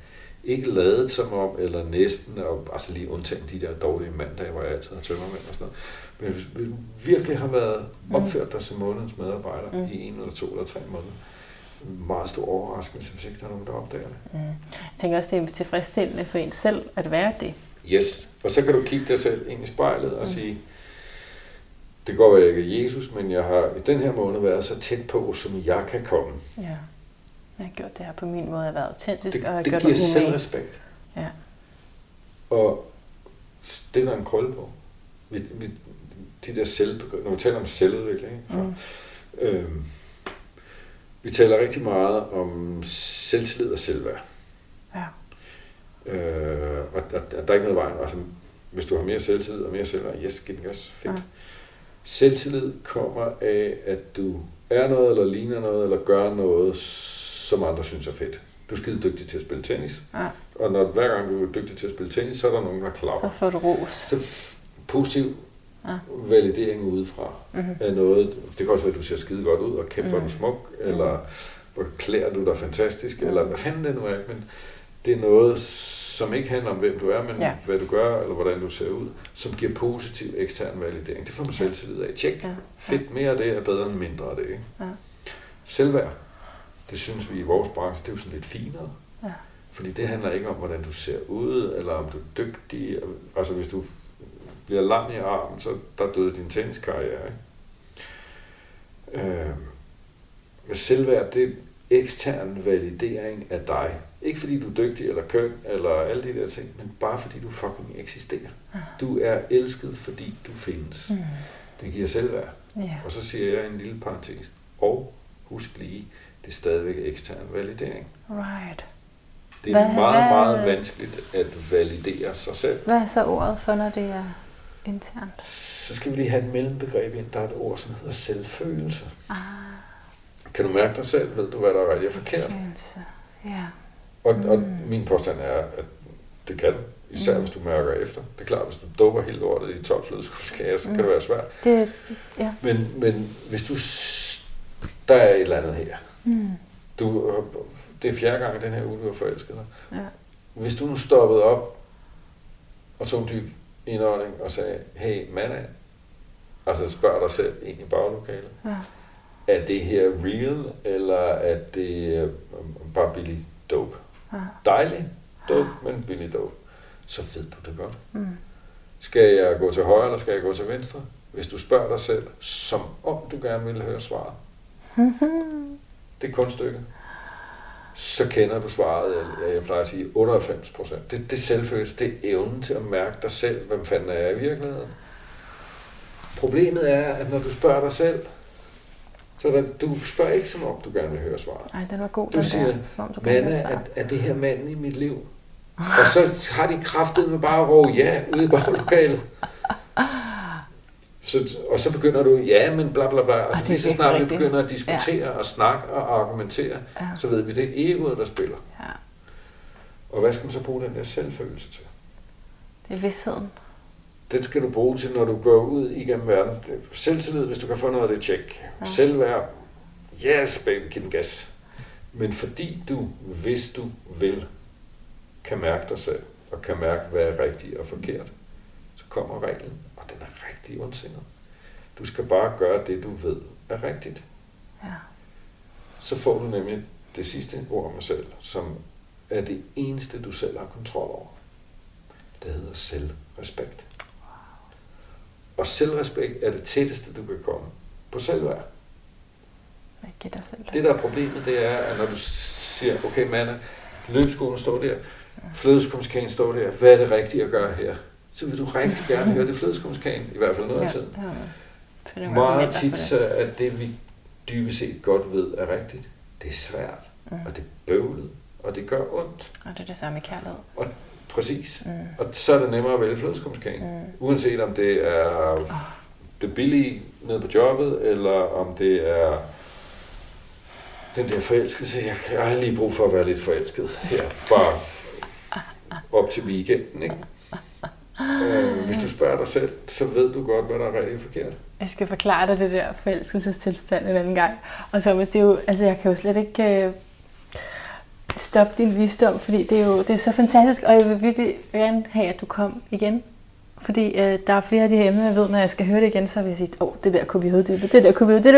ikke ladet som om, eller næsten, og altså lige undtagen de der dårlige mandage, hvor jeg altid har tømmermænd og sådan noget, men hvis du virkelig har været opført dig som månedens medarbejder i 1 eller 2 eller 3 måneder, meget stor overraskelse, hvis ikke der er nogen, der opdager det. Mm. Jeg tænker også, det er tilfredsstillende for en selv at være det. Yes, og så kan du kigge dig selv ind i spejlet og sige, det går jeg ikke af Jesus, men jeg har i den her måned været så tæt på, som jeg kan komme. Ja, jeg har gjort det her på min måde, jeg har været autentisk, og jeg har gjort det umage. Det giver selvrespekt. Ja. Og det er der en krølle på. De der når vi taler om selvudvikling, vi taler rigtig meget om selvtillid og selvværd. Ja. Og der er ikke noget vejen. Altså, hvis du har mere selvtillid og mere selvværd, yes, giv den gas, fedt. Ja. Selvtillid kommer af, at du er noget, eller ligner noget, eller gør noget, som andre synes er fedt. Du er skide dygtig til at spille tennis. Ja. Og hver gang du er dygtig til at spille tennis, så er der nogen, der klapper. Så får du ros. Så positiv validering udefra af noget. Det kan også være, at du ser skide godt ud, og kæft, hvor du smuk, eller hvor klæder du dig fantastisk, eller hvad fanden det nu er. Men det er noget, som ikke handler om, hvem du er, men hvad du gør, eller hvordan du ser ud, som giver positiv ekstern validering. Det får man selvtillid af. Tjek. Ja. Fedt, mere af det er bedre end mindre af det. Ikke? Ja. Selvværd, det synes vi i vores branche, det er jo sådan lidt finere. Ja. Fordi det handler ikke om, hvordan du ser ud, eller om du er dygtig. Altså hvis du bliver lam i armen, så der døde din tenniskarriere. Ikke? Selvværd, det er ekstern validering af dig. Ikke fordi du er dygtig, eller køn, eller alle de der ting, men bare fordi du fucking eksisterer. Du er elsket, fordi du findes. Mm. Det giver selvværd. Yeah. Og så siger jeg en lille parentes. Og husk lige, det er stadigvæk ekstern validering. Right. Det er meget, meget vanskeligt at validere sig selv. Hvad er så ordet for, når det er internt? Så skal vi lige have et mellembegreb ind. Der er et ord, som hedder selvfølelse. Ah. Kan du mærke dig selv? Ved du, hvad der er rigtig forkert? Selvfølelse, ja. Og min påstand er, at det kan du, især hvis du mærker efter. Det er klart, hvis du dukker helt lortet i topflødeskudskager, så kan det være svært. Det, ja. Men hvis du... Der er et eller andet her. Mm. Det er 4. gang den her uge, du har forelsket dig. Ja. Hvis du nu stoppede op og tog en dyb indånding og sagde, hey mandag, altså spørg dig selv ind i baglokalet, er det her real, eller er det bare billigt? Dope. Dejlig dope, men billig dope. Så ved du det godt. Mm. Skal jeg gå til højre, eller skal jeg gå til venstre? Hvis du spørger dig selv, som om du gerne ville høre svaret. Det er kunststykket. Så kender du svaret, eller jeg plejer at sige 98%. Det er selvfølelse, det er evnen til at mærke dig selv, hvem fanden er jeg i virkeligheden. Problemet er, at når du spørger dig selv, så du spørger ikke, som om du gerne vil høre svaret. Nej, den var god. Du siger, er det her manden i mit liv? Og så har de kraftet med bare at råbe ja ude i baglokalet. Og så begynder du, ja, men bla bla bla. Og lige så snart vi begynder at diskutere og snakke og argumentere, så ved vi, det er egoet, der spiller. Ja. Og hvad skal man så bruge den der selvfølelse til? Det er vidstheden. Den skal du bruge til, når du går ud igennem verden. Selvtillid, hvis du kan få noget af det, tjek. Ja. Selvværd, yes baby, giv den gas. Men fordi du, hvis du vil, kan mærke dig selv, og kan mærke, hvad er rigtigt og forkert, så kommer reglen, og den er rigtig ondsindet. Du skal bare gøre det, du ved er rigtigt. Ja. Så får du nemlig det sidste ord med selv, som er det eneste, du selv har kontrol over. Det hedder selvrespekt. Og selvrespekt er det tætteste, du kan komme på selvværd. Jeg gætter selvværd. Det der er problemet, det er, at når du siger, okay mand, løbskolen står der, flødeskumskagen står der, hvad er det rigtigt at gøre her? Så vil du rigtig gerne høre det flødeskumskagen, i hvert fald noget af tiden. Ja. Meget tit så er det, vi dybest set godt ved er rigtigt, det er svært, og det er bøvlet, og det gør ondt. Og det er det samme i kærlighed. Og præcis. Og så er det nemmere at vælge flødeskumskagen. Uanset om det er det billige nede på jobbet, eller om det er den der forelskelse. Jeg har lige brug for at være lidt forelsket her. Bare op til weekenden, ikke? Hvis du spørger dig selv, så ved du godt, hvad der er rigtig forkert. Jeg skal forklare dig det der forelskelsestilstand en anden gang. Og Thomas, det er jo, altså jeg kan jo slet ikke stoppe din visdom, fordi det er så fantastisk, og jeg vil virkelig gerne have, at du kom igen. Fordi der er flere af de her emner, jeg ved, når jeg skal høre det igen, så vil jeg sige, det der kunne vi uddybe, det der kunne vi uddybe.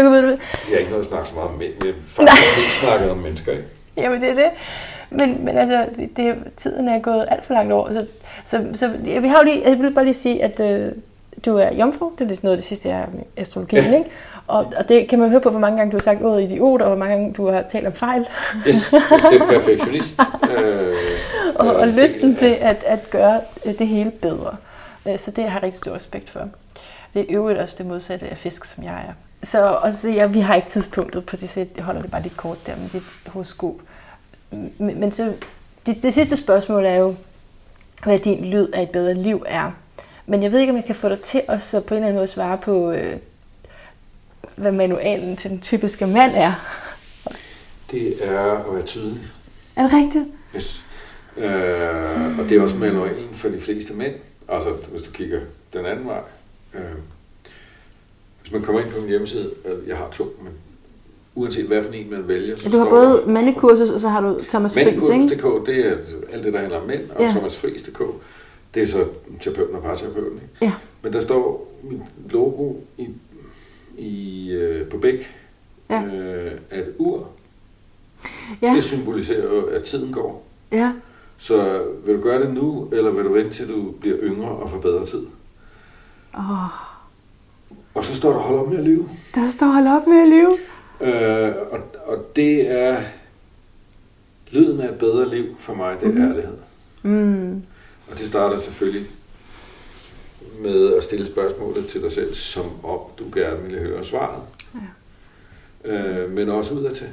Det er ikke noget at snakke så meget om, vi faktisk ikke snakket om mennesker, ikke? Jamen det er det. Men altså, tiden er gået alt for langt over, så vi har jo lige, jeg vil bare lige sige, at du er jomfru, det er sådan noget af det sidste, jeg er med astrologien, ikke? Og det kan man høre på, hvor mange gange du har sagt ordet idiot, og hvor mange gange du har talt om fejl. Yes, det er perfektionist. Og lysten til at gøre det hele bedre. Så det har jeg rigtig stor respekt for. Det er øvrigt også det modsatte af fisk, som jeg er. Så vi har ikke tidspunktet på det, så jeg holder det bare lidt kort der med dit horoskop. Men så, det sidste spørgsmål er jo, hvad din lyd af et bedre liv er. Men jeg ved ikke, om jeg kan få dig til at så på en eller anden måde svare på, hvad manualen til den typiske mand er. Det er at være tydelig. Er det rigtigt? Yes. Og det er også manualen for de fleste mænd. Altså, hvis du kigger den anden vej. Hvis man kommer ind på min hjemmeside, jeg har 2, men uanset hvad for en man vælger. Så du har både mandekursus, og så har du Thomas Friis, ikke? Mandekursus.dk, det er alt det, der handler om mænd, og Thomas Friis.dk. Det er så terapeuten og parterapeuten, ikke? Ja. Men der står mit logo på begge, at ur, det symboliserer jo, at tiden går. Ja. Så vil du gøre det nu, eller vil du vente til du bliver yngre og får bedre tid? Og så står der hold op med at lyve. Der står hold op med at lyve. Og det er lyden af et bedre liv for mig, det er ærlighed. Og det starter selvfølgelig med at stille spørgsmålet til dig selv, som om du gerne ville høre svaret. Ja. Men også udadtil.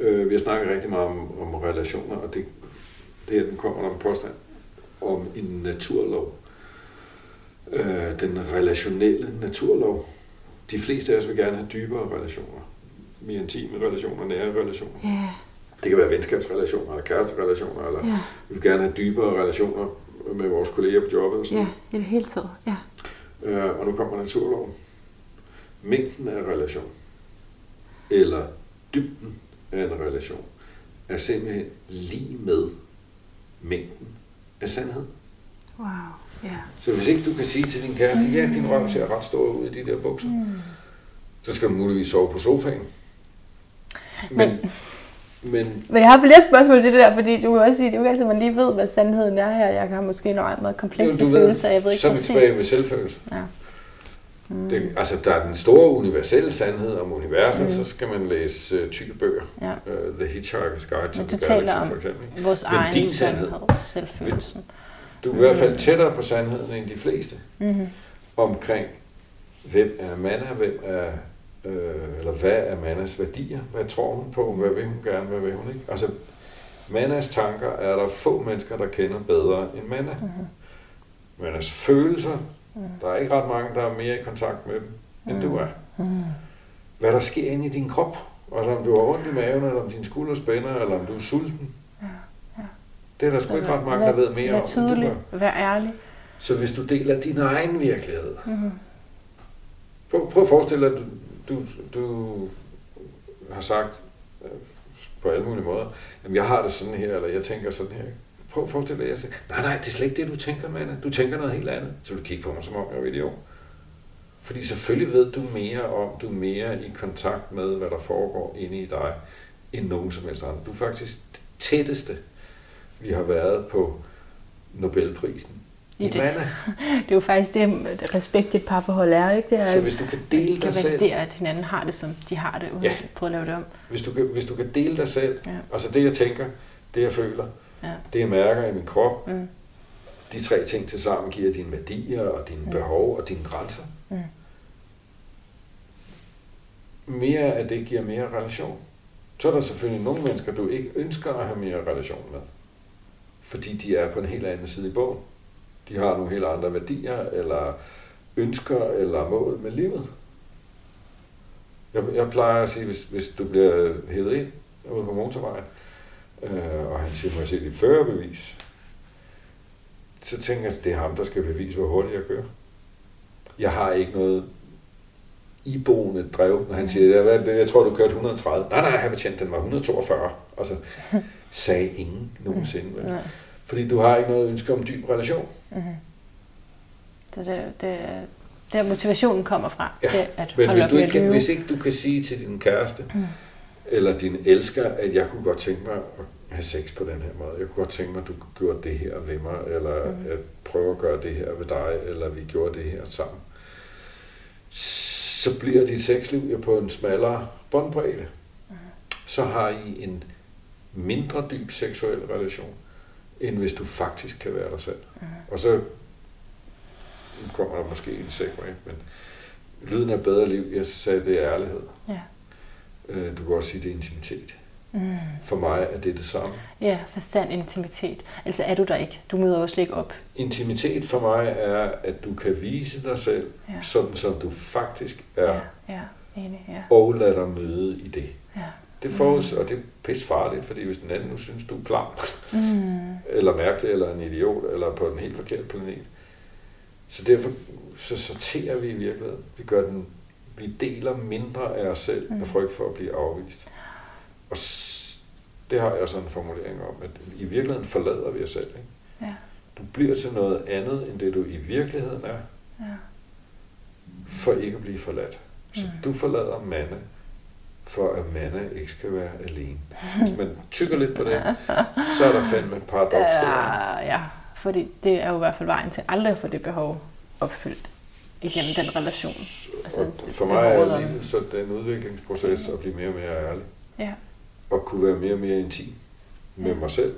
Vi har snakket rigtig meget om relationer, og det her, den kommer der en påstand om en naturlov. Den relationelle naturlov. De fleste af os vil gerne have dybere relationer. Mere intime relationer, nære relationer. Yeah. Det kan være venskabsrelationer, eller kæresterelationer, eller vi vil gerne have dybere relationer med vores kolleger på jobbet og sådan. Ja, i det hele taget, og nu kommer naturloven. Mængden af relation, eller dybden af en relation, er simpelthen lige med mængden af sandhed. Wow, ja. Yeah. Så hvis ikke du kan sige til din kæreste, ja, din røv ser ret stor ud i de der bukser, så skal du muligvis sove på sofaen. Men jeg har flere spørgsmål til det der, fordi du kan også sige, det er jo ikke altid, man lige ved, hvad sandheden er her. Jeg har måske nogle meget komplekse følelser, jeg ved ikke præcis. Så er vi tilbage med selvfølelse. Ja. Altså, der er den store universelle sandhed om universet, så skal man læse tykke bøger. Ja. The Hitchhiker's Guide to the Galaxy, for eksempel. Men vores egen sandhed, selvfølelsen. Du er i hvert fald tættere på sandheden end de fleste. Omkring, hvem er Amanda, hvem er... eller hvad er Mandas værdier? Hvad tror hun på? Hvad vil hun gerne? Hvad vil hun ikke? Altså, Mandas tanker er der få mennesker, der kender bedre end Manda. Mandas følelser, der er ikke ret mange, der er mere i kontakt med dem, end du er. Hvad der sker inde i din krop, altså om du har ondt i maven, eller om dine skuldre spænder, eller om du er sulten. Det er der sgu ikke ret mange, der ved mere om, end du er. Vær ærlig. Så hvis du deler din egen virkelighed, prøv at forestille dig, du har sagt på alle mulige måder, jamen jeg har det sådan her, eller jeg tænker sådan her. Prøv at forestille dig, jeg siger, nej, det er slet ikke det, du tænker, Amanda. Du tænker noget helt andet. Så vil du kigge på mig, som om jeg var idiot. Fordi selvfølgelig ved du mere om, du er mere i kontakt med, hvad der foregår inde i dig, end nogen som helst andre. Du er faktisk det tætteste, vi har været på Nobelprisen i det. Det er jo faktisk det respekt i et parforhold er, ikke? Det er, så hvis du kan dele dig selv, kan validere, at hinanden har det, som de har det, uden ja. At prøve at lave det om. Hvis du kan dele dig selv, ja. Altså det jeg tænker, det jeg føler, ja. Det jeg mærker i min krop, mm. de tre ting til sammen giver dine værdier og dine mm. behov og dine grænser. Mm. Mere af det giver mere relation. Så er der selvfølgelig nogle mennesker, du ikke ønsker at have mere relation med, fordi de er på en helt anden side i bogen. De har nogle helt andre værdier, eller ønsker, eller mål med livet. Jeg plejer at sige, hvis du bliver hævet ind ude på motorvejen, og han siger, må jeg se dit førerbevis, så tænker jeg, at det er ham, der skal bevise, hvor hurtigt jeg kører. Jeg har ikke noget iboende drev, når han siger, jeg tror, du kørte 130. Nej, jeg har betjent, den var 142. Og så sagde ingen nogensinde. Vel? Fordi du har ikke noget ønske om dyb relation. Mm-hmm. Så det der motivationen kommer fra. Ja, til at men hvis ikke du kan sige til din kæreste, mm. eller din elsker, at jeg kunne godt tænke mig at have sex på den her måde. Jeg kunne godt tænke mig, at du gjorde det her ved mig, eller mm. at prøve at gøre det her ved dig, eller vi gjorde det her sammen. Så bliver dit sexliv på en smallere båndbredde. Mm. Så har I en mindre dyb seksuel relation, end hvis du faktisk kan være dig selv. Mm. Og så kommer der måske en segway, men lyden af bedre liv, jeg sagde, det er ærlighed. Yeah. Du kan også sige, det er intimitet. Mm. For mig er det samme. Ja, for sand intimitet. Altså er du der ikke? Du møder også ikke op. Intimitet for mig er, at du kan vise dig selv, yeah. sådan som du faktisk er. Yeah. Yeah. Enig, yeah. Og lad dig møde i det. Yeah. Det forholds, og det er pissefarligt, fordi hvis den anden nu synes, du er klam, eller mærkelig, eller en idiot, eller på den helt forkerte planet, så derfor så sorterer vi i virkeligheden. Vi deler mindre af os selv af frygt for at blive afvist. Og det har jeg sådan en formulering om, at i virkeligheden forlader vi os selv. Ikke? Ja. Du bliver til noget andet, end det du i virkeligheden er, ja. For ikke at blive forladt. Så du forlader mande, for at mande ikke skal være alene. Hvis man tykker lidt på det, så er der fandme et paradoks der. Ja, fordi det er jo i hvert fald vejen til aldrig at få det behov opfyldt igennem den relation. Altså, for mig er livet så den udviklingsproces at blive mere og mere ærlig. Ja. Og kunne være mere og mere intim med mig selv.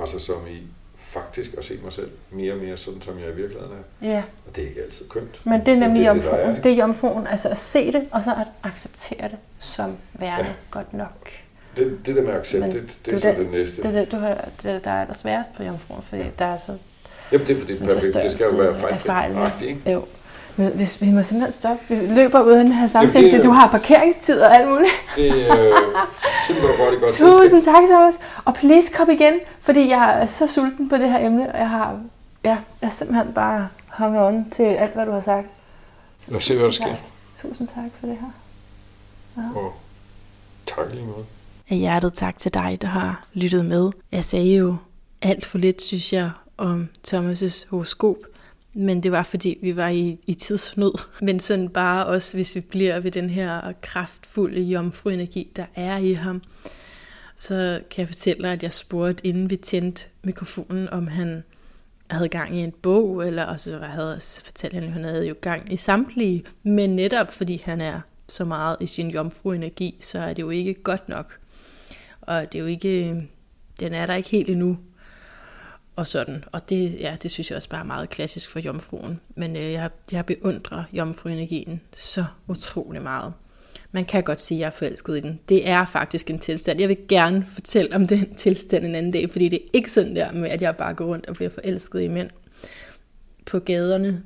Altså som i faktisk at se mig selv mere og mere sådan, som jeg i virkeligheden er. Ja. Og det er ikke altid kønt. Men det er nemlig jomfruen. Det er jomfruen, altså at se det, og så at acceptere det som værende godt nok. Det der med accept, det er så det næste. Det der er det sværeste på jomfruen, fordi der er så... Jamen det er fordi, det skal jo være fejlfrit, ikke? Jo. Men hvis vi må simpelthen stoppe. Vi løber uden den her samtale. Jamen, du har parkeringstid og alt muligt. Tiden var godt. Tusind tak, Thomas. Og please, kom igen, fordi jeg er så sulten på det her emne, og jeg har simpelthen bare hung on til alt, hvad du har sagt. Lad os se, hvad der sker. Tusind tak for det her. Ja. Og tak lige måde. Af hjertet tak til dig, der har lyttet med. Jeg sagde jo alt for lidt, synes jeg, om Thomas' horoskop. Men det var, fordi vi var i tidsnød. Men sådan bare også, hvis vi bliver ved den her kraftfulde jomfruenergi, der er i ham, så kan jeg fortælle dig, at jeg spurgte, inden vi tændte mikrofonen, om han havde gang i en bog, eller så fortalte han, at han havde jo gang i samtlige. Men netop fordi han er så meget i sin jomfruenergi, så er det jo ikke godt nok. Og det er jo ikke, den er der ikke helt endnu. Og sådan. Og det synes jeg også bare er meget klassisk for jomfruen. Men jeg beundrer jomfruenergien så utrolig meget. Man kan godt sige, at jeg er forelsket i den. Det er faktisk en tilstand. Jeg vil gerne fortælle om den tilstand en anden dag, fordi det er ikke sådan der med, at jeg bare går rundt og bliver forelsket i mænd på gaderne,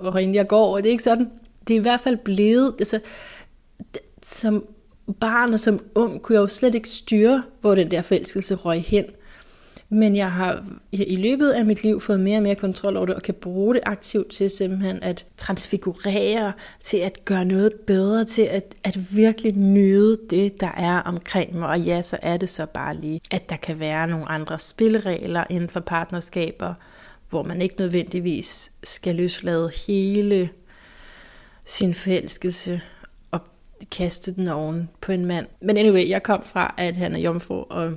og inden jeg går, og det er ikke sådan. Det er i hvert fald blevet... Altså, som barn og som ung kunne jeg jo slet ikke styre, hvor den der forelskelse røg hen. Men jeg har i løbet af mit liv fået mere og mere kontrol over det, og kan bruge det aktivt til simpelthen at transfigurere, til at gøre noget bedre, til at virkelig nyde det, der er omkring mig. Og ja, så er det så bare lige, at der kan være nogle andre spilleregler inden for partnerskaber, hvor man ikke nødvendigvis skal løslade hele sin forelskelse og kaste den oven på en mand. Men anyway, jeg kom fra, at han er jomfru, og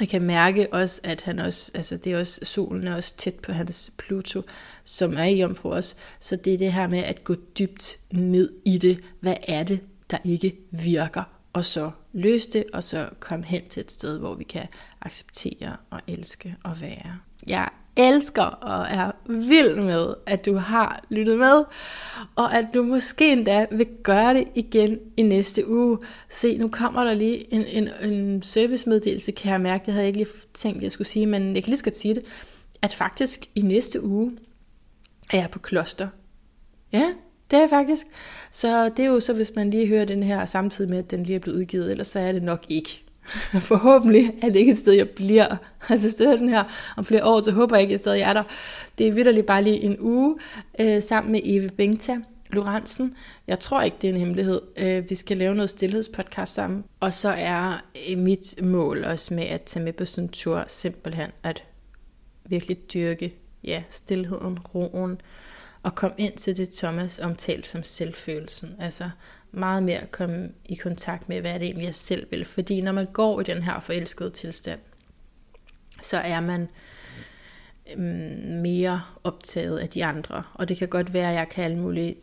Jeg kan mærke også, at han også, altså det er også, solen er også tæt på hans Pluto, som er i Jomfru også. Så det er det her med at gå dybt ned i det. Hvad er det, der ikke virker? Og så løse det, og så komme hen til et sted, hvor vi kan acceptere og elske og være. Jeg elsker og er vild med, at du har lyttet med, og at du måske endda vil gøre det igen i næste uge. Se, nu kommer der lige en servicemeddelelse, kan jeg mærke, det havde jeg ikke lige tænkt, jeg skulle sige, men jeg kan lige skal sige det, at faktisk i næste uge er jeg på kloster. Ja, det er jeg faktisk. Så det er jo så, hvis man lige hører den her samtidig med, at den lige er blevet udgivet, ellers så er det nok ikke. Forhåbentlig er det ikke et sted, jeg bliver. Altså, støtter den her om flere år, så håber jeg ikke, at jeg er der. Det er vitterligt bare lige en uge sammen med Eve Bengtha Lorentzen. Jeg tror ikke, det er en hemmelighed. Vi skal lave noget stillhedspodcast sammen. Og så er mit mål også med at tage med på sådan en tur, simpelthen at virkelig dyrke stillheden, roen, og komme ind til det, Thomas omtalte som selvfølelsen. Altså meget mere at komme i kontakt med, hvad det egentlig jeg selv vil. Fordi når man går i den her forelskede tilstand, så er man mere optaget af de andre. Og det kan godt være, at jeg kan alle mulige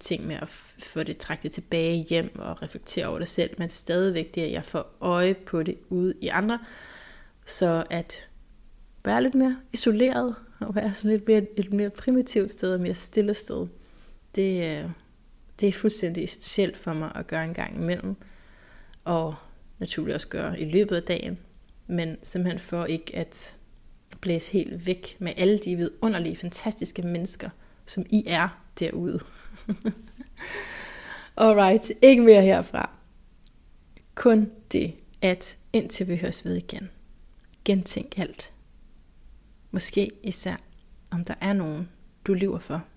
ting med at få det, trække det tilbage hjem og reflektere over det selv. Men stadigvæk det, at jeg får øje på det ude i andre. Så at være lidt mere isoleret og være sådan et mere primitivt sted og mere stille sted, det er fuldstændig essentielt for mig at gøre en gang imellem, og naturligvis også gøre i løbet af dagen, men simpelthen for ikke at blæse helt væk med alle de vidunderlige, fantastiske mennesker, som I er derude. Alright, ikke mere herfra. Kun det, at indtil vi høres ved igen, gentænk alt. Måske især, om der er nogen, du lever for.